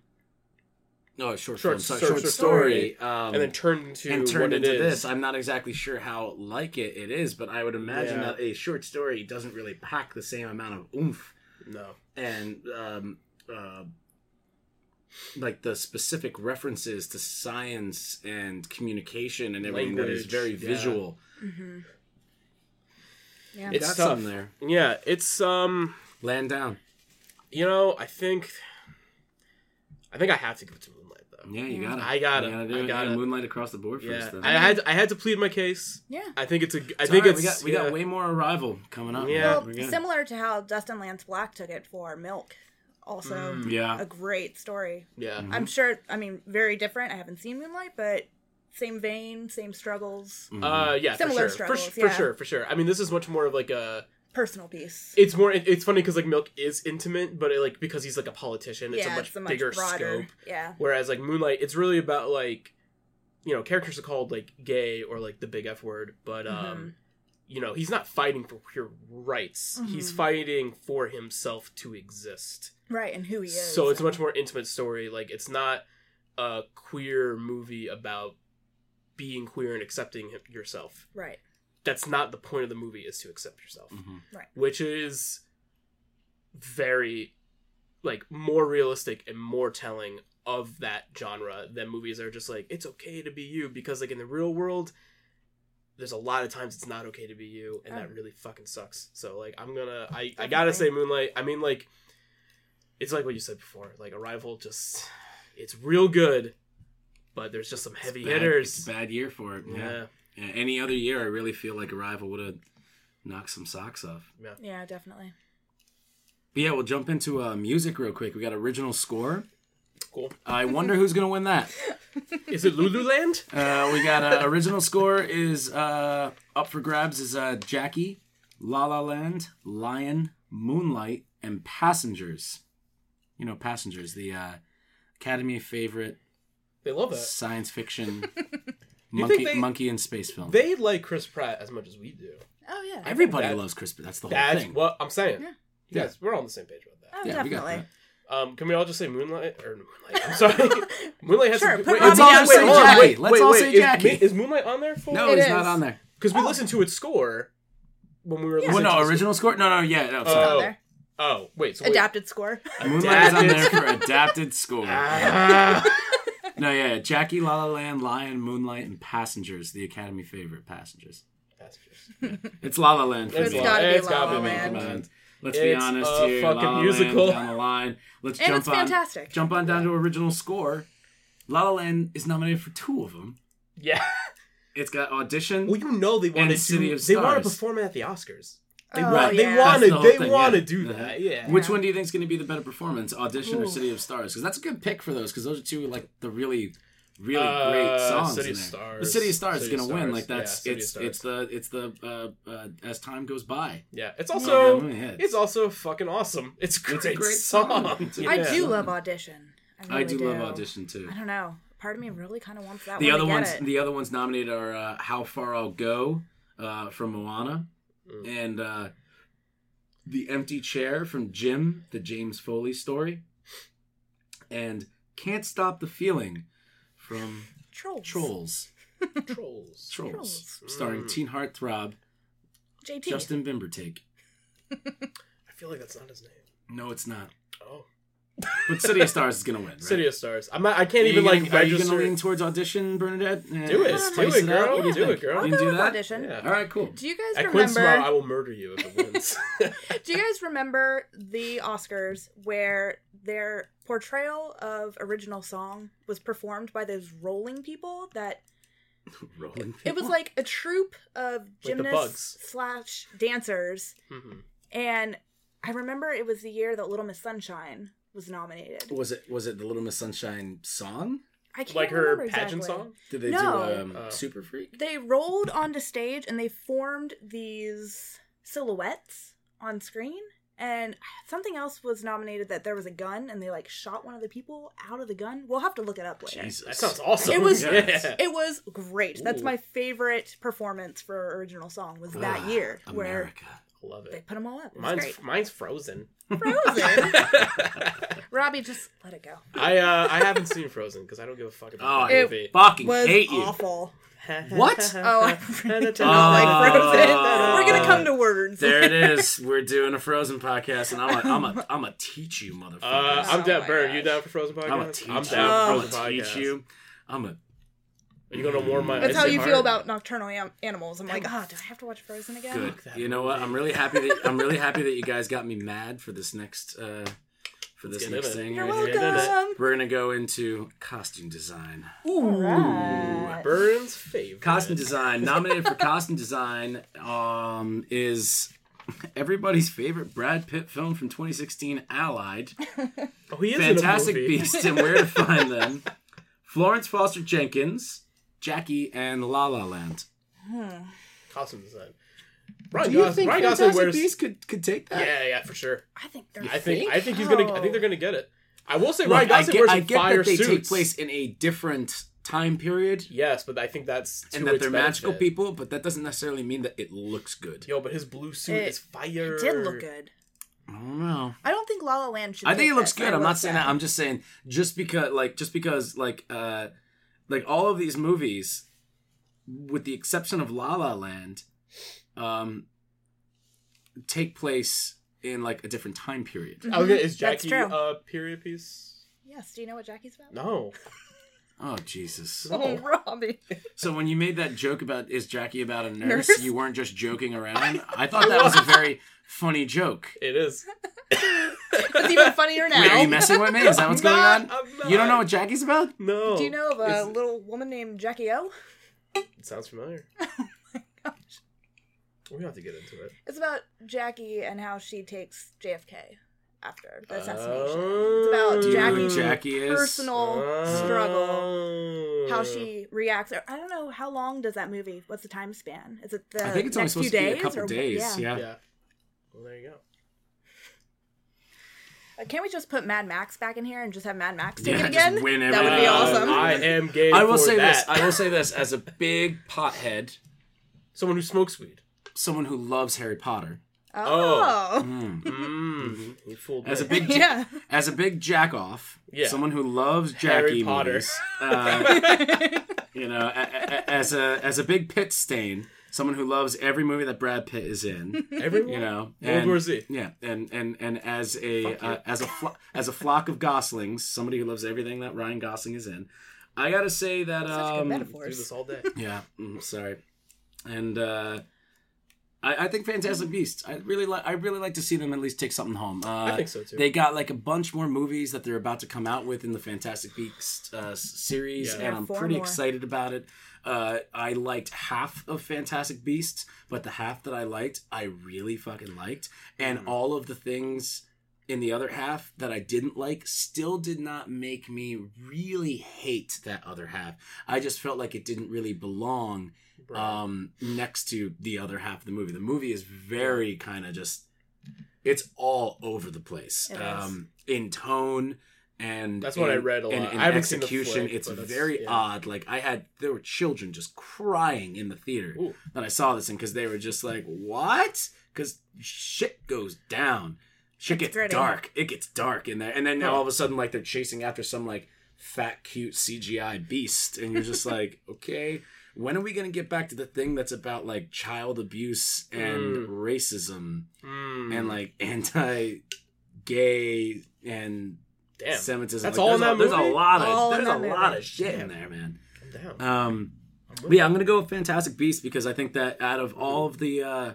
no, a short short, film, sorry, short, short, short story, story um, and then turned into and turned what into it is. This. I'm not exactly sure how like it it is, but I would imagine yeah. that a short story doesn't really pack the same amount of oomph. No, and um, uh, like the specific references to science and communication and everything language, that is very visual. Yeah, mm-hmm. yeah. It's tough. There. Yeah, it's um, land down. You know, I think, I think I have to give it to Moonlight though. Yeah, you got it. I got it. I got it. Moonlight across the board for us. Yeah. I had I had to plead my case. Yeah, I think it's a. I it's think right. it's we got we yeah. got way more Arrival coming up. Yeah, well, similar to how Dustin Lance Black took it for Milk, also mm, yeah. a great story. Yeah, mm-hmm. I'm sure. I mean, very different. I haven't seen Moonlight, but same vein, same struggles. Mm-hmm. Uh, yeah, similar for sure. struggles. For, yeah. for sure, for sure. I mean, this is much more of like a personal piece. It's more it, it's funny because, like, Milk is intimate, but it, like, because he's like a politician, it's yeah, a much it's a bigger much scope. Yeah. Whereas, like, Moonlight, it's really about, like, you know, characters are called, like, gay or, like, the big F word, but um mm-hmm. you know, he's not fighting for queer rights. Mm-hmm. He's fighting for himself to exist. Right, and who he is. So it's a much more intimate story. Like, it's not a queer movie about being queer and accepting yourself. Right. That's not the point of the movie, is to accept yourself. Mm-hmm. Right. Which is very, like, more realistic and more telling of that genre than movies that are just like, it's okay to be you. Because, like, in the real world, there's a lot of times it's not okay to be you. And oh. that really fucking sucks. So, like, I'm gonna, I, I gotta say Moonlight. I mean, like, it's like what you said before. Like, Arrival just, it's real good. But there's just some heavy it's hitters. It's a bad year for it. Yeah. yeah. Yeah, any other year, I really feel like Arrival would have knocked some socks off. Yeah, yeah, definitely. But yeah, we'll jump into uh, music real quick. We got original score. Cool. I wonder who's going to win that. Is it Lululand? Uh, we got uh, original score is uh, up for grabs is uh, Jackie, La La Land, Lion, Moonlight, and Passengers. You know, Passengers, the uh, Academy favorite. They love that. Science fiction. Monkey, they, monkey in space film. They like Chris Pratt as much as we do. Oh yeah, everybody that, loves Chris Pratt. That's the whole that's thing. That's what I'm saying. Yeah, yeah. Guys, we're all on the same page with that. Oh, yeah, definitely. We got that. Um, can we all just say Moonlight or Moonlight? I'm sorry, Moonlight has. Sure, some, put wait, let's all wait, say wait, wait, let's wait, all wait. say Jackie. Is, is Moonlight on there? For no, it it's is. not on there because we oh. listened to its score when we were. Yeah. listening well, no, to original score. No, no, yeah, no, it's oh. not on there. Oh, wait. So adapted wait. score. Moonlight is on there for adapted score. Ah. No, yeah, yeah. Jackie, La La Land, Lion, Moonlight, and Passengers. The Academy favorite, Passengers. Passengers. Yeah. It's La La Land. For it's me. Gotta be it's La La, La, La Land. Land. Let's it's be honest a here. Fucking La La musical. Land down the line. Let's and jump it's on. Fantastic. Jump on down to original score. La La Land is nominated for two of them. Yeah. It's got Audition. Well, you know they want to. City of Stars. They want to perform it at the Oscars. They oh, want. Yeah. They want to. The they want to yeah. do that. Yeah. yeah. Which one do you think is going to be the better performance, Audition Ooh. or City of Stars? Because that's a good pick for those. Because those are two like the really, really uh, great songs. City in there. Of Stars. The City of Stars City is going to win. Like that's yeah, it's it's the it's the uh, uh, as time goes by. Yeah. It's also yeah. it's also fucking awesome. It's great. It's a great song. song. Yeah. I do love Audition. I, really I do, do love Audition too. I don't know. Part of me really kind of wants that. The one other to get ones. It. The other ones nominated are uh, How Far I'll Go uh, from Moana. And uh, The Empty Chair from Jim, the James Foley story. And Can't Stop the Feeling from Trolls. Trolls. Trolls. Trolls. Trolls. Starring teen heartthrob J T. Justin Timberlake. I feel like that's not his name. No, it's not. Oh. But City of Stars is going to win, right? City of Stars. I'm not, I can't even, gonna, like, are register. Are you going to lean towards Audition, Bernadette? Eh, do it. Do it, girl. Yeah. Do it, girl. You can do that? Audition. Yeah. All right, cool. Do you guys At remember... Quinn's tomorrow, I will murder you if it wins. Do you guys remember the Oscars where their portrayal of original song was performed by those rolling people that... rolling people? It was, like, a troupe of gymnasts like slash dancers. Mm-hmm. And I remember it was the year that Little Miss Sunshine... was nominated. Was it was it the Little Miss Sunshine song? I can't like her pageant exactly. song? Did they no. do um, uh, Super Freak? They rolled onto stage and they formed these silhouettes on screen. And something else was nominated that there was a gun and they like shot one of the people out of the gun. We'll have to look it up later. Jesus. That sounds awesome. It was yeah. it was great. Ooh. That's my favorite performance for original song was Ugh, that year. America. Where Love it. They put them all up. It mine's great. mine's Frozen. Frozen. Robbie, just let it go. I uh, I haven't seen Frozen because I don't give a fuck about oh, that movie. It fucking was hate you. Awful. What? Oh, I really don't like Frozen. Uh, We're gonna come to words. There it is. We're doing a Frozen podcast, and I'm a, I'm a, I'm a teach you, motherfucker. Uh, I'm oh down. Bird, you down for Frozen podcast? I'm a teach I'm down oh. for Frozen I'm a teach podcast. you. I'm a. Are you gonna warm my? That's how you heart? feel about Nocturnal am- Animals. I'm like, ah, oh, do I have to watch Frozen again? Good. You know what? I'm really happy that I'm really happy that you guys got me mad for this next uh, for this next thing. You're right welcome. We're gonna go into costume design. Ooh, right. Burns' favorite. Costume design nominated for costume design um, is everybody's favorite Brad Pitt film from twenty sixteen, Allied. Oh, he is Fantastic in a movie. Beasts and Where to Find Them. Florence Foster Jenkins. Jackie and La La Land. Hmm. Costume design. Ryan Do you Gos- think Ryan Fantastic wears... Beasts could, could take that? Yeah, yeah, for sure. I think they're. I think, think I think he's oh. gonna. I think they're gonna get it. I will say, Look, Ryan Gosling wears I get fire that they suits. Take place in a different time period. Yes, but I think that's to and that its they're benefit. Magical people, but that doesn't necessarily mean that it looks good. Yo, but his blue suit it, is fire. It did look good. I don't know. I don't think La La Land should. I think it looks good. I'm not saying that. that. I'm just saying just because, like, just because, like. uh Like, all of these movies, with the exception of La La Land, um, take place in, like, a different time period. Mm-hmm. Okay, is Jackie a period piece? Yes. Do you know what Jackie's about? No. Oh, Jesus. Oh, Robbie. So when you made that joke about, is Jackie about a nurse, nurse? You weren't just joking around? I thought that was a very funny joke. It is. It's even funnier now. Wait, are you messing with me? Is that what's not, going on? You don't know what Jackie's about? No. Do you know of a is... little woman named Jackie O? It sounds familiar. Oh my gosh. We're going to have to get into it. It's about Jackie and how she takes J F K after the assassination. Uh, it's about Jackie's Jackie personal uh, struggle. How she reacts. I don't know. How long does that movie? What's the time span? Is it the I think it's next only supposed few to be days? A couple or, days. Yeah. yeah. Well, there you go. Can't we just put Mad Max back in here and just have Mad Max take yeah, it again? Just win everything. That would be awesome. Uh, I am gay. I will for say that. this. I will say this as a big pothead, someone who smokes weed, someone who loves Harry Potter. Oh, mm. mm. You fooled me. As a big yeah. as a big jack off, yeah. someone who loves Jackie Harry Potter. Movies, uh, you know, a, a, a, as a as a big Pitt stain, someone who loves every movie that Brad Pitt is in. Every you know, World War Z. Yeah, and and and as a uh, as a flo- as a flock of goslings, somebody who loves everything that Ryan Gosling is in. I gotta say that um, such good metaphors. Do this all day. Yeah, mm, sorry, and uh, I, I think Fantastic Beasts. I really like. I really like to see them at least take something home. Uh, I think so too. They got like a bunch more movies that they're about to come out with in the Fantastic Beasts uh, series, yeah. and I'm pretty more. excited about it. Uh, I liked half of Fantastic Beasts, but the half that I liked, I really fucking liked, and mm. all of the things in the other half that I didn't like still did not make me really hate that other half. I just felt like it didn't really belong um, next to the other half of the movie. The movie is very kind of just, it's all over the place um, in tone and that's what in, I read a lot. And, and I haven't execution. Seen the flick, it's very yeah. odd. Like I had, there were children just crying in the theater Ooh. When I saw this, and because they were just like, what? Because shit goes down. Shit gets gritty. dark. It gets dark in there. And then huh. all of a sudden, like, they're chasing after some, like, fat, cute C G I beast. And you're just like, okay, when are we going to get back to the thing that's about, like, child abuse and mm. racism mm. and, like, anti-gay and Damn. Semitism? That's like, all in that a, movie? There's a lot of, all there's a movie. lot of shit Damn. in there, man. I'm down. Um, I'm but yeah, I'm going to go with Fantastic Beasts because I think that out of all of the, uh,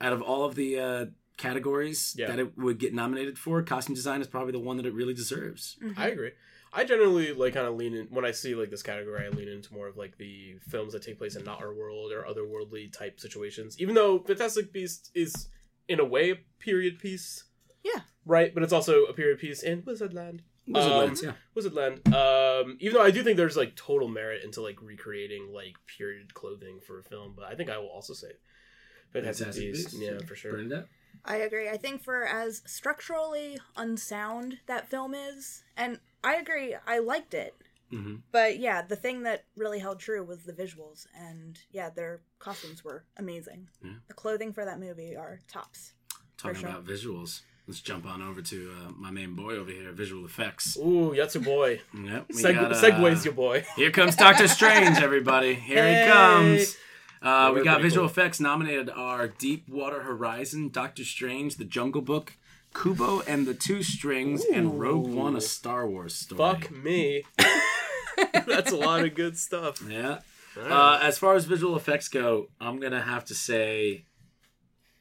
out of all of the, uh, categories yeah. that it would get nominated for, costume design is probably the one that it really deserves. Mm-hmm. I agree. I generally like kind of lean in when I see like this category. I lean into more of like the films that take place in not our world or otherworldly type situations. Even though Fantastic Beasts is in a way a period piece, yeah, right, but it's also a period piece in Wizard Land. Wizard um, Land, yeah, Wizard Land. Um, even though I do think there's like total merit into like recreating like period clothing for a film, but I think I will also say Fantastic, Fantastic Beasts, Beast. yeah, for sure. Bernadette? I agree. I think for as structurally unsound that film is, and I agree, I liked it. Mm-hmm. But yeah, the thing that really held true was the visuals, and yeah, their costumes were amazing. Yeah. The clothing for that movie are tops. Talking sure. about visuals, let's jump on over to uh, my main boy over here, visual effects. Ooh, that's your boy. Yep, we Seg- got, uh, Segway's your boy. Here comes Doctor Strange, everybody. Here hey. he comes. Uh, we got visual cool. effects nominated are Deepwater Horizon, Doctor Strange, The Jungle Book, Kubo and the Two Strings, Ooh. and Rogue One, A Star Wars Story. Fuck me. That's a lot of good stuff. Yeah. Uh, as far as visual effects go, I'm going to have to say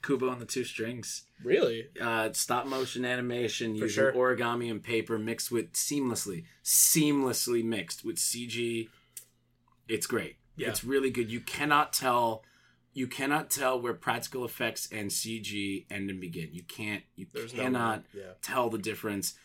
Kubo and the Two Strings. Really? Uh, stop motion animation For using sure. origami and paper mixed with seamlessly, seamlessly mixed with C G. It's great. Yeah. It's really good. You cannot tell, you cannot tell where practical effects and C G end and begin. You can't. You There's cannot no yeah. tell the difference.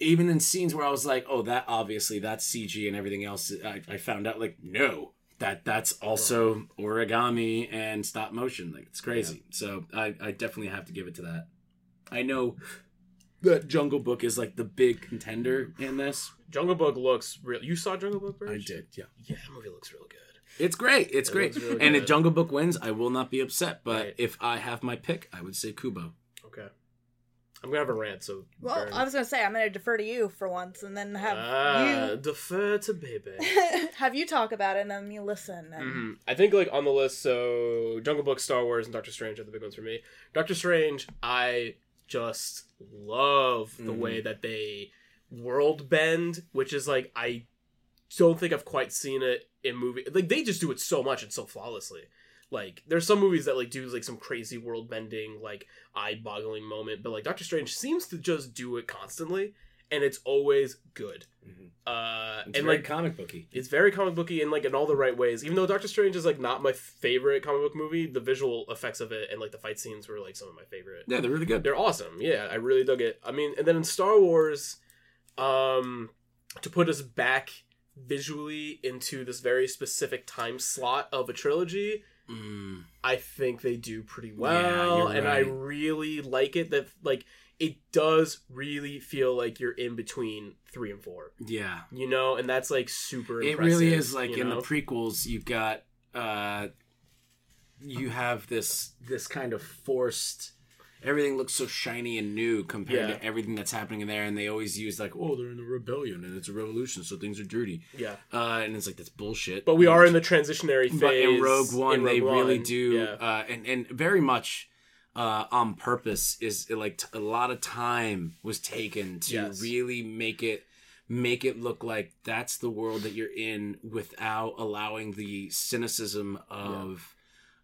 Even in scenes where I was like, "Oh, that obviously that's C G," and everything else, I, I found out like, no, that that's also origami and stop motion. Like it's crazy. Yeah. So I, I definitely have to give it to that. I know that Jungle Book is like the big contender in this. Jungle Book looks real. You saw Jungle Book, Bridge? I did, yeah. Yeah, that movie looks real good. It's great. It's it great. Really and good. If Jungle Book wins, I will not be upset. But right. if I have my pick, I would say Kubo. Okay. I'm going to have a rant, so... Well, burn. I was going to say, I'm going to defer to you for once, and then have ah, you... defer to baby. Have you talk about it, and then you listen. And... Mm-hmm. I think, like, on the list, so Jungle Book, Star Wars, and Doctor Strange are the big ones for me. Doctor Strange, I just love the mm-hmm. way that they... world bend, which is like I don't think I've quite seen it in movie. Like they just do it so much and so flawlessly. Like there's some movies that like do like some crazy world bending, like eye boggling moment, but like Doctor Strange seems to just do it constantly, and it's always good. Mm-hmm. Uh, it's and very like comic booky, it's very comic booky and like in all the right ways. Even though Doctor Strange is like not my favorite comic book movie, the visual effects of it and like the fight scenes were like some of my favorite. Yeah, they're really good. They're awesome. Yeah, I really dug it. I mean, and then in Star Wars. Um, to put us back visually into this very specific time slot of a trilogy, mm. I think they do pretty well, yeah, and right. I really like it. That like it does really feel like you're in between three and four. Yeah, you know, and that's like super. It impressive, really is like you know? In the prequels, you've got uh, you have this this kind of forced. everything looks so shiny and new compared yeah. to everything that's happening in there. And they always use like, oh, they're in a rebellion and it's a revolution, so things are dirty. Yeah. Uh, and it's like, that's bullshit. But we and, are in the transitionary phase. But in Rogue One, in Rogue they One, really do, yeah. uh, and, and very much uh, on purpose, is like t- a lot of time was taken to yes. really make it, make it look like that's the world that you're in without allowing the cynicism of...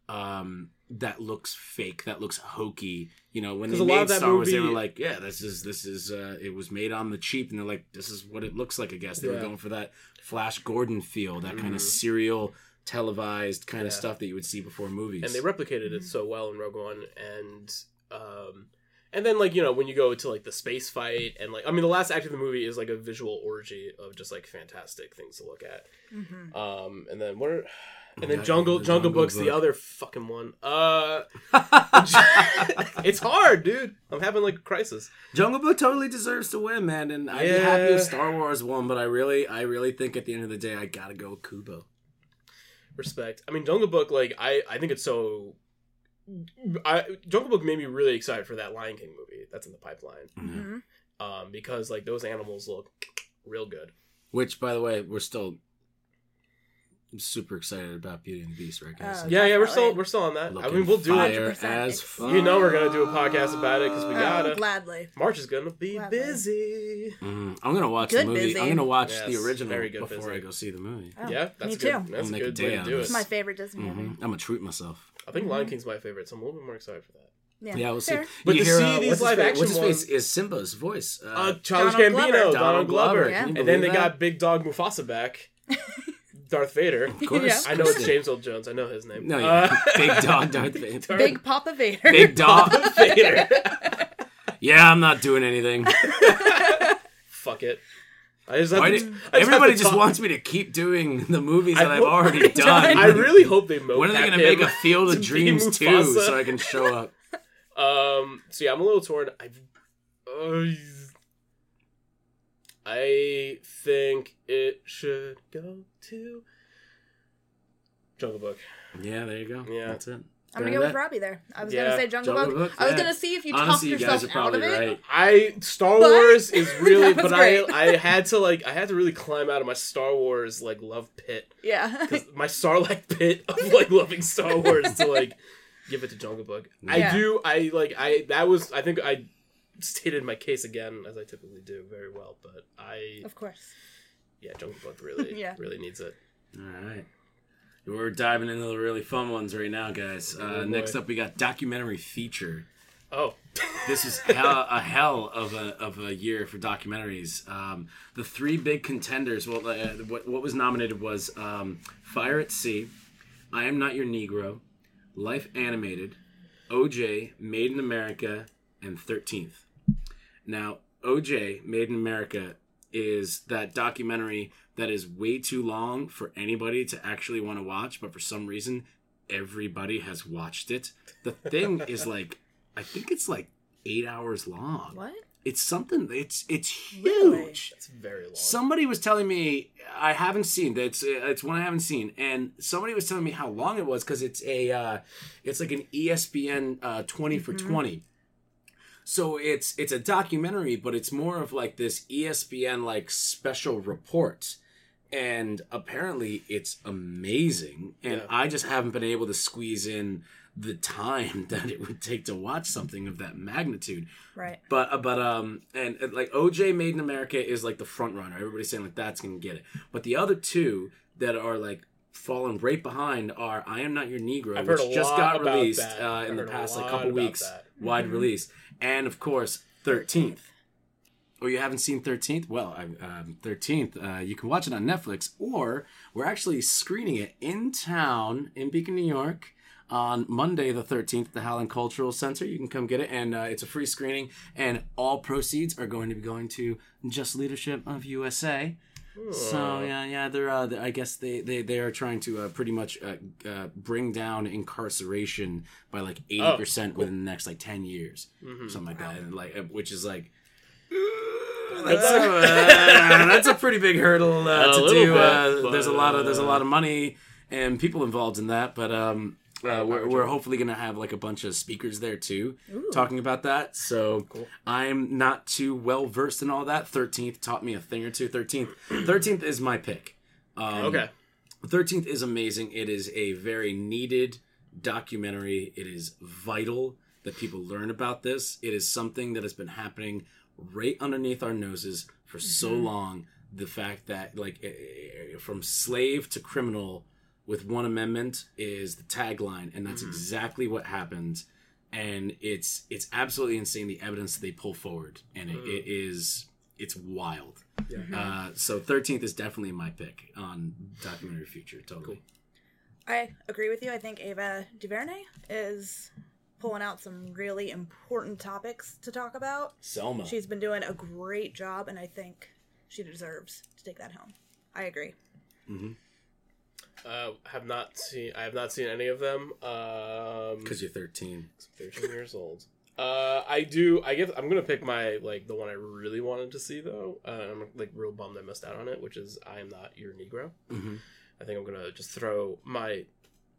Yeah. Um, that looks fake, that looks hokey. You know, when they made Star movie, Wars, they were like, yeah, this is, this is, uh, it was made on the cheap, and they're like, this is what it looks like, I guess. They yeah. were going for that Flash Gordon feel, that mm-hmm. kind of serial, televised kind yeah. of stuff that you would see before movies. And they replicated mm-hmm. it so well in Rogue One, and, um... And then, like, you know, when you go to, like, the space fight and, like... I mean, the last act of the movie is, like, a visual orgy of just, like, fantastic things to look at. Mm-hmm. Um, and then what are... And then Jungle the Jungle Book's book. The other fucking one. Uh, it's hard, dude. I'm having, like, a crisis. Jungle Book totally deserves to win, man. And I'd yeah. be happy if Star Wars won, but I really, I really think at the end of the day, I gotta go with Kubo. Respect. I mean, Jungle Book, like, I, I think it's so... I, Jungle Book made me really excited for that Lion King movie that's in the pipeline, mm-hmm. um, because like those animals look real good. Which, by the way, we're still super excited about Beauty and the Beast, right guys? Oh, yeah, yeah, we're still we're still on that. Looking I mean, we'll do it as fun. You know, we're gonna do a podcast about it because we gotta. Oh, gladly, March is gonna be gladly. busy. Mm, I'm gonna watch good the movie. Busy. I'm gonna watch yes, the original before busy. I go see the movie. Oh, yeah, that's me good. Too. That's I'll a good day to do it. It's my favorite Disney mm-hmm. movie. I'm gonna treat myself. I think Lion King's my favorite, so I'm a little bit more excited for that. Yeah, yeah we'll see. Fair. But you to hear, see uh, these live action ones... What's his face is Simba's voice? Uh, uh, Childish Gambino, Donald Glover. Yeah. And then they that? got Big Dog Mufasa back. Darth Vader. Of course. Yeah. I know it's James Earl Jones. I know his name. No, yeah. uh, Big Dog Darth Vader. Big Papa Vader. Big Dog Vader. Yeah, I'm not doing anything. Fuck it. I just have to, did, I just everybody have just talk. wants me to keep doing the movies that I've already done. I really hope they mocap When are they going to make a Field of Dreams two so I can show up? Um, so yeah, I'm a little torn. I, uh, I think it should go to Jungle Book. Yeah, there you go. Yeah, that's it. I'm going to go with Robbie there. I was yeah. going to say Jungle, Jungle Book. Book. I was yeah. going to see if you talked you yourself guys are out of it. Right. I, Star but, Wars is really, but I, I had to like, I had to really climb out of my Star Wars, like, love pit. Yeah. My Sarlacc pit of, like, loving Star Wars to, like, give it to Jungle Book. Yeah. I do, I, like, I, that was, I think I stated my case again, as I typically do, very well, but I. Of course. Yeah, Jungle Book really, yeah. really needs it. All right. We're diving into the really fun ones right now, guys. Uh, oh next up, we got documentary feature. Oh, this is hell, a hell of a of a year for documentaries. Um, the three big contenders. Well, uh, what what was nominated was um, Fire at Sea, I Am Not Your Negro, Life Animated, O J, Made in America, and thirteenth. Now, O J, Made in America, is that documentary that is way too long for anybody to actually want to watch, but for some reason, everybody has watched it. The thing is, like, I think it's like eight hours long. What? It's something, it's it's huge. Really? That's very long. Somebody was telling me, I haven't seen, it's, it's one I haven't seen, and somebody was telling me how long it was, because it's a, uh, it's like an E S P N uh, twenty mm-hmm. for twenty. So it's it's a documentary, but it's more of like this E S P N, like, special report. And apparently it's amazing. And yeah. I just haven't been able to squeeze in the time that it would take to watch something of that magnitude. Right. But, but um, and, and like O J Made in America is like the front runner. Everybody's saying like that's going to get it. But the other two that are like falling right behind are I Am Not Your Negro, I've which just got released uh, in the past like couple weeks, that. wide mm-hmm. release. And of course, thirteenth. Oh, you haven't seen thirteenth? Well, um, thirteenth, uh, you can watch it on Netflix, or we're actually screening it in town in Beacon, New York, on Monday the thirteenth at the Howland Cultural Center. You can come get it, and uh, it's a free screening, and all proceeds are going to be going to Just Leadership of U S A. Ooh. So, yeah, yeah, they're, uh, I guess they, they, they are trying to uh, pretty much uh, uh, bring down incarceration by, like, eighty percent oh, cool. within the next, like, ten years, mm-hmm. something like that, and, like, which is, like... That's, uh, that's a pretty big hurdle uh, to do. Bit, uh, there's a lot of there's a lot of money and people involved in that, but um, Uh, we're, we're hopefully going to have like a bunch of speakers there too. Ooh. Talking about that. So cool. I'm not too well versed in all that. thirteenth taught me a thing or two. thirteenth, thirteenth is my pick. Um, okay. thirteenth is amazing. It is a very needed documentary. It is vital that people learn about this. It is something that has been happening right underneath our noses for mm-hmm. so long. The fact that like from slave to criminal with one amendment is the tagline, and that's mm-hmm. exactly what happened. And it's it's absolutely insane, the evidence that they pull forward, and it, it is it's wild. Yeah. Uh, so thirteenth is definitely my pick on documentary future. Totally, cool. I agree with you. I think Ava DuVernay is pulling out some really important topics to talk about. Selma, she's been doing a great job, and I think she deserves to take that home. I agree. Mm-hmm. Uh, have not seen. I have not seen any of them. Um, because you're thirteen. thirteen years old. Uh, I do. I guess I'm gonna pick my like the one I really wanted to see though. Uh, I'm like real bummed I missed out on it, which is I Am Not Your Negro. Mm-hmm. I think I'm gonna just throw my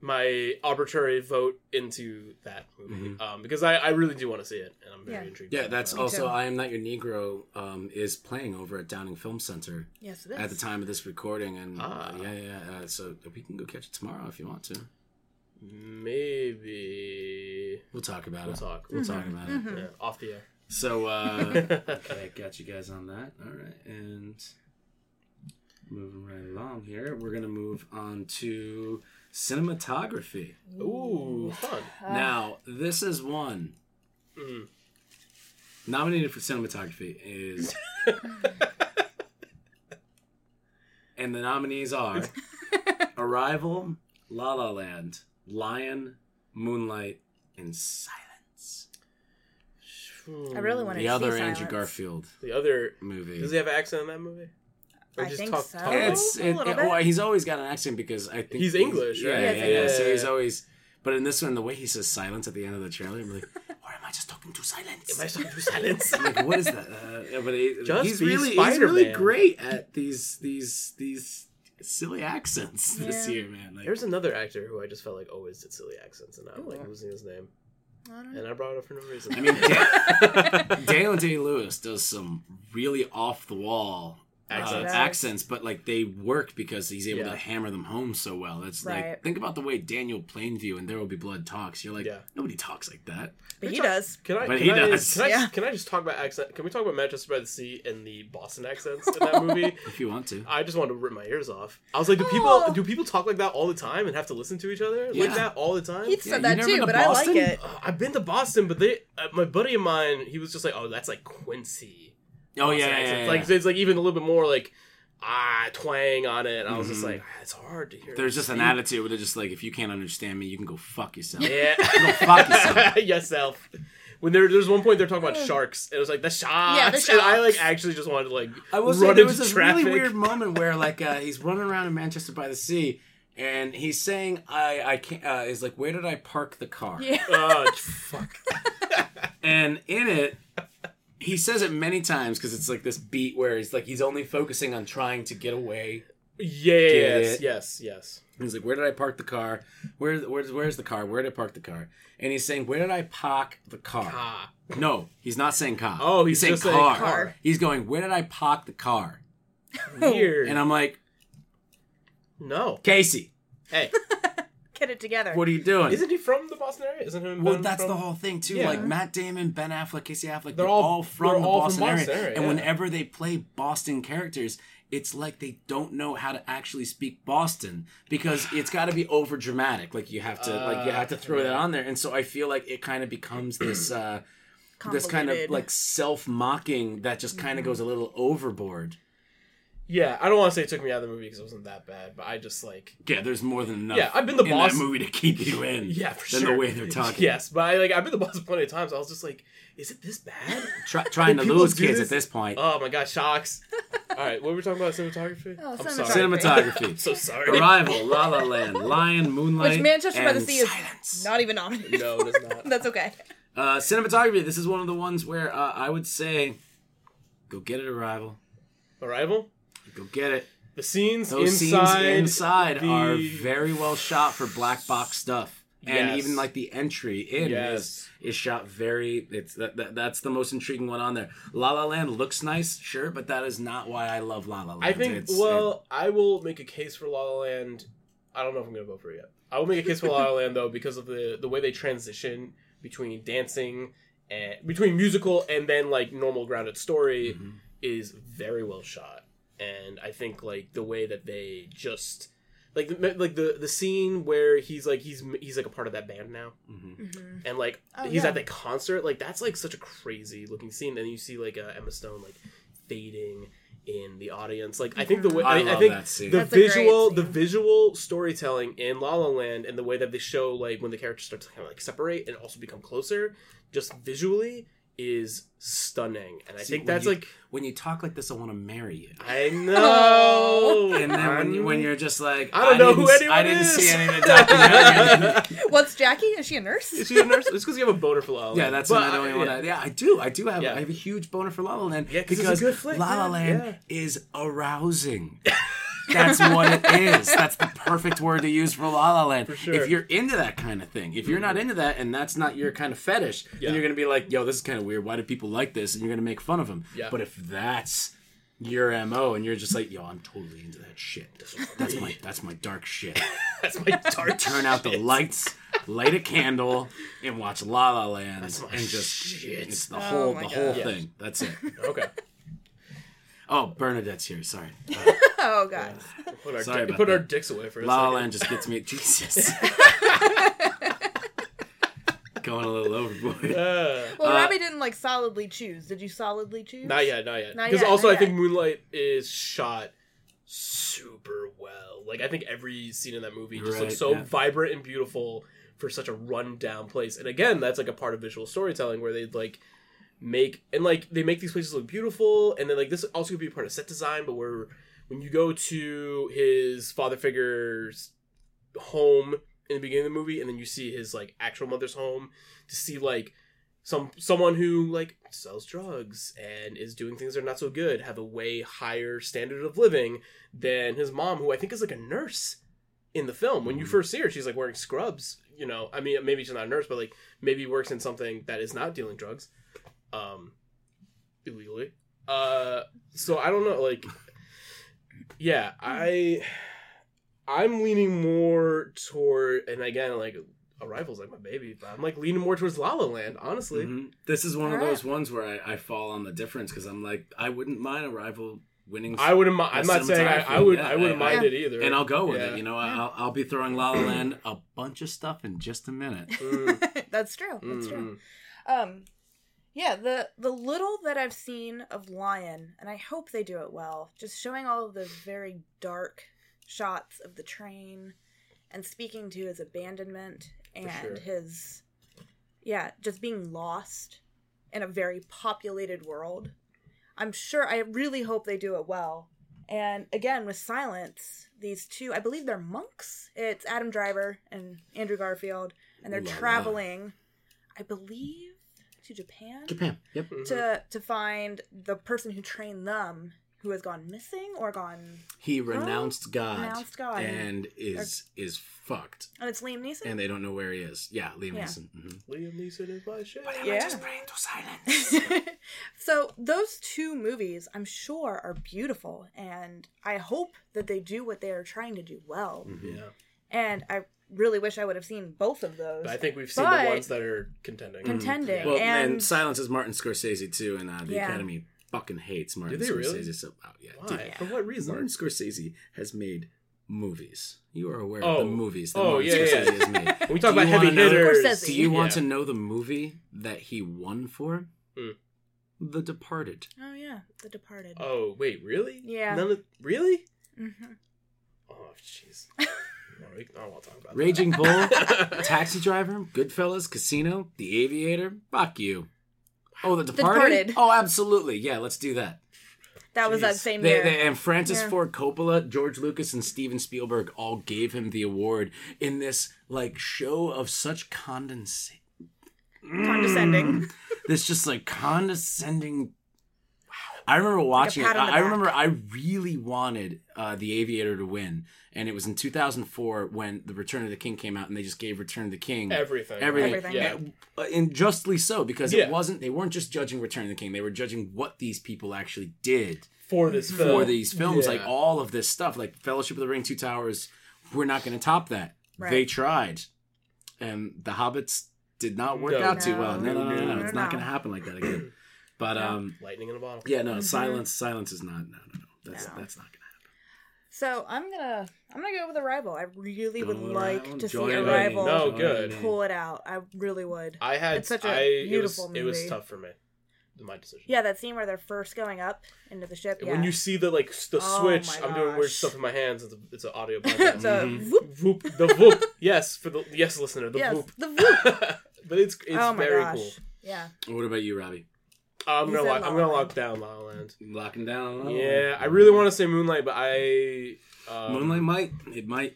my arbitrary vote into that movie mm-hmm. um, because I, I really do want to see it, and I'm very yeah. intrigued. Yeah, that's also I Am Not Your Negro um, is playing over at Downing Film Center. Yes, it is. At the time of this recording, and ah. uh, yeah, yeah. Uh, so we can go catch it tomorrow if you want to. Maybe we'll talk about we'll it. We'll talk. We'll mm-hmm. talk about mm-hmm. it yeah, off the air. So uh, okay, I got you guys on that. All right, and moving right along here, we're gonna move on to cinematography. Ooh, fun. Uh, now, this is one. Mm. Nominated for cinematography is... and the nominees are Arrival, La La Land, Lion, Moonlight, and Silence. I really want to see Silence. The other Andrew Garfield The other movie. Does he have an accent in that movie? I think talk, so. Talk it's, it, it, well, he's always got an accent because I think... He's, he's English, right? Yeah, yeah, yeah, yeah, yeah. So he's always... But in this one, the way he says silence at the end of the trailer, I'm like, or am I just talking to silence? Am I talking to silence? I'm like, what is that? Uh, yeah, but he, he's, really, he's really great at these these these silly accents yeah. this year, man. Like, there's another actor who I just felt like always did silly accents, and I'm like yeah. losing his name. I don't know. And I brought it up for no reason. I mean, Dan- Daniel Day-Lewis does some really off-the-wall... Accents. Uh, accents, but like they work because he's able yeah. to hammer them home so well. That's right. Like think about the way Daniel Plainview and There Will Be Blood talks. You're like yeah. nobody talks like that, but he talk- does. Can I? But can he I, does. Can I, yeah. can I just talk about accent? Can we talk about Manchester by the Sea and the Boston accents in that movie? If you want to, I just wanted to rip my ears off. I was like, do people do people talk like that all the time and have to listen to each other yeah. like that all the time? He said yeah, that too, but Boston? I like it. Uh, I've been to Boston, but they uh, my buddy of mine, he was just like, oh, that's like Quincy. Oh yeah, yeah, yeah, yeah, like it's like even a little bit more like ah twang on it. And I was mm-hmm. just like, ah, it's hard to hear. There's just an attitude with it, just like if you can't understand me, you can go fuck yourself. Yeah, you go fuck yourself. yourself. When there, there's one point they're talking about sharks, and it was like the sharks. Yeah, the sharks. And I like actually just wanted to like I will run say, there into was this traffic. Really weird moment where like uh, he's running around in Manchester by the Sea. And he's saying, I, I can't, uh, is like, where did I park the car? Yeah. Oh, fuck. And in it, he says it many times because it's like this beat where he's like he's only focusing on trying to get away. Yes, get yes, yes. He's like, "Where did I park the car? Where, where's, where's the car? Where did I park the car?" And he's saying, "Where did I park the car?" Car. No, he's not saying car. Oh, he's, he's saying car. car. He's going, "Where did I park the car?" Weird. And I'm like, "No, Casey, hey." Get it together. What are you doing? Isn't he from the Boston area? Isn't he? Well, that's from... the whole thing too. Yeah. Like Matt Damon, Ben Affleck, Casey Affleck, they're, they're all, all from they're the all Boston, from Boston area. area. And yeah. whenever they play Boston characters, it's like they don't know how to actually speak Boston because it's got to be over dramatic. Like you have to, uh, like you have to throw yeah. that on there. And so I feel like it kind of becomes this, uh, this kind of like self-mocking that just kind of mm-hmm. goes a little overboard. Yeah, I don't want to say it took me out of the movie because it wasn't that bad, but I just like yeah, there's more than enough. Yeah, I've been the boss in that movie to keep you in. Yeah, for than sure. Than the way they're talking. Yes, but I like I've been the boss plenty of times. So I was just like, is it this bad? Try, trying Can to lose kids this? At this point. Oh my god, shocks! All right, what were we talking about? Cinematography. Oh, I'm cinematography. Sorry. Cinematography. I'm so sorry. Arrival, La La Land, Lion, Moonlight, which Manchester and by the Sea is Silence. Not even nominated. No, it is not. That's okay. Uh, cinematography. This is one of the ones where uh, I would say, go get it, Arrival. Arrival. Go get it. The scenes Those inside, scenes inside the... are very well shot for black box stuff. and yes. even like the entry in yes. is is shot very. It's that, that that's the most intriguing one on there. La La Land looks nice, sure, but that is not why I love La La Land. I think. It's, well, it, I will make a case for La La Land. I don't know if I'm going to vote for it yet. I will make a case for La La Land though because of the the way they transition between dancing and between musical and then like normal grounded story mm-hmm. is very well shot. And I think like the way that they just like like the the scene where he's like he's he's like a part of that band now, mm-hmm. Mm-hmm. and like oh, he's yeah. at that concert, like that's like such a crazy looking scene. And you see like uh, Emma Stone like fading in the audience. Like I think the way I, I, I think that scene. the that's visual the visual storytelling in La La Land and the way that they show like when the characters start to kind of like separate and also become closer, just visually. Is stunning, and I See, think that's you, like when you talk like this, I want to marry you. I know, and then when, you, when you're just like, I don't I know who anyone I didn't is. see any of the documentary. What's Jackie? Is she a nurse? Is she a nurse? It's because you have a boner for La La Land. Yeah, that's but, another yeah. one. I, yeah, I do. I do have. Yeah. I have a huge boner for La La Land yeah, because it's a good flick, La La Land yeah. is arousing. That's what it is. That's the perfect word to use for La La Land. For sure. If you're into that kind of thing, if you're not into that and that's not your kind of fetish, yeah. then you're going to be like, yo, this is kind of weird. Why do people like this? And you're going to make fun of them. Yeah. But if that's your M O and you're just like, yo, I'm totally into that shit. That's my that's my dark shit. That's my dark Turn out shit. the lights, light a candle, and watch La La Land. That's my and just shit. It's the oh whole, the God. whole yeah. thing. That's it. Okay. Oh, Bernadette's here. Sorry. Uh, oh, God. Uh, put our, Sorry di- put our dicks away for a La La Land just gets me. Jesus. Going a little overboard. Uh, well, uh, Robbie didn't, like, solidly choose. Did you solidly choose? Not yet, not yet. Because also, I yet. think Moonlight is shot super well. Like, I think every scene in that movie just right, looks so yeah. vibrant and beautiful for such a run-down place. And again, that's, like, a part of visual storytelling where they, like... make and like they make these places look beautiful, and then like this also could be part of set design, but where when you go to his father figure's home in the beginning of the movie and then you see his like actual mother's home, to see like some someone who like sells drugs and is doing things that are not so good have a way higher standard of living than his mom, who I think is like a nurse in the film. When you first see her, she's like wearing scrubs, you know, I mean maybe she's not a nurse, but like maybe works in something that is not dealing drugs Um, illegally. Uh, so I don't know, like, yeah, I, I'm leaning more toward, and again, like, Arrival's like my baby, but I'm like leaning more towards La La Land, honestly. Mm-hmm. This is one All of right. those ones where I, I fall on the difference, because I'm like, I wouldn't mind Arrival winning. I wouldn't mind, I'm not saying I, I would, yeah, I wouldn't I, mind I, it either. And I'll go with yeah. it, you know, yeah. I'll, I'll be throwing La La Land a bunch of stuff in just a minute. Mm. That's true, that's mm. true. Um... Yeah, the, the little that I've seen of Lion, and I hope they do it well, just showing all of those very dark shots of the train and speaking to his abandonment and sure. his, yeah, just being lost in a very populated world. I'm sure, I really hope they do it well. And again, with Silence, these two, I believe they're monks. It's Adam Driver and Andrew Garfield, and they're yeah. traveling, I believe... to Japan? Japan, yep. To to find the person who trained them, who has gone missing or gone... He renounced oh, God. Renounced God. And is or, is fucked. And it's Liam Neeson? And they don't know where he is. Yeah, Liam yeah. Neeson. Mm-hmm. Liam Neeson is my shit. Why am yeah. I just praying to silence? So those two movies, I'm sure, are beautiful. And I hope that they do what they are trying to do well. Mm-hmm. Yeah. And I... really wish I would have seen both of those. But I think we've seen but the ones that are contending. Contending. Mm-hmm. Well, and, and Silence is Martin Scorsese, too, and uh, the yeah. Academy fucking hates Martin Scorsese. Do they Scorsese really? So, oh, yeah, Why? Dude, yeah. For what reason? Martin Scorsese has made movies. You are aware oh. of the movies that oh, Martin yeah, Scorsese yeah. has made. When we talk do about heavy hitters. Know, do you want yeah. to know the movie that he won for? Mm. The Departed. Oh, yeah. The Departed. Oh, wait, really? Yeah. None of, really? Mm-hmm. Oh, jeez. I don't want to talk about Raging Bull, Taxi Driver, Goodfellas, Casino, The Aviator. Fuck you. Oh, The Departed? The Departed. Oh, absolutely. Yeah, let's do that. That Jeez. was that same year. They, they, and Francis yeah. Ford Coppola, George Lucas, and Steven Spielberg all gave him the award in this, like, show of such condensa- condescending. Mm, this just, like, condescending... Wow. I remember watching like it. I back. remember I really wanted uh, The Aviator to win. And it was in two thousand four when The Return of the King came out and they just gave Return of the King. Everything. Everything. everything. Yeah. And, and justly so, because yeah. it wasn't, they weren't just judging Return of the King. They were judging what these people actually did. For this film. For these films. Yeah. Like all of this stuff. Like Fellowship of the Ring, Two Towers. We're not going to top that. Right. They tried. And The Hobbits did not work no. out too well. No, no, no, no. no, no, no it's no. not going to happen like that again. But yeah. um, lightning in a bottle. Yeah, no, mm-hmm. silence. Silence is not. No, no, no. That's no. that's not gonna happen. So I'm gonna I'm gonna go with Arrival. I really go would like Arrival. to Join see Arrival. No, good. Pull it out. I really would. I had it's such a I, beautiful it was, movie. It was tough for me. My decision. Yeah, that scene where they're first going up into the ship. Yeah. When you see the like the oh switch, I'm doing weird stuff in my hands. It's, a, it's an audio podcast. the mm-hmm. whoop. whoop, the whoop. Yes, for the yes listener, the yes, whoop, the whoop. But it's it's oh very gosh. cool. Yeah. What about you, Robbie? I'm He's gonna lock, La I'm La gonna lock down La La Land. Locking down. La La yeah, Land. I really want to say Moonlight, but I um, Moonlight might it might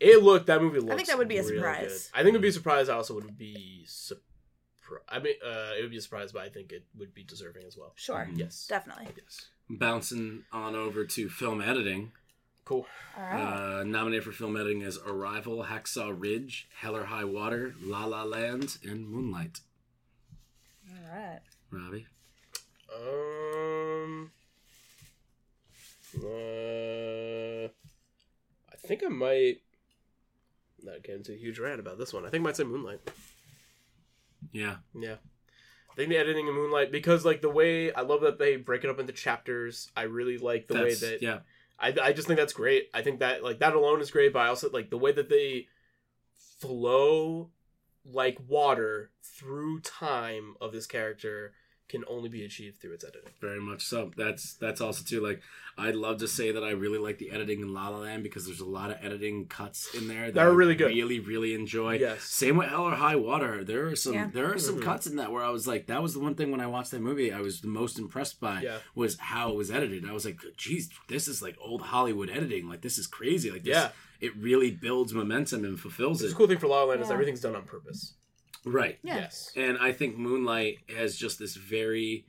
it looked that movie. Looks I think that would be really a surprise. Good. I think it would be a surprise. I also would be. Su- I mean, uh, it would be a surprise, but I think it would be deserving as well. Sure. Mm-hmm. Yes. Definitely. Yes. Bouncing on over to film editing. Cool. All right. Uh, nominated for film editing is Arrival, Hacksaw Ridge, Hell or High Water, La La Land, and Moonlight. All right. Robbie? Um. Uh, I think I might not get into a huge rant about this one. I think I might say Moonlight. Yeah. Yeah. I think the editing of Moonlight, because like the way, I love that they break it up into chapters. I really like the that's, way that, yeah. I I just think that's great. I think that like that alone is great, but I also like the way that they flow like water through time of this character can only be achieved through its editing. Very much so. That's that's also too, like, I'd love to say that I really like the editing in La La Land because there's a lot of editing cuts in there that, that are really I good. Really, really enjoy. Yes. Same with Hell or High Water. There are some yeah. there are some mm-hmm. cuts in that where I was like, that was the one thing when I watched that movie I was the most impressed by yeah. was how it was edited. I was like, geez, this is like old Hollywood editing. Like, this is crazy. Like, this, yeah. it really builds momentum and fulfills it's it. The cool thing for La La Land yeah. is everything's done on purpose. Right. Yes. And I think Moonlight has just this very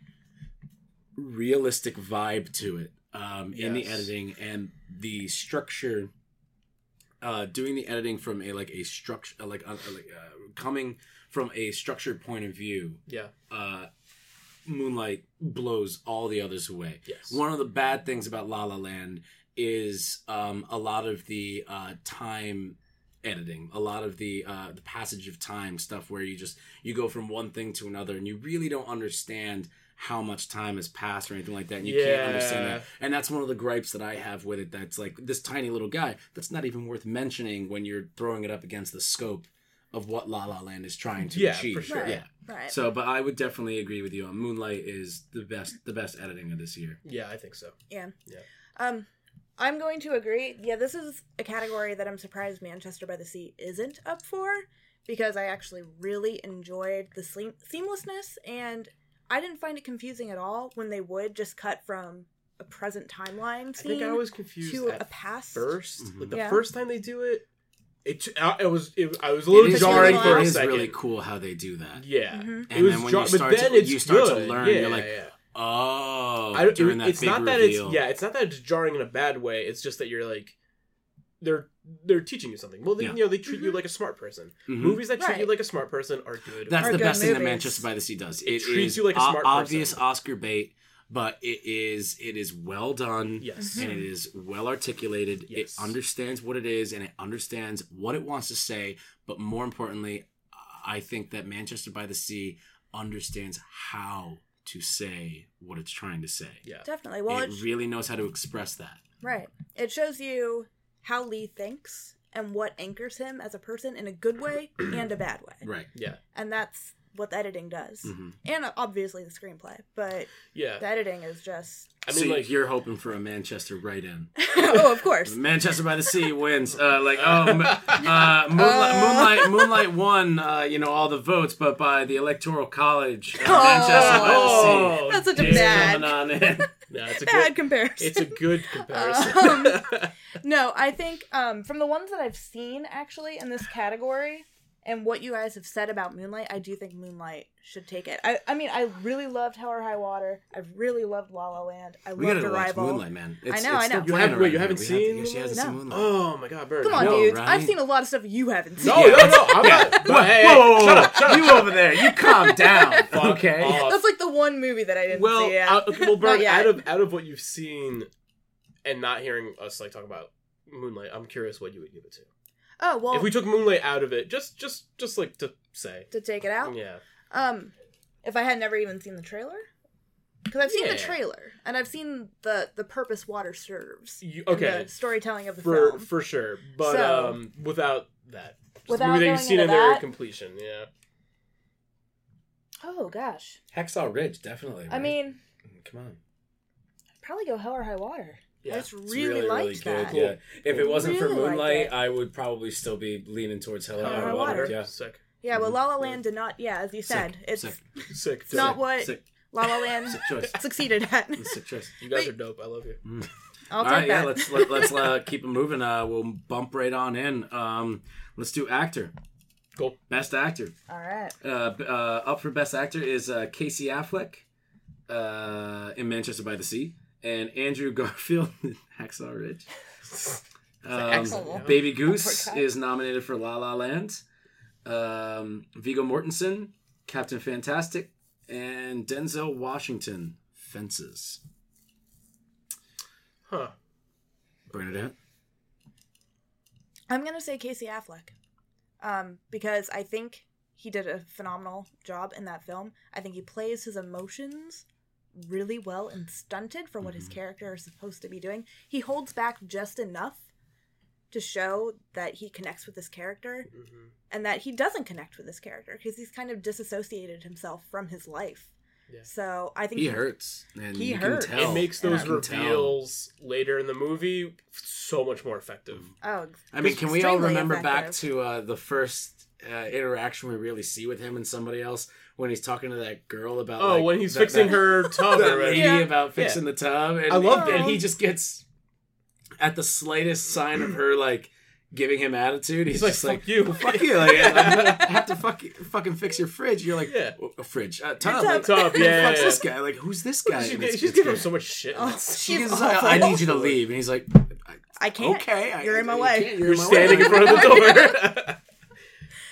realistic vibe to it um, in yes. the editing and the structure. Uh, doing the editing from a like a structure, like uh, like uh, coming from a structured point of view. Yeah. Uh, Moonlight blows all the others away. Yes. One of the bad things about La La Land is um, a lot of the uh, time. Editing a lot of the uh the passage of time stuff where you just you go from one thing to another and you really don't understand how much time has passed or anything like that, and you yeah. can't understand that. And that's one of the gripes that I have with it. That's like this tiny little guy that's not even worth mentioning when you're throwing it up against the scope of what La La Land is trying to yeah, achieve. For sure. Right. Yeah, right. So, but I would definitely agree with you on Moonlight is the best the best editing of this year. Yeah, I think so. Yeah. Yeah. Um. I'm going to agree. Yeah, this is a category that I'm surprised Manchester by the Sea isn't up for, because I actually really enjoyed the seam- seamlessness, and I didn't find it confusing at all when they would just cut from a present timeline scene I think I was confused to at a past. First, mm-hmm. like the yeah. first time they do it, it it was it, I was a little jarring for a second. It is really cool how they do that. Yeah, mm-hmm. and it was then when jar- you start, to, you start to learn, yeah, you're like. Yeah. Oh, I don't, during it, that it's big not that reveal. It's yeah, it's not that it's jarring in a bad way. It's just that you're like, they're they're teaching you something. Well, they, yeah. you know, they treat mm-hmm. you like a smart person. Mm-hmm. Movies that treat right. you like a smart person are good. That's are the good best movies. Thing that Manchester by the Sea does. It, it treats is you like a smart o- obvious person. Oscar bait, but it is it is well done. Yes, mm-hmm. and it is well articulated. Yes. It understands what it is and it understands what it wants to say. But more importantly, I think that Manchester by the Sea understands how. To say what it's trying to say. Yeah. Definitely. Well, it, it sh- really knows how to express that. Right. It shows you how Lee thinks and what anchors him as a person in a good way and a bad way. Right. Yeah. And that's what the editing does. Mm-hmm. And obviously the screenplay, but yeah. the editing is just... I mean, so like you're hoping for a Manchester write-in. Oh, of course. Manchester by the Sea wins. Uh, like, oh, uh, Moonlight, uh. Moonlight, Moonlight won. Uh, you know all the votes, but by the Electoral College, oh, Manchester by the Sea. That's such a bad. On in. No, it's a bad good, comparison. It's a good comparison. Um, no, I think um, from the ones that I've seen actually in this category, and what you guys have said about Moonlight, I do think Moonlight should take it. I, I mean, I really loved Hell or High Water. I really loved La La Land. I we loved gotta Arrival. Watch Moonlight, man. It's, I know, it's I know. You haven't, wait, you haven't we seen? Have to, she hasn't no. seen Moonlight. Oh my God, Bird. Come on, no, dudes. Right? I've seen a lot of stuff you haven't seen. No, no, no. I'm not. But, hey, whoa, whoa, whoa, shut up, shut up. You over there. You calm down. Okay. Off. That's like the one movie that I didn't well, see. Yeah. Out, well, Bird, out of out of what you've seen, and not hearing us like talk about Moonlight, I'm curious what you would give it to. Oh, well. If we took Moonlight out of it, just, just, just like to say. To take it out? Yeah. Um, if I had never even seen the trailer? Because I've seen yeah. the trailer, and I've seen the, the purpose water serves. You, okay. The storytelling of the for, film. For sure. But so, um, without that. Just without going into seen in that, their completion, yeah. Oh, gosh. Hacksaw Ridge, definitely. Right? I mean. Come on. I'd probably go Hell or High Water. Yeah, I just really, really liked really that. Cool. Yeah. If it wasn't really for Moonlight, I would probably still be leaning towards Hell or High Water. Yeah, sick. Yeah, well, La La Land did not. Yeah, as you said, sick. It's sick. Sick. It's sick. Not what sick. La La Land succeeded at. Sick choice. You guys are dope. I love you. Mm. I'll All take right, that. Yeah, let's let, let's uh, keep it moving. Uh, we'll bump right on in. Um, let's do actor. Cool. Best actor. All right. Uh, uh, up for best actor is uh, Casey Affleck uh, in Manchester by the Sea. And Andrew Garfield in Hacksaw Ridge. Um, Baby Goose is nominated for La La Land. Um, Viggo Mortensen, Captain Fantastic, and Denzel Washington, Fences. Huh. Bernadette? I'm going to say Casey Affleck. Um, because I think he did a phenomenal job in that film. I think he plays his emotions really well and stunted for what mm-hmm. his character is supposed to be doing. He holds back just enough to show that he connects with this character mm-hmm. and that he doesn't connect with this character because he's kind of disassociated himself from his life. Yeah. So I think he, he hurts. And he you hurts. Can tell. It makes those reveals tell. Later in the movie so much more effective. Oh, I mean, can we all remember effective. Back to uh, the first uh, interaction we really see with him and somebody else? When he's talking to that girl about oh, like, when he's that, fixing that, her tub, that lady yeah. about fixing yeah. the tub, and I love that. And he just gets at the slightest sign of her like giving him attitude. He's, he's like, just fuck like, you, well, fuck you, like, like I have to fuck you, fucking fix your fridge. You're like, yeah. well, a fridge, uh, tub, like, tub, yeah, yeah, fuck's yeah. this guy? Like, who's this guy? She, she's giving him so much shit. Oh, she's like, I need you to leave, and he's like, I, I can't. Okay, you're I, in my way. You're, you're standing in front of the door.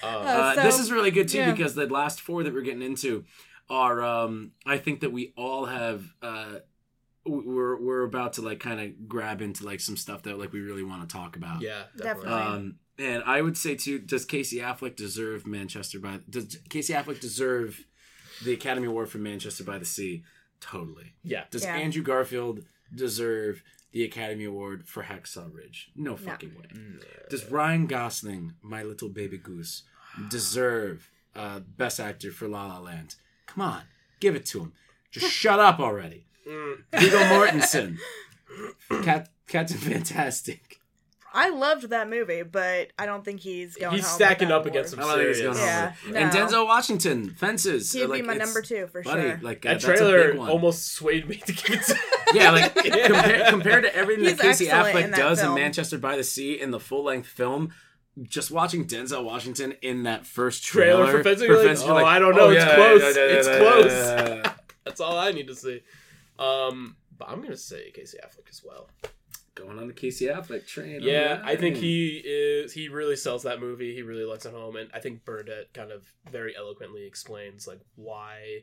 Uh, so, this is really good too yeah. because the last four that we're getting into are um, I think that we all have uh, we're we're about to like kind of grab into like some stuff that like we really want to talk about. Yeah, definitely. Um, and I would say too, does Casey Affleck deserve Manchester by does Casey Affleck deserve the Academy Award for Manchester by the Sea? Totally. Yeah. Does yeah. Andrew Garfield deserve the Academy Award for Hacksaw Ridge? No fucking no. way. No. Does Ryan Gosling, My Little Baby Goose, deserve uh, best actor for La La Land? Come on, give it to him. Just shut up already. Viggo Mortensen, Cat, Captain Fantastic. I loved that movie, but I don't think he's going. He's home stacking up against some serious. Yeah, no. And Denzel Washington, Fences. He'd like, be my number two for buddy, sure. Like, uh, that trailer almost swayed me to give it. To- yeah, like yeah. Compared, compared to everything he's that Casey Affleck in that does film. In Manchester by the Sea in the full length film. Just watching Denzel Washington in that first trailer, trailer for Fences, for Fences, like, oh, like, I don't know, oh, it's yeah, close, yeah, yeah, yeah, it's yeah, close. Yeah, yeah, yeah. That's all I need to see. Um, but I'm gonna say Casey Affleck as well. Going on the Casey Affleck train. Yeah, I think he is. He really sells that movie. He really lets it home, and I think Bernadette kind of very eloquently explains like why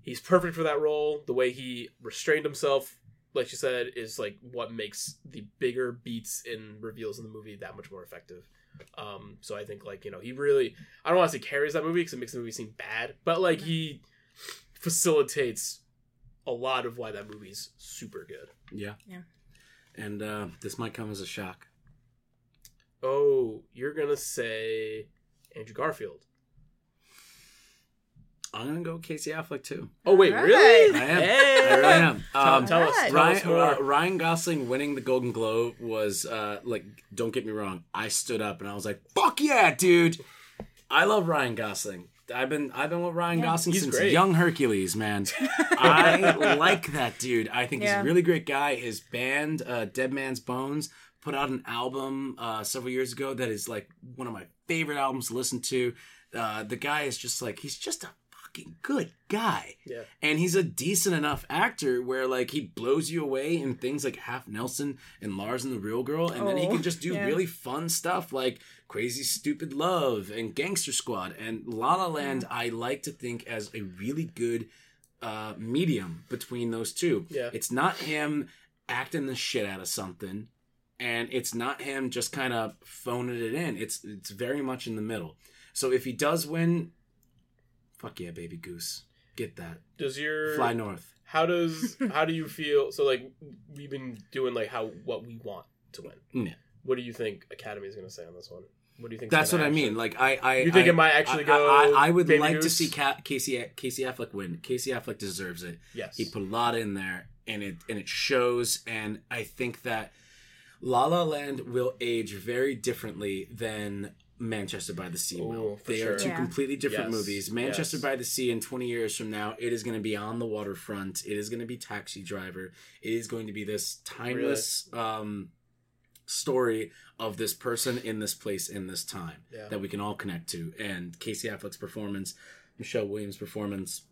he's perfect for that role. The way he restrained himself, like she said, is like what makes the bigger beats and reveals in the movie that much more effective. Um, so I think like, you know, he really, I don't want to say carries that movie because it makes the movie seem bad, but like he facilitates a lot of why that movie's super good. Yeah. Yeah. And uh, this might come as a shock. Oh, you're going to say Andrew Garfield. I'm going to go Casey Affleck, too. Oh, wait, right. Really? I am. Hey. I really am. Um, tell, tell us. Ryan, tell us more. Uh, Ryan Gosling winning the Golden Globe was, uh, like, don't get me wrong, I stood up and I was like, fuck yeah, dude. I love Ryan Gosling. I've been I've been with Ryan yeah, Gosling since great. Young Hercules, man. I like that dude. I think yeah. he's a really great guy. His band, uh, Dead Man's Bones, put out an album uh, several years ago that is like one of my favorite albums to listen to. Uh, the guy is just like, he's just a fucking good guy. Yeah. And he's a decent enough actor where like he blows you away in things like Half Nelson and Lars and the Real Girl. And oh, then he can just do yeah. really fun stuff like Crazy Stupid Love and Gangster Squad. And La La Land, mm. I like to think as a really good uh, medium between those two. Yeah. It's not him acting the shit out of something. And it's not him just kind of phoning it in. It's it's very much in the middle. So if he does win, fuck yeah, baby goose, get that. Does your fly north? How does how do you feel? So like we've been doing like how what we want to win. Yeah. What do you think Academy's going to say on this one? What do you think? That's what actually, I mean. Like I, I you think I, it might actually I, go? I, I, I would baby like goose? to see Ca- Casey Casey Affleck win. Casey Affleck deserves it. Yes, he put a lot in there, and it and it shows. And I think that La La Land will age very differently than Manchester by the Sea will. They sure. are two yeah. completely different yes. movies. Manchester yes. by the Sea in twenty years from now, it is going to be on the waterfront. It is going to be Taxi Driver. It is going to be this timeless really? um, story of this person in this place in this time yeah. that we can all connect to. And Casey Affleck's performance, Michelle Williams' performance,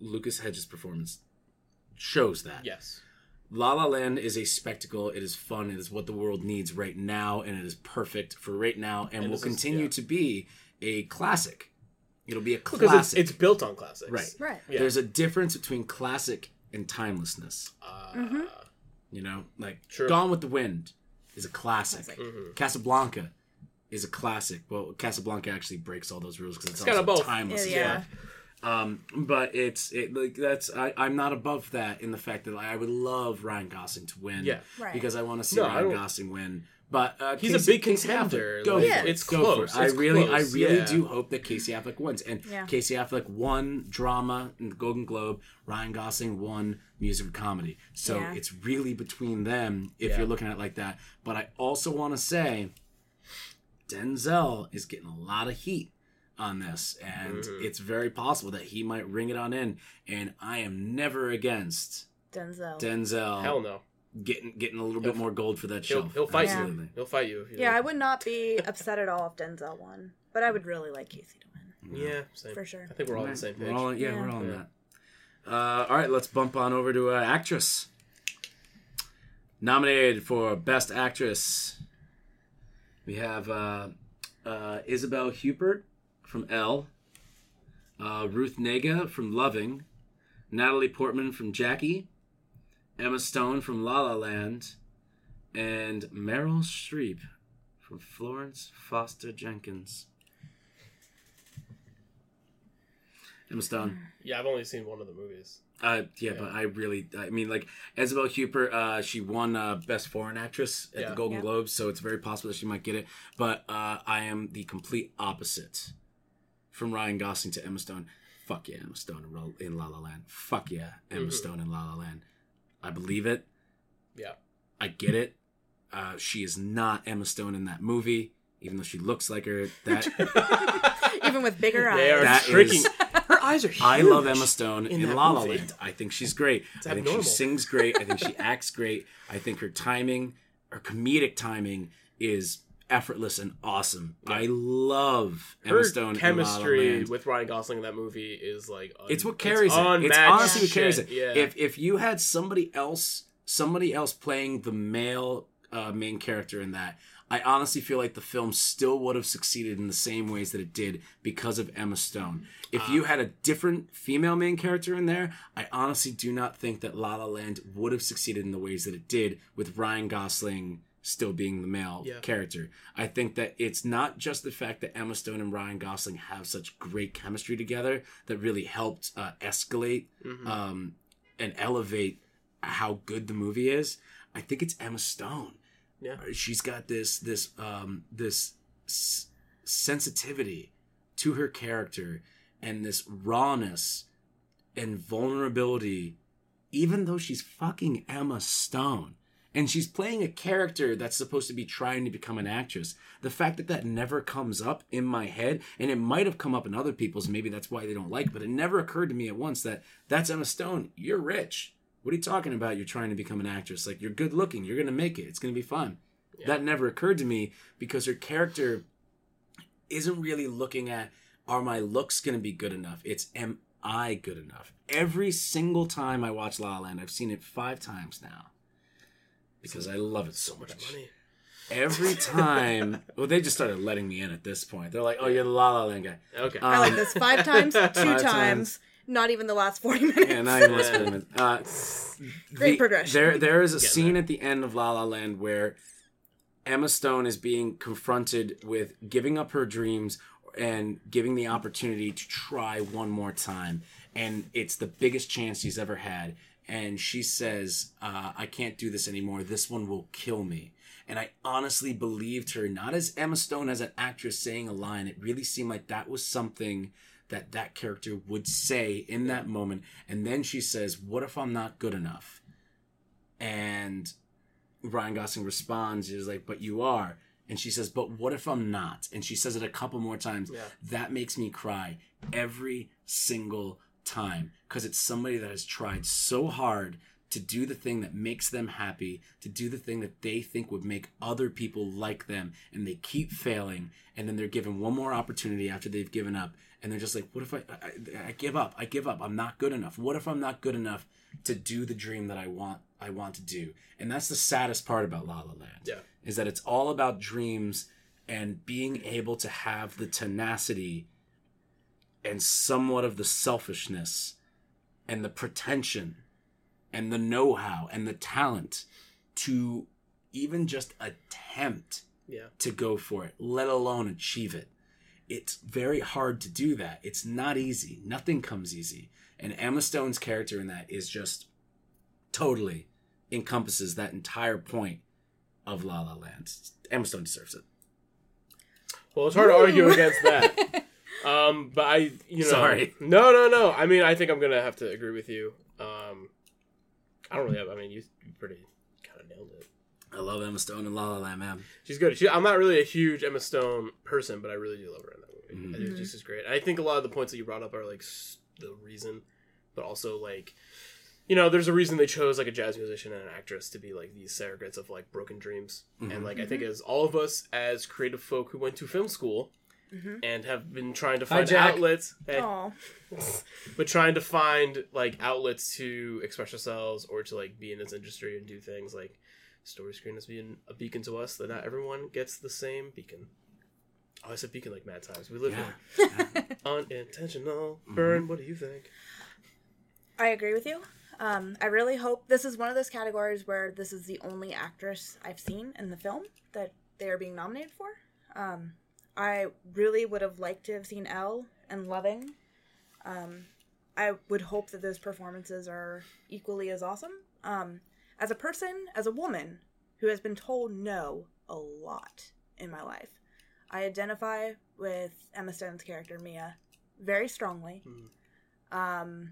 Lucas Hedges' performance shows that. Yes. La La Land is a spectacle. It is fun. It is what the world needs right now, and it is perfect for right now, and, and will continue is, yeah. to be a classic. It'll be a classic. Because it's, it's built on classics. Right. Right. Yeah. There's a difference between classic and timelessness. Uh, mm-hmm. You know? Like, True. Gone with the Wind is a classic. classic. Mm-hmm. Casablanca is a classic. Well, Casablanca actually breaks all those rules because it's, it's also both. timeless. Yeah. yeah. Um, but it's it like that's I, I'm not above that in the fact that like, I would love Ryan Gosling to win yeah. right. because I want to see no, Ryan Gosling win. But uh, he's Casey, a big contender. Go like, yeah. it's go close. It. It's I really, close. I really yeah. do hope that Casey Affleck wins. And yeah. Casey Affleck won drama in the Golden Globe. Ryan Gosling won music comedy. So yeah. it's really between them if yeah. you're looking at it like that. But I also want to say, Denzel is getting a lot of heat on this, and mm. it's very possible that he might ring it on in, and I am never against Denzel. Denzel, hell no, getting getting a little he'll, bit more gold for that show. He'll, he'll fight Absolutely. you. He'll fight you. you yeah, know. I would not be upset at all if Denzel won, but I would really like Casey to win. Yeah, same. For sure. I think we're all on the same page. We're all, yeah, yeah, we're all on yeah. that. Uh, all right, let's bump on over to uh, actress nominated for Best Actress. We have uh, uh, Isabel Huppert from Elle, uh, Ruth Negga from Loving, Natalie Portman from Jackie, Emma Stone from La La Land, and Meryl Streep from Florence Foster Jenkins. Emma Stone. Yeah, I've only seen one of the movies. Uh, yeah, yeah, but I really, I mean, like, Isabel Huppert, uh, she won uh, Best Foreign Actress at yeah. the Golden yeah. Globes, so it's very possible that she might get it. But uh, I am the complete opposite. From Ryan Gosling to Emma Stone. Fuck yeah, Emma Stone in La La Land. Fuck yeah, Emma mm-hmm. Stone in La La Land. I believe it. Yeah. I get it. Uh, she is not Emma Stone in that movie, even though she looks like her. That Even with bigger eyes. They are that tricking. Is, her eyes are huge. I love Emma Stone in, in La La movie. Land. I think she's great. It's I think abnormal. She sings great. I think she acts great. I think her timing, her comedic timing is effortless and awesome. Yeah. I love Emma Her Stone. Chemistry with Ryan Gosling in that movie is like un- it's what carries it's it. It's honestly what carries it. Yeah. If if you had somebody else, somebody else playing the male uh, main character in that, I honestly feel like the film still would have succeeded in the same ways that it did because of Emma Stone. If um, you had a different female main character in there, I honestly do not think that La La Land would have succeeded in the ways that it did with Ryan Gosling still being the male yeah. character. I think that it's not just the fact that Emma Stone and Ryan Gosling have such great chemistry together that really helped uh, escalate mm-hmm. um, and elevate how good the movie is. I think it's Emma Stone. Yeah, she's got this this um, this s- sensitivity to her character and this rawness and vulnerability, even though she's fucking Emma Stone. And she's playing a character that's supposed to be trying to become an actress. The fact that that never comes up in my head, and it might have come up in other people's, maybe that's why they don't like it, but it never occurred to me at once that that's Emma Stone. You're rich. What are you talking about? You're trying to become an actress. Like, you're good looking. You're going to make it. It's going to be fun. yeah. that never occurred to me, because her character isn't really looking at, are my looks going to be good enough? It's, am I good enough? Every single time I watch La La Land, I've seen it five times now because so, I love it so much. Money. Every time, well, they just started letting me in at this point. They're like, "Oh, you're the La La Land guy." Okay, um, I like this five times, two five times, times, not even the last forty minutes. Yeah, not even the last forty minutes. Uh, Great the, progression. There, there is a scene there. At the end of La La Land where Emma Stone is being confronted with giving up her dreams and giving the opportunity to try one more time, and it's the biggest chance she's ever had. And she says, uh, "I can't do this anymore. This one will kill me." And I honestly believed her, not as Emma Stone, as an actress saying a line. It really seemed like that was something that that character would say in that moment. And then she says, what if I'm not good enough? And Ryan Gosling responds, he's like, but you are. And she says, but what if I'm not? And she says it a couple more times. Yeah. That makes me cry every single time, because it's somebody that has tried so hard to do the thing that makes them happy, to do the thing that they think would make other people like them, and they keep failing, and then they're given one more opportunity after they've given up, and they're just like, what if I, I, I give up, I give up, I'm not good enough. What if I'm not good enough to do the dream that I want I want to do? And that's the saddest part about La La Land, yeah. is that it's all about dreams and being able to have the tenacity and somewhat of the selfishness and the pretension and the know-how and the talent to even just attempt yeah. to go for it, let alone achieve it. It's very hard to do that. It's not easy. Nothing comes easy. And Emma Stone's character in that is just totally encompasses that entire point of La La Land. Emma Stone deserves it. Well, it's hard Ooh. to argue against that. um, but I, you know. Sorry. No, no, no. I mean, I think I'm going to have to agree with you. Um, I don't really have. I mean, you pretty kind of nailed it. I love Emma Stone and La La Land, man. She's good. She, I'm not really a huge Emma Stone person, but I really do love her in that movie. Mm-hmm. I think it's just as great. I think a lot of the points that you brought up are like the reason, but also like, you know, there's a reason they chose like a jazz musician and an actress to be like these surrogates of like broken dreams. Mm-hmm. And like, mm-hmm. I think as all of us as creative folk who went to film school mm-hmm. and have been trying to find Hi, outlets. Hey. But trying to find like outlets to express ourselves or to like be in this industry and do things like Story Screen has been a beacon to us that not everyone gets the same beacon. Oh, I said beacon like mad times. We live yeah. here. Unintentional. Mm-hmm. Burn, what do you think? I agree with you. Um, I really hope this is one of those categories where this is the only actress I've seen in the film that they are being nominated for. Um, I really would have liked to have seen Elle and Loving. Um, I would hope that those performances are equally as awesome. Um, as a person, as a woman who has been told no a lot in my life, I identify with Emma Stone's character, Mia, very strongly. Mm-hmm. Um,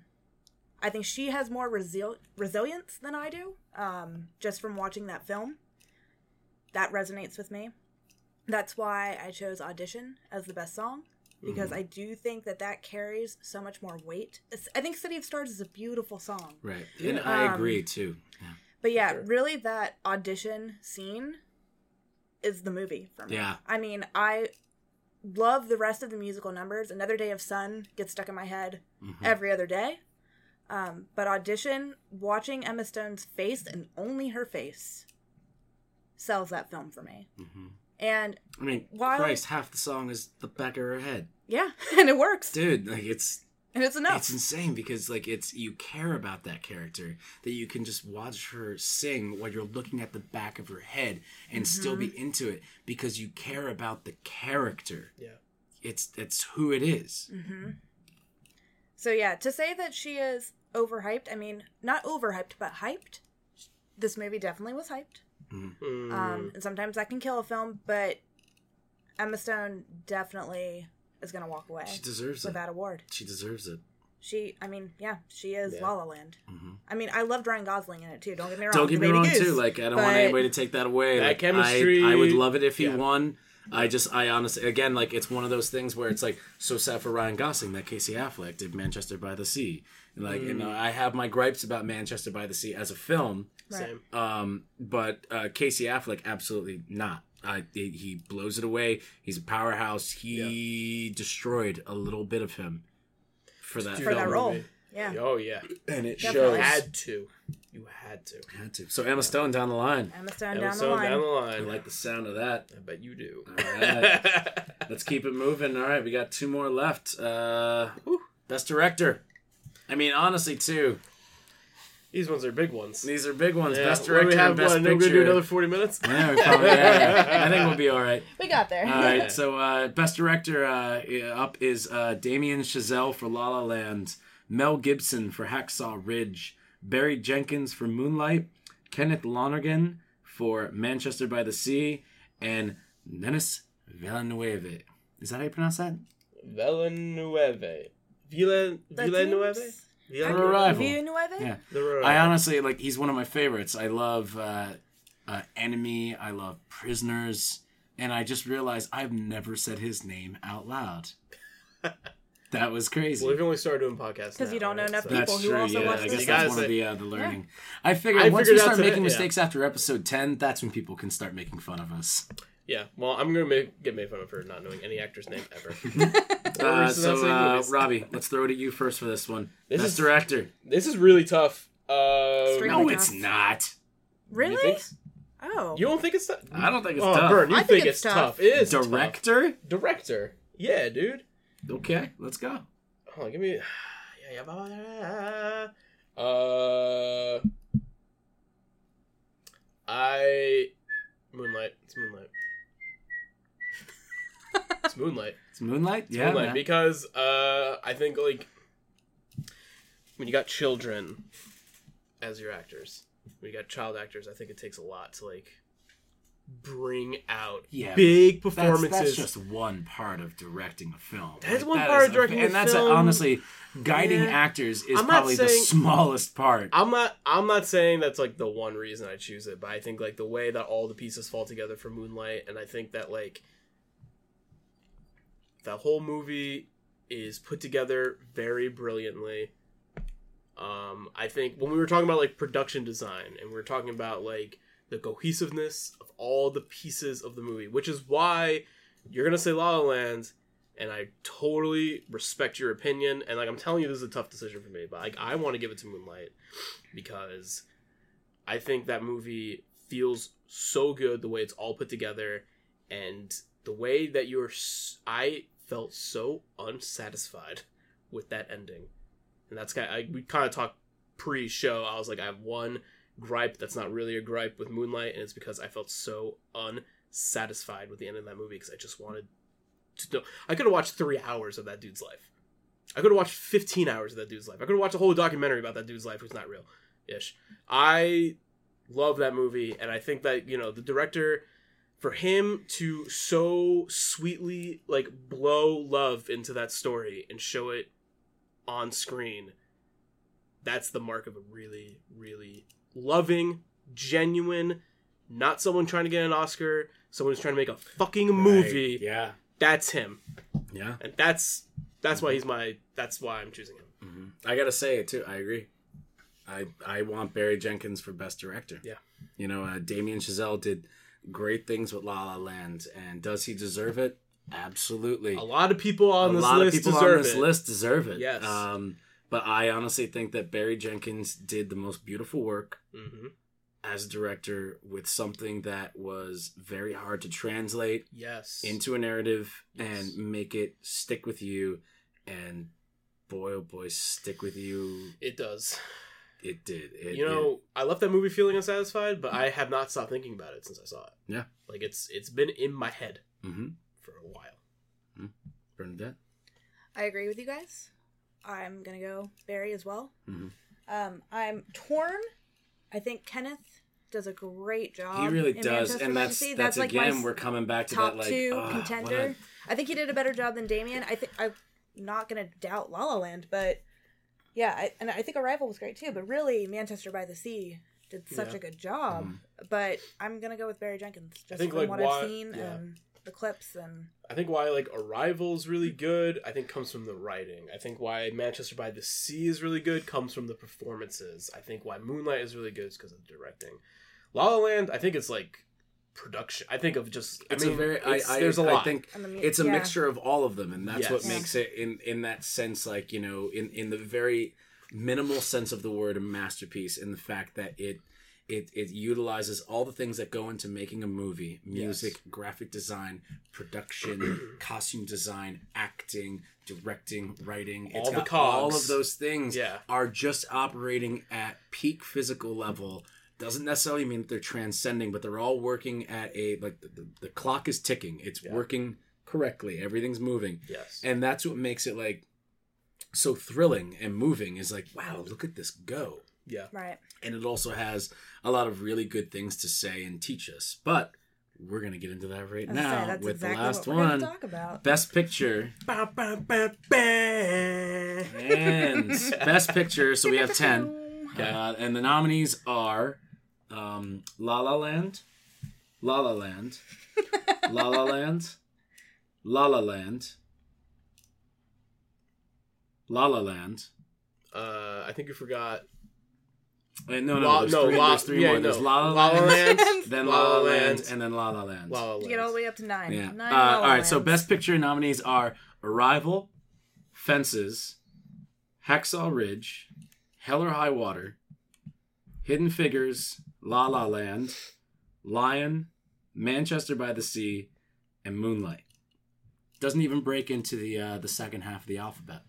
I think she has more resi- resilience than I do, um, just from watching that film. That resonates with me. That's why I chose Audition as the best song, because mm-hmm. I do think that that carries so much more weight. It's, I think City of Stars is a beautiful song. Right. And um, I agree, too. Yeah. But yeah, sure. really that audition scene is the movie for me. Yeah. I mean, I love the rest of the musical numbers. Another Day of Sun gets stuck in my head mm-hmm. every other day. Um, but Audition, watching Emma Stone's face and only her face sells that film for me. Mm-hmm. And I mean, while, Christ, half the song is the back of her head. Yeah, and it works, dude. Like it's and it's enough. It's insane because like it's you care about that character that you can just watch her sing while you're looking at the back of her head and mm-hmm. still be into it because you care about the character. Yeah, it's it's who it is. Mm-hmm. So yeah, to say that she is overhyped, I mean, not overhyped, but hyped. This movie definitely was hyped. Mm-hmm. Um, and sometimes that can kill a film, but Emma Stone definitely is going to walk away. She deserves with it. That award. She deserves it. She, I mean, yeah, she is yeah. La La Land. Mm-hmm. I mean, I loved Ryan Gosling in it too. Don't get me wrong. Don't get me wrong Goose, too. Like, I don't but... want anybody to take that away. That like, chemistry. I, I would love it if he yeah. won. I just, I honestly, again, like, it's one of those things where it's like, so sad for Ryan Gosling that Casey Affleck did Manchester by the Sea. Like, mm. you know, I have my gripes about Manchester by the Sea as a film. Same. Um, but uh, Casey Affleck, absolutely not. Uh, he blows it away. He's a powerhouse. He yeah. destroyed a little bit of him for that, for that role. Yeah. Oh yeah. And it Definitely. shows. You had to. You had to. Had to. So Emma Stone down the line. Emma Stone, Emma down, Stone the line. down the line. I like the sound of that. I bet you do. All right. Let's keep it moving. All right, we got two more left. Uh, Best Director. I mean, honestly, too. These ones are big ones. These are big ones. Yeah. Best Director, we have Best one, Picture. We're going to do another forty minutes? Yeah, we probably, yeah, yeah. I think we'll be all right. We got there. All right, so uh, Best Director uh, up is uh, Damien Chazelle for La La Land, Mel Gibson for Hacksaw Ridge, Barry Jenkins for Moonlight, Kenneth Lonergan for Manchester by the Sea, and Denis Villeneuve. Is that how you pronounce that? Villeneuve. Villeneuve? Villeneuve? The Arrival. Yeah. The I honestly, like, he's one of my favorites. I love uh, uh, Enemy. I love Prisoners. And I just realized I've never said his name out loud. That was crazy. Well, we've only started doing podcasts because you don't know right? enough so. people that's who true, also yeah. watch this. I guess that's one of the, uh, the learning. Yeah. I figured I once we start making it, mistakes yeah. after episode ten, that's when people can start making fun of us. Yeah, well, I'm going to get made fun of for not knowing any actor's name ever. uh, so, uh, Robbie, let's throw it at you first for this one. This Best is, Director. This is really tough. Uh, no, tough. It's not. Really? Oh. You don't think it's tough? I don't think it's oh, tough. Burn, you I think, think it's tough. tough. It is Director? Tough. Director. Yeah, dude. Okay, let's go. Oh, give me... Uh, I... Moonlight. It's Moonlight. It's Moonlight. It's Moonlight? It's yeah. Moonlight man. Because uh, I think, like, when you got children as your actors, when you got child actors, I think it takes a lot to, like, bring out yeah, big performances. That's, that's just one part of directing a film. That's like, one that part of directing a, and a that's film. And that's, honestly, guiding yeah. actors is probably saying, the smallest part. I'm not I'm not saying that's, like, the one reason I choose it, but I think, like, the way that all the pieces fall together for Moonlight, and I think that, like, the whole movie is put together very brilliantly. Um, I think when we were talking about, like, production design, and we were talking about, like, the cohesiveness of all the pieces of the movie, which is why you're going to say La La Land, and I totally respect your opinion. And, like, I'm telling you, this is a tough decision for me, but, like, I want to give it to Moonlight because I think that movie feels so good the way it's all put together, and the way that you're... I felt so unsatisfied with that ending. And that's kind of... I, we kind of talked pre-show. I was like, I have one gripe that's not really a gripe with Moonlight, and it's because I felt so unsatisfied with the end of that movie because I just wanted to know... I could have watched three hours of that dude's life. I could have watched fifteen hours of that dude's life. I could have watched a whole documentary about that dude's life who's not real-ish. I love that movie, and I think that, you know, the director... For him to so sweetly, like, blow love into that story and show it on screen, that's the mark of a really, really loving, genuine, not someone trying to get an Oscar, someone who's trying to make a fucking movie. Right. Yeah. That's him. Yeah. And that's that's mm-hmm. why he's my, that's why I'm choosing him. Mm-hmm. I gotta say it, too. I agree. I, I want Barry Jenkins for Best Director. Yeah. You know, uh, Damien Chazelle did... great things with La La Land, and does he deserve it? Absolutely. A lot of people on this list deserve it. A lot of people on this list deserve it. Yes. Um, but I honestly think that Barry Jenkins did the most beautiful work mm-hmm. as a director with something that was very hard to translate yes. into a narrative yes. and make it stick with you. And boy, oh boy, stick with you. It does. It did. It, you know, it. I left that movie feeling unsatisfied, but I have not stopped thinking about it since I saw it. Yeah. Like, it's it's been in my head mm-hmm. for a while. Mm-hmm. Bernadette? I agree with you guys. I'm going to go Barry as well. Mm-hmm. Um, I'm torn. I think Kenneth does a great job. He really does. Manchester and that's, that's, that's, like, again, we're coming back to top that, like, two oh, contender. A... I think he did a better job than Damien. I think I'm not going to doubt La La Land, but... Yeah, I, and I think Arrival was great, too. But really, Manchester by the Sea did such yeah. a good job. Mm. But I'm going to go with Barry Jenkins, just I think, from like, what why, I've seen. Yeah. And the clips and... I think why, like, Arrival is really good, I think comes from the writing. I think why Manchester by the Sea is really good comes from the performances. I think why Moonlight is really good is because of the directing. La La Land, I think it's, like, production. I think of just... It's I mean, a very... I, I, there's a lot. I think I mean, it's a yeah. mixture of all of them, and that's yes. what yeah. makes it, in, in that sense, like, you know, in, in the very minimal sense of the word, a masterpiece, in the fact that it... It it utilizes all the things that go into making a movie. Music, yes. graphic design, production, costume design, acting, directing, writing. All it's the got, cogs. All of those things yeah. are just operating at peak physical level. Doesn't necessarily mean that they're transcending, but they're all working at a... like The, the, the clock is ticking. It's yeah. working correctly. Everything's moving. Yes. And that's what makes it like so thrilling and moving is like, wow, look at this go. Yeah. Right. And it also has a lot of really good things to say and teach us. But we're going to get into that right now say, with exactly the last one. Talk about. Best Picture. Ba, ba, ba, ba. And Best Picture. So we have ten. Okay. Uh, and the nominees are um, La La Land, La La Land, La La Land, La La Land, La La Land. Uh, I think you forgot... Wait, no, no, La, there's, no three, La, there's three yeah, more. No. There's La La Land, then La La Land, and then La La Land. La La Land. You get all the way up to nine. Yeah. nine uh, La La all right, Lands. So Best Picture nominees are Arrival, Fences, Hacksaw Ridge, Hell or High Water, Hidden Figures, La La Land, Lion, Manchester by the Sea, and Moonlight. Doesn't even break into the uh, the second half of the alphabet.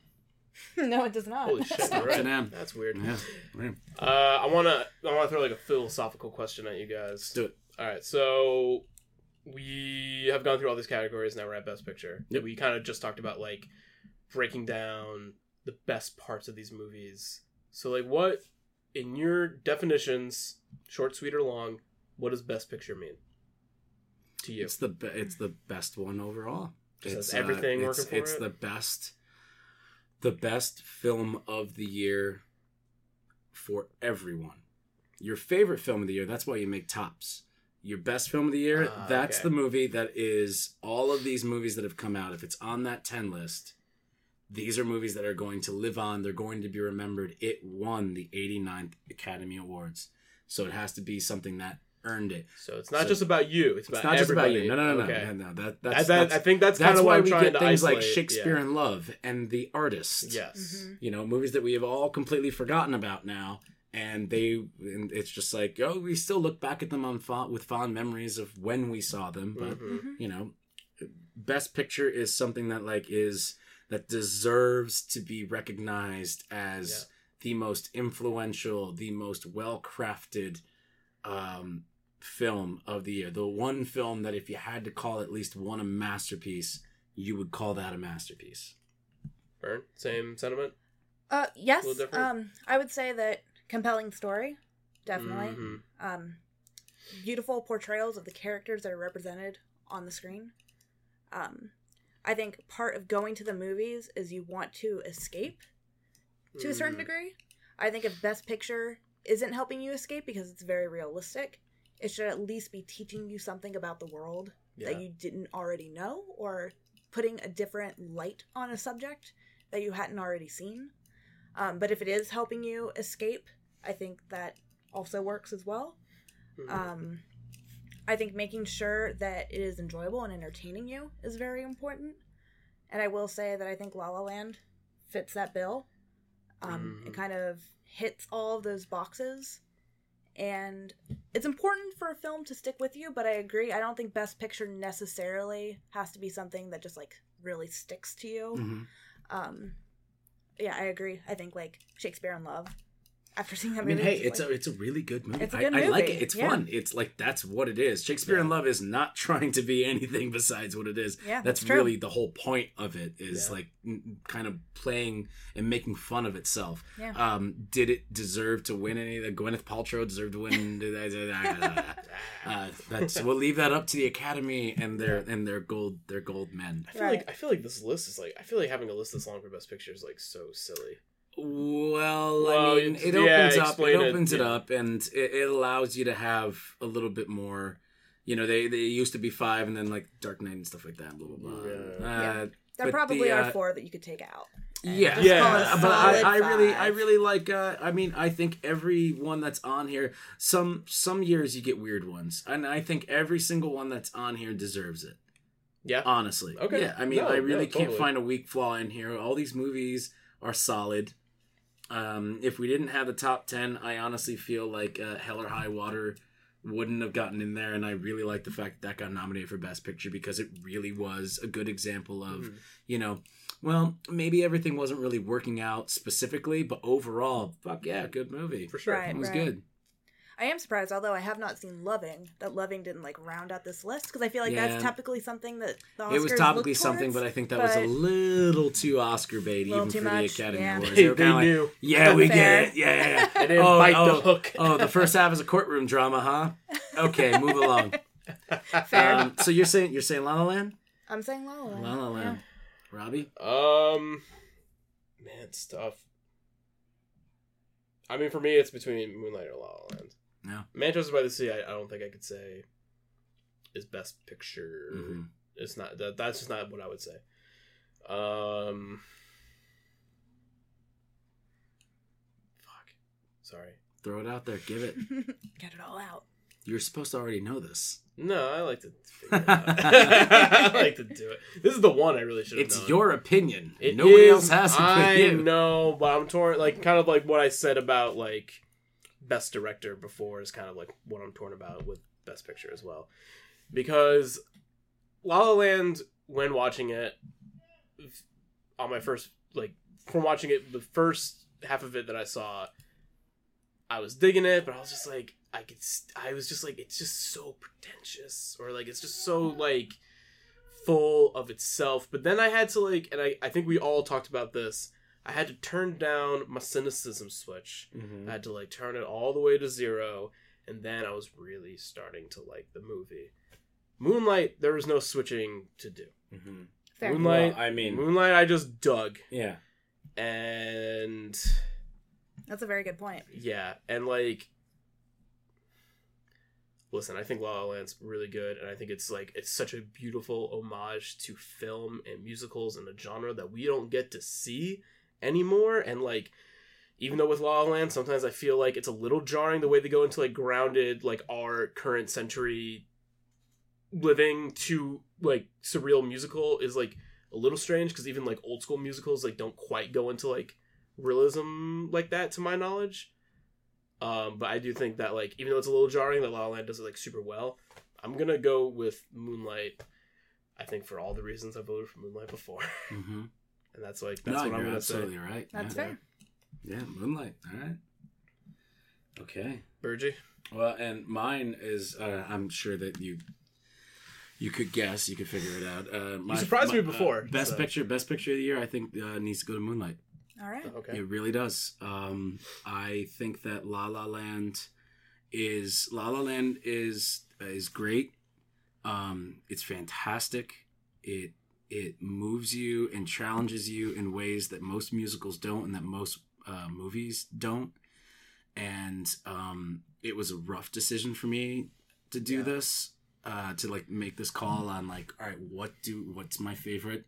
No, it does not. Holy shit, you're right. It's an M. That's weird. Yeah. Uh, I want to I wanna throw like a philosophical question at you guys. Let's do it. All right, so we have gone through all these categories. Now we're at Best Picture. Yep. We kind of just talked about like breaking down the best parts of these movies. So like what, in your definitions, short, sweet, or long, what does Best Picture mean to you? It's the, be- it's the best one overall. Just it's everything uh, working it's, for it's it? It's the best... The best film of the year for everyone. Your favorite film of the year, that's why you make tops. Your best film of the year, uh, that's okay. the movie that is all of these movies that have come out. If it's on that ten list, these are movies that are going to live on. They're going to be remembered. It won the eighty-ninth Academy Awards. So it has to be something that earned it. So it's not so just about you. It's, it's about not everybody. Just about you. No, no, no, no. Okay. no, no that, that's, that, that's, I think that's, that's kind of why I'm we get to things isolate. Like Shakespeare yeah. in Love and The Artist. Yes, mm-hmm. you know, movies that we have all completely forgotten about now, and they, and it's just like, oh, we still look back at them on fond, with fond memories of when we saw them. But mm-hmm. you know, Best Picture is something that like is that deserves to be recognized as yeah. the most influential, the most well-crafted. Um, film of the year. The one film that if you had to call at least one a masterpiece, you would call that a masterpiece. Burn, same sentiment? Uh, yes. Um, I would say that compelling story, definitely. Mm-hmm. Um, beautiful portrayals of the characters that are represented on the screen. Um, I think part of going to the movies is you want to escape to mm. a certain degree. I think if Best Picture isn't helping you escape because it's very realistic, it should at least be teaching you something about the world yeah. that you didn't already know, or putting a different light on a subject that you hadn't already seen. Um, but if it is helping you escape, I think that also works as well. Mm-hmm. Um, I think making sure that it is enjoyable and entertaining you is very important. And I will say that I think La La Land fits that bill. Um, mm-hmm. It kind of hits all of those boxes, and it's important for a film to stick with you, but I agree, I don't think Best Picture necessarily has to be something that just like really sticks to you. Mm-hmm. Um, yeah, I agree. I think like Shakespeare in Love, after seeing that I mean, movie, hey, it's, it's like, a it's a really good movie. It's a good I, movie. I like it. It's yeah. fun. It's like that's what it is. Shakespeare yeah. in Love is not trying to be anything besides what it is. Yeah, that's really the whole point of it is yeah. like n- kind of playing and making fun of itself. Yeah. Um, did it deserve to win any? That Gwyneth Paltrow deserved to win. uh, that's we'll leave that up to the Academy and their and their gold their gold men. I feel right. like I feel like this list is like I feel like having a list this long for Best Picture is like so silly. Well, well, I mean, it opens yeah, up. It opens it, it yeah. up, and it, it allows you to have a little bit more. you know, they, they used to be five, and then like Dark Knight and stuff like that, blah, blah, blah. Yeah. Uh, yeah. There probably the, uh, are four that you could take out. Yeah, yeah. But I, I really, I really like. Uh, I mean, I think every one that's on here. Some some years you get weird ones, and I think every single one that's on here deserves it. Yeah, honestly. Okay. Yeah, I mean, no, I really no, can't totally. find a weak flaw in here. All these movies are solid. Um, if we didn't have the top ten, I honestly feel like uh, Hell or High Water wouldn't have gotten in there, and I really like the fact that, that got nominated for Best Picture, because it really was a good example of, mm. you know, well, maybe everything wasn't really working out specifically, but overall, fuck yeah, good movie. For sure. Right, it was right. good. I am surprised, although I have not seen Loving, that Loving didn't, like, round out this list, because I feel like yeah. that's typically something that the Oscars It was topically something, but I think that was a little too Oscar-bait, even for much. the Academy yeah. Awards. They, they, they like, knew. Yeah, that's we fair. get it. Yeah, yeah, yeah. They didn't oh, bite oh, the hook. oh, the first half is a courtroom drama, huh? Okay, move along. Fair. Um, so you're saying you're saying La La Land? I'm saying La La Land. La La Land. Yeah. Robbie? Um, man, it's tough. I mean, for me, it's between Moonlight or La La Land. No. Manchester by the Sea, I, I don't think I could say is Best Picture. Mm-hmm. It's not that. That's just not what I would say. Um, fuck. Sorry. Throw it out there. Give it. Get it all out. You're supposed to already know this. No, I like to figure it out. I like to do it. This is the one I really should have known. It's your opinion. It Nobody is, else has it. I you. know, but I'm torn. Like, kind of like what I said about like. Best Director before is kind of like what I'm torn about with Best Picture as well, because La La Land, when watching it on my first like from watching it the first half of it that I saw, I was digging it, but I was just like I could I was just like it's just so pretentious, or like it's just so like full of itself. But then I had to like, and I, I think we all talked about this, I had to turn down my cynicism switch. Mm-hmm. I had to, like, turn it all the way to zero, and then I was really starting to like the movie. Moonlight, there was no switching to do. Mm-hmm. Fair. Moonlight, well, I mean... Moonlight, I just dug. Yeah. And... That's a very good point. Yeah, and, like... Listen, I think La La Land's really good, and I think it's like it's such a beautiful homage to film and musicals and a genre that we don't get to see anymore. And like, even though with La La Land, sometimes I feel like it's a little jarring the way they go into like grounded, like our current century living to like surreal musical is like a little strange, because even like old school musicals like don't quite go into like realism like that, to my knowledge. Um, but I do think that like even though it's a little jarring that La La Land does it like super well, I'm gonna go with Moonlight. I think for all the reasons I voted for Moonlight before. Mm-hmm. And that's like that's no, what you're I'm gonna absolutely say. Right. That's yeah. fair. Yeah, Moonlight. All right. Okay, Burgie. Well, and mine is uh, I'm sure that you you could guess, you could figure it out. Uh, my, you surprised my, me before. Uh, best so. picture, best picture of the year. I think uh, needs to go to Moonlight. All right. Okay. It really does. Um, I think that La La Land is La La Land is is great. Um, it's fantastic. It. It moves you and challenges you in ways that most musicals don't and that most uh, movies don't. And um, it was a rough decision for me to do yeah. this, uh, to like make this call on like, all right, what do what's my favorite,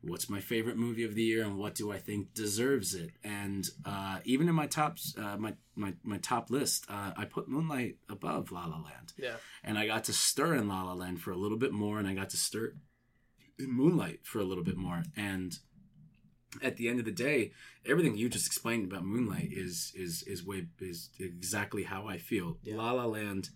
what's my favorite movie of the year, and what do I think deserves it? And uh, even in my top uh, my, my my top list, uh, I put Moonlight above La La Land. Yeah, and I got to stir in La La Land for a little bit more, and I got to stir. Moonlight for a little bit more, and at the end of the day, everything you just explained about Moonlight is is is way is exactly how I feel. Yeah. La La Land,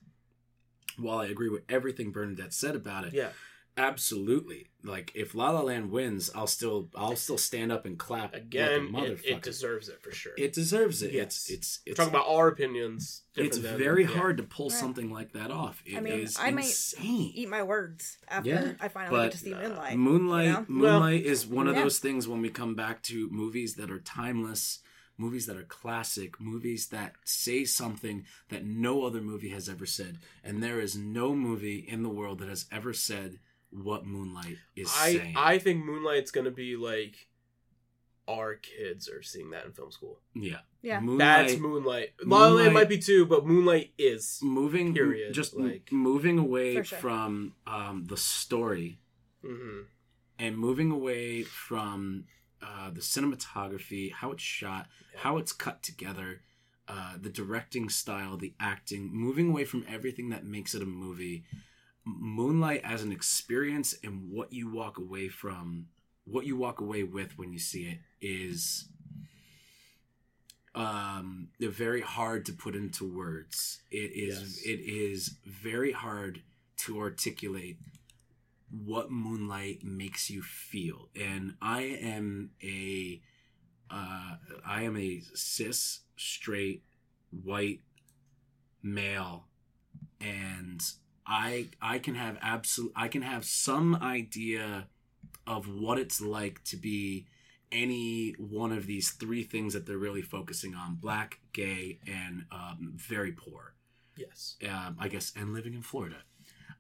while I agree with everything Bernadette said about it, yeah, absolutely. Like if La La Land wins, I'll still I'll still stand up and clap again. Like a motherfucker. It, it deserves it for sure. It deserves it. Yes. It's it's it's talking about our opinions. It's than, very yeah. hard to pull right. something like that off. It I mean, is I insane. Might eat my words after yeah, I finally get to see nah. Moonlight. Moonlight, you know? Moonlight well, is one of yeah. those things when we come back to movies that are timeless, movies that are classic, movies that say something that no other movie has ever said, and there is no movie in the world that has ever said what Moonlight is I, saying. I think Moonlight's going to be like our kids are seeing that in film school. Yeah. Yeah. Moonlight, That's Moonlight. La La Land might be too, but Moonlight is. Moving, period. Just like, moving away sure. from um, the story mm-hmm. and moving away from uh, the cinematography, how it's shot, yeah. how it's cut together, uh, the directing style, the acting, moving away from everything that makes it a movie. Moonlight as an experience and what you walk away from, what you walk away with when you see it is um, very hard to put into words. It is yes. it is very hard to articulate what Moonlight makes you feel. And I am a uh, I am a cis, straight, white male, and I I can have absolute I can have some idea of what it's like to be any one of these three things that they're really focusing on: black, gay, and um, very poor. Yes. Um, I guess, and living in Florida.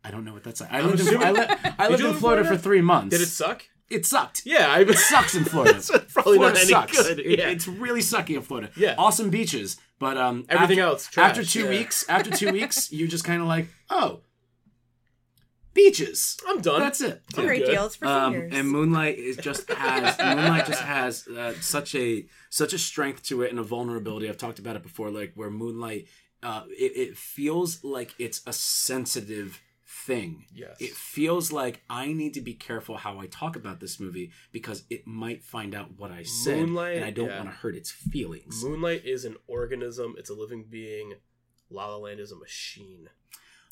I don't know what that's like. I lived in, I li- I lived in Florida, Florida for three months. Did it suck? It sucked. Yeah, I mean, it sucks in Florida. It's probably Florida not any sucks. Good. Yeah. It, it's really sucky in Florida. Yeah. Awesome beaches, but um, everything after, else trash. After two yeah. weeks, after two weeks, you're just kind of like, oh. Beaches. I'm done. That's it. Yeah. Great deals for um, seniors. And Moonlight is just has Moonlight just has uh, such a such a strength to it and a vulnerability. I've talked about it before, like where Moonlight, uh, it, it feels like it's a sensitive thing. Yes. It feels like I need to be careful how I talk about this movie because it might find out what I said, Moonlight, and I don't yeah. want to hurt its feelings. Moonlight is an organism. It's a living being. La La Land is a machine.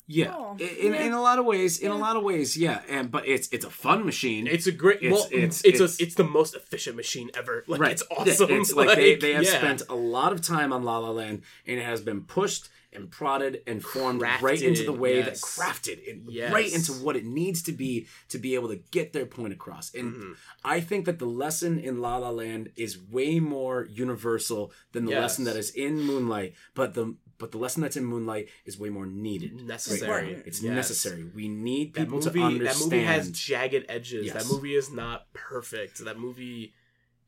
Yeah, oh, in, yeah. in a lot of ways, in yeah. a lot of ways, yeah. And but it's it's a fun machine. It's a great. It's well, it's it's, it's, a, it's the most efficient machine ever. Like right. it's awesome. It's like, like they, they have yeah. spent a lot of time on La La Land, and it has been pushed and prodded and formed crafted, right into the way yes. that crafted and yes. right into what it needs to be to be able to get their point across. And mm-hmm. I think that the lesson in La La Land is way more universal than the yes. lesson that is in Moonlight. But the But the lesson that's in Moonlight is way more needed. Necessary. Right? It's yes. necessary. We need people movie, to understand. That movie has jagged edges. Yes. That movie is not perfect. That movie,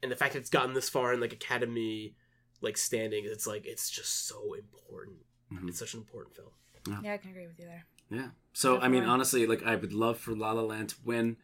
and the fact that it's gotten this far in like Academy like standings, it's like it's just so important. Mm-hmm. It's such an important film. Yeah. yeah, I can agree with you there. Yeah. So I mean, fun. honestly, like I would love for La La Land to win.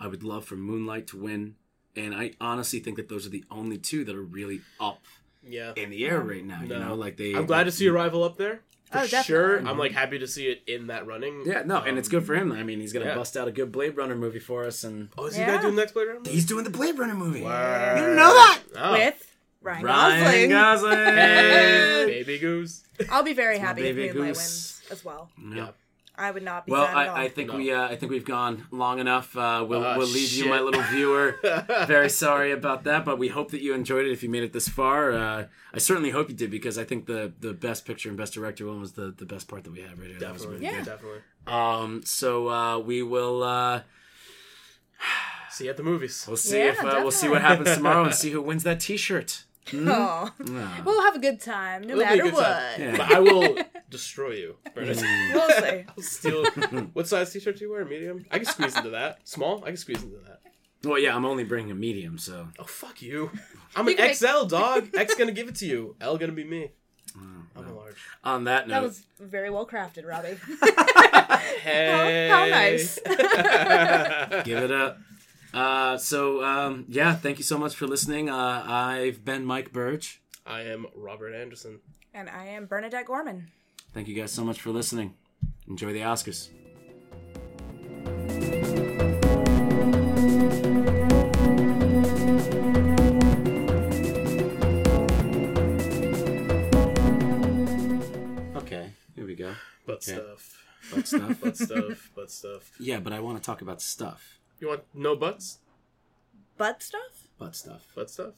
I would love for Moonlight to win, and I honestly think that those are the only two that are really up. Yeah, in the air right now, no. you know, like they. I'm glad to see Arrival up there. For oh, sure, mm-hmm. I'm like happy to see it in that running. Yeah, no, um, and it's good for him. I mean, he's gonna yeah. bust out a good Blade Runner movie for us, and oh, is yeah. he guy doing the next Blade Runner? He's doing the Blade Runner movie. Word. You didn't know that oh. with Ryan, Ryan Gosling. Gosling. Hey, baby goose. I'll be very happy if Moonlight wins as well. Yeah. yeah. I would not be well, sad I, at all. I think no. we, uh, I think we've gone long enough. Uh, we'll, oh, we'll leave shit. you, my little viewer. Very sorry about that, but we hope that you enjoyed it. If you made it this far, uh, I certainly hope you did because I think the, the best picture and best director one was the, the best part that we had right here. Definitely, that was really yeah, good. definitely. Um, so uh, we will uh, see you at the movies. We'll see yeah, if uh, we'll see what happens tomorrow and see who wins that T-shirt. Mm-hmm. Oh. oh, we'll have a good time, no It'll matter what. Yeah. But I will destroy you. We'll see. I'll steal. What size T-shirt do you wear? Medium? I can squeeze into that. Small? I can squeeze into that. Well, yeah, I'm only bringing a medium, so. Oh, fuck you. I'm you an X L, make... dog. X gonna give it to you. L gonna be me. Oh, I'm well. a large. On that note. That was very well crafted, Robbie. Hey. How, how nice. Give it up. Uh, so, um, yeah, thank you so much for listening. Uh, I've been Mike Burge. I am Robert Anderson. And I am Bernadette Gorman. Thank you guys so much for listening. Enjoy the Oscars. Okay, here we go. Butt okay. stuff. Butt stuff, butt stuff, butt stuff. Yeah, but I want to talk about stuff. You want no butts? Butt stuff? Butt stuff. Butt stuff?